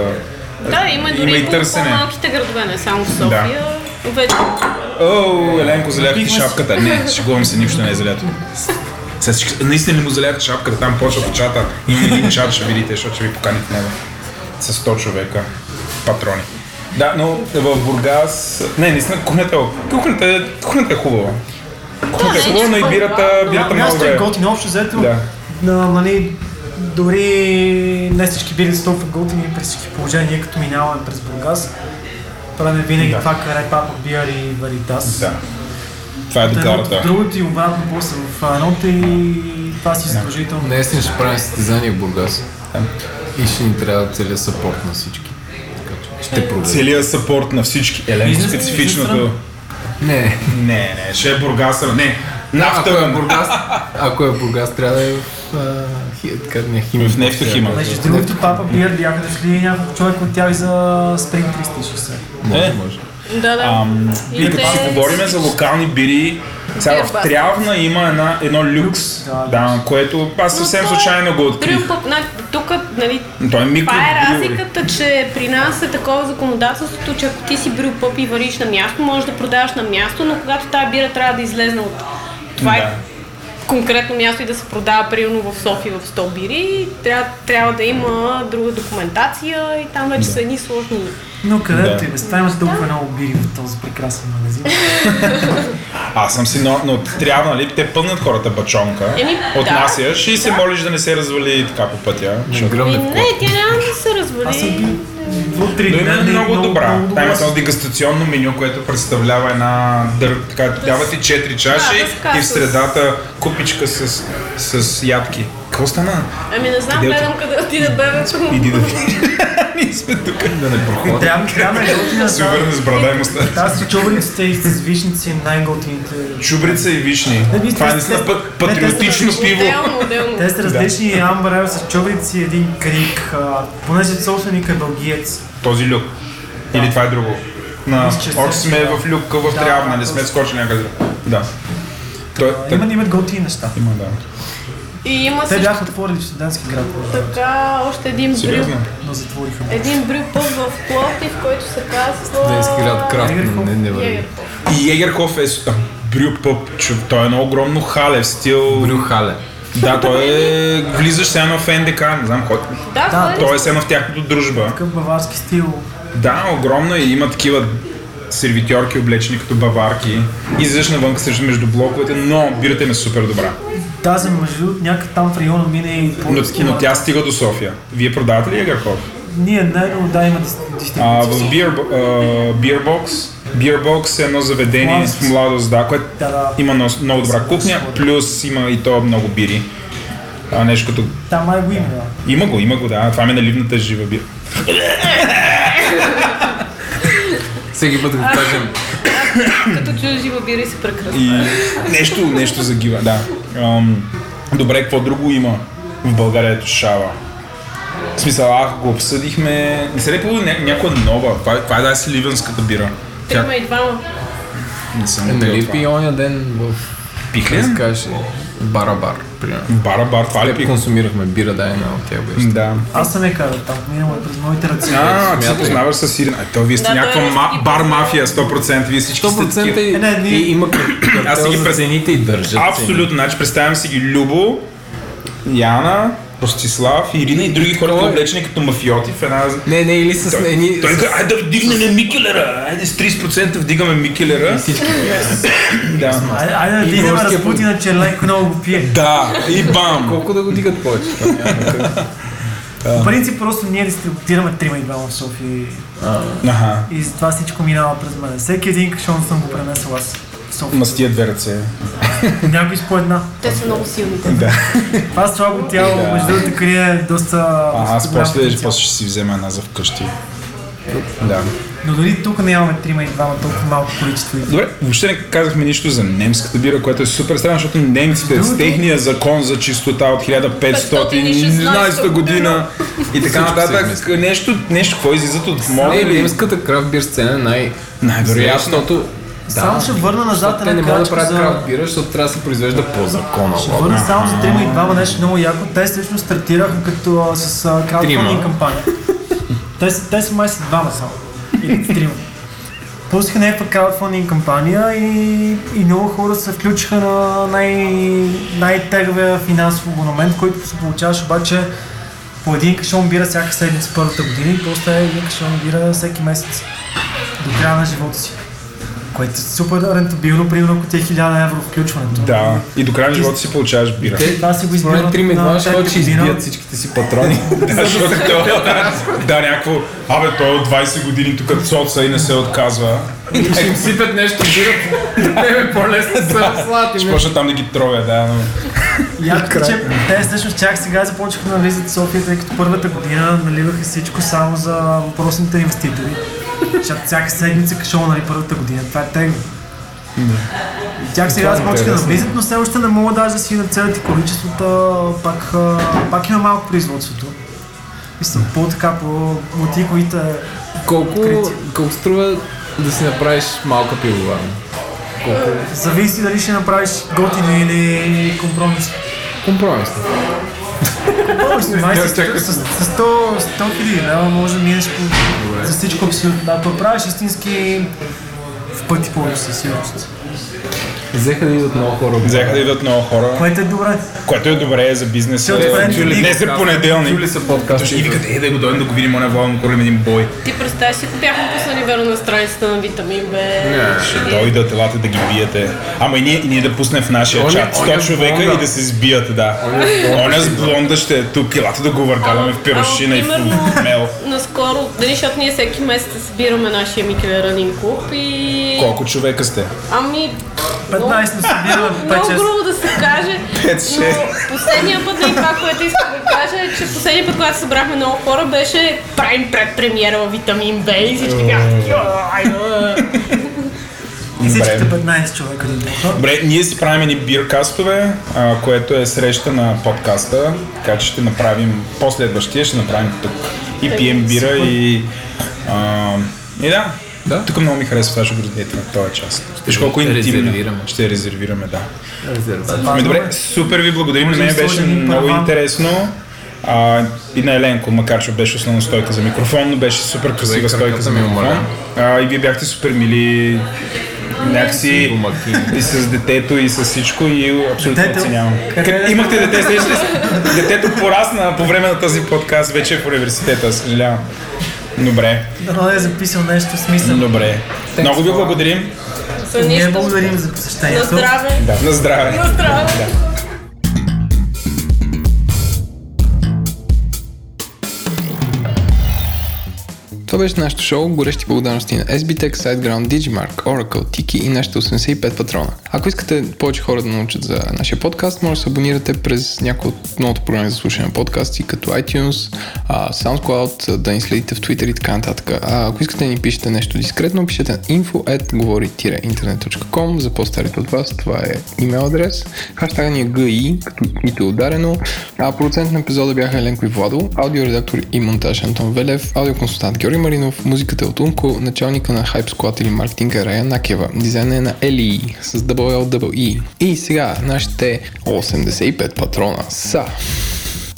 Да, има дори и по-малките градове, не само в София. Да. Вече... Оу, Еленко, залях ти шапката. Не, шегувам се, нищо не е залято. Наистина ли му залях шапката? Там почва в чата. Има един чат, ще видите, защото ще ви поканите него. С 100 човека. Патрони. Да, но в Бургас... Не, наистина, кухнята е хубава. Кухнята е хубава, но и бирата много време. Място е готин, общо взето. Дори не всички бири са толкова готини през всички положения, ние като минаваме през Бургас. Правим винаги това карай папа бира и Варитас. Да. Това е докарата. Другото и обратно после в едното и това си задължително. Наистина ще правим състезание в Бургас. И ще ни трябва целият съпорт на всички. Ще проведем. Целият съпорт на всички. Еленко специфичното. Не. Ще е Бургаса. Не. Ако е Бургас, трябва да е в нефтохима. Другото папа бир бяха дошли няколко човека от тях за Спринг 360. Може. Да. И като си говорим за локални бири, сега в Трявна има едно люкс, което аз съвсем случайно го открих. Тук, нали, това е разликата, че при нас е такова законодателството, че ако ти си брюпъп и вариш на място, можеш да продаваш на място, но когато тази бира трябва да излезна от това е конкретно място и да се продава примерно в София в 100 бири, трябва да има друга документация и там вече са едни сложни. Но където и места имаш толкова много бири в този прекрасен магазин. Аз съм си, но трябва, нали, те пълнат хората бачонка, отнасяш и се молиш да не се развали така по пътя. Не, тя няма да се развали. Но е много добра. Та има едно дегустационно меню, което представлява една дърка. Дава ти 4 чаши и в средата купичка с ядки. Какво стана? Не знам, гледам къде отида бебето. Иди да ние сме тук да не проходим. Трябва се върне с брада и мустач. Тази чубрица и с вишници най-готините. Чубрица и вишни. Това не са патриотично пиво. Те са различни амбара с чубрици и един крик. Понеже собственик е бългиец. Този люк. Или това е друго. Още сме в люка в Трявна, нали сме скочили някъде. Да. Имат готини неща. Те бяха отворили в Судански град. Така, още един брюк. Но затвориха. Един брюк в Пловдив, който се казва... Судански град, кратно, не върви. И Егерхов е брюпъп. Той е едно огромно хале в стил... Брюк хале. Да, той е... Влизаш се едно в НДК, не знам кой. Да, той е едно в тяхното дружба. Такъв баварски стил. Да, огромно и има такива... сервитьорки, облечени като баварки. Излизаш навънка срещу между блоковете, но бирата им е супер добра. Тази мъжу някак там в района мине и по-дъски. Но тя стига до София. Вие продавате ли Егерхов? Ние не, но да има дистрибуция. В Beerbox е едно заведение в Младост, което има много добра кухня, плюс има и то много бири. Нещо като... Там май го има. Има го, да. Това ми е наливната жива бира. Всеки път го кажем. Като чуя жива бира и се прекрасва. Нещо загива, да. Добре, какво друго има в България ето шава? В смисъл, го обсъдихме... Не се ли получи някоя нова? Това е да е сливенската бира. Трима и двама. Не съм отел това. Нали пи оня ден в... Пихлен? Барабар, примерно. Барабар, това ли пих? Консумирахме бира, да, една от тях беше. Да. Аз съм не карал там, минало е през моите ръци. Ти се познаваш със Сирин. То вие сте някаква бар мафия, 100%. Вие всички сте такива. Има картел за цените и държат. Абсолютно, значи представям си ги Любо, Яна, Ростислав, Ирина и други хора, облечени като мафиоти в една... Не, или с... Той казва, айде да вдигнем Микелера, айде с 30% вдигаме Микелера. Айде да вдигнем Распутина, че Ленко много го пие. Да, и бам! Колко да го дигат повече? В принцип, просто ние дистрибутираме 3 и 2 в София и затова всичко минава през мен. Всеки един кашон съм го пренесъл аз. Ма с тия две ръце. Някой с по една. Те са много силните. Да. Това слабо тяло, между другото, крие доста... Аз после ще си взема една за вкъщи. Да. Но дори тук не имаме 3 и 2, толкова малко количество. Добре, въобще не казахме нищо за немската бира, което е супер странно, защото немците с техния закон за чистота от 1516 година и така нататък, нещо, какво излизат от мода. Немската крафт бир сцена най-вероятно. Само ще върна назад една крачка. Те не могат да правят крафт бира, защото трябва да се произвежда по закона. Ще върна само за трима и двама нещо много яко. Те всъщност стартираха като с crowdfunding кампания. Те са май са двама само. Или трима. Пуснаха някаква crowdfunding кампания и много хора се включиха на най-теговия финансов абонамент, който се получаваш обаче по един кашон бира всяка седмица първата година и после един кашон бира всеки месец до края на живота си. Което е супер рентабилно, примерно ако ти е 1000 евро включването. Да, и до края на живота си получаваш бира. Да, си го избират на 3-2, който ще избият всичките си патрони. Да, някакво, абе той от 20 години тук соца и не се отказва. Ще сипят нещо бира, тебе по-лесно се разслати. Ще почна там да ги тровя, да. Ядко, че те всъщност чак сега започнаха да навлизат в София, тъй като първата година наливаха всичко само за въпросните инвеститори. Защото всяка седмица кашола, нали, първата година, това е тегло. И тях сега започнаха да влизат, но все още не мога даже да си нацелят и количествата, пак има малко производството. Мисля, по-така, по-мотиковите открити. Колко струва да си направиш малка пилова? Зависи дали ще направиш готино или компромисно. Компромисно. С 100 хиляди лева може да минеш за всичко абсолютно. Ако правиш истински, в пъти повече със сигурност. Взеха да идват много хора. Което е добре. За бизнеса. Не за понеделник. Чули са подкаст. И викат, да го дойдем да го видим, оня вълна корим един бой. Ти представиш си, ако бяхме пуснали верно на страницата на Витамин Б. Ще дойдат елата да ги биете. Ама и ние да пуснем в нашия чат 100 човека и да се сбият, да. Оня с блонда ще е тук, елата да го въркаваме в пирошина и в мел. Наскоро, дали, защото ние всеки месец събираме нашия Микелеранин клуб и... Колко човека сте? Ами... 15 да събираме 5-6. Много грубо да се каже, но последния път, и това, което искам да кажа, е, че последния път, когато събрахме много хора, беше правим предпремиера в Витамин Б и всички бяха... И всичките 15 човека. Добре, ние си правим и биркастове, което е среща на подкаста, така че ще направим последващия, ще направим тук и пием бира и... И да. Да? Тук много ми харесва това, ще го разгледате на този част. Виж колко интимно. Ще резервираме, да. Добре, супер ви благодарим. На мен беше много интересно. И на Еленко, макар че беше основна стойка за микрофон, но беше супер красива стойка за микрофон. И вие бяхте супер мили. Някакси и с детето, и с всичко, и абсолютно оценявам. Имахте дете, детето порасна по време на този подкаст, вече е по университета, съжалявам. Добре. Да е записал нещо смислено. Добре. Много ви благодарим. Ние благодарим за посещението. На здраве. Да. На здраве. На здраве. Да. Това беше нашето шоу. Горещи благодарности на SBTech, SiteGround, Digimark, Oracle, Tiki и нашите 85 патрона. Ако искате повече хора да научат за нашия подкаст, може да се абонирате през някои от новото програми за слушане на подкасти, като iTunes, SoundCloud, да ни следите в Twitter и така нататък. А ако искате да ни пишете нещо дискретно, пишете на info@govori-internet.com. За по-старите от вас това е имейл адрес. Хаштага ни е GI, като нито е ударено. Продуцент на епизода бяха Еленко и Владо, аудиоредактор и монтаж Антон Велев, аудиоконсултант Георги Маринов, музиката от Умко, началника на Hype Squad или маркетинга Рая Накева, дизайна е на Eli с WLWE. И сега нашите 85 патрона са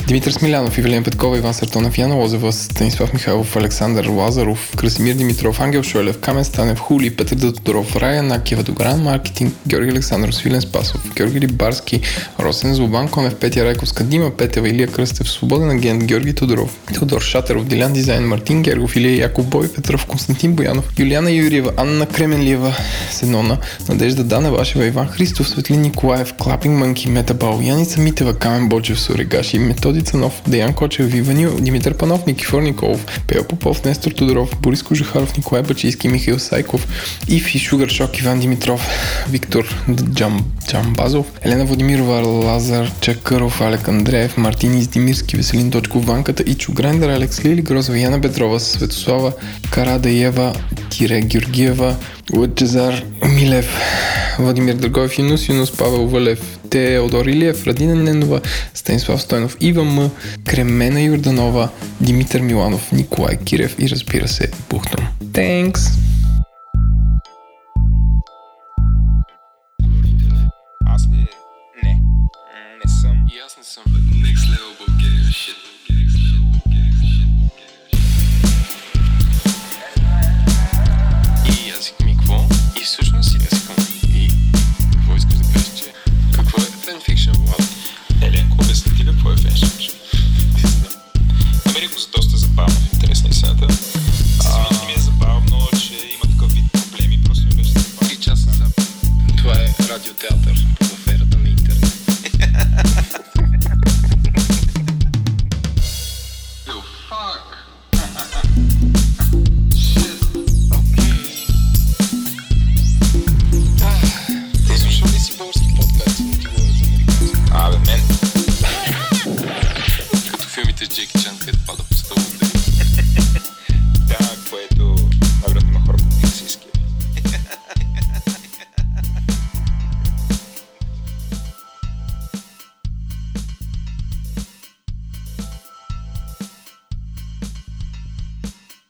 Димитър Смилянов, Ивелин Петкова, Иван Сартонов, Яна Лозева, Станислав Михайлов, Александър Лазаров, Красимир Димитров, Ангел Шойлев, Камен Станев, Хули, Петър Датодоров, Рая Накева, Догран Маркетинг, Георги Александров, Свилен Спасов, Георги Либарски, Росен Злобан Конев, Петя Райковска, Дима Петева, Илия Кръстев, Свободен агент, Георги Тодоров, Теодор Шатеров, Дилян Дизайн, Мартин Гергов, Илия Яков, Бой Петров, Константин Боянов, Юлиана Юрьева, Анна Кременлиева, Сенона, Надежда Даневашева, Иван Христов, Светлин Николаев, Клапинг Мънки, Метабал, Яница Митева, Камен Бочев, Сурегаши, Методи Цанов, Деян Кочев, Виванил, Димитър Панов, Никифор Николов, Пео Попов, Нестор Тодоров, Борис Кожухаров, Николай Бачийски, Михаил Сайков, Ифи Шугаршок, Иван Димитров, Виктор Джамбазов, Елена Владимирова, Лазар Чакъров, Алек Андреев, Мартин Издимирски, Веселин Точков, Ванката и Чуграндър, Алекс Лили Грозова, Яна Петрова, Светослава Карадаева, Тире Георгиева, Лъчезар Милев, Владимир Дъргоев, Юнус, Павел Валев, Теодор Илиев, Радина Ненова, Станислав Стойнов, Ива М, Кремена Йорданова, Димитър Миланов, Николай Кирев и разбира се Бухтон. Thanks! аз не съм next level Bulgarian shit.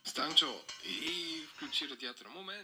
Станчо, и включи радиатора. Момент!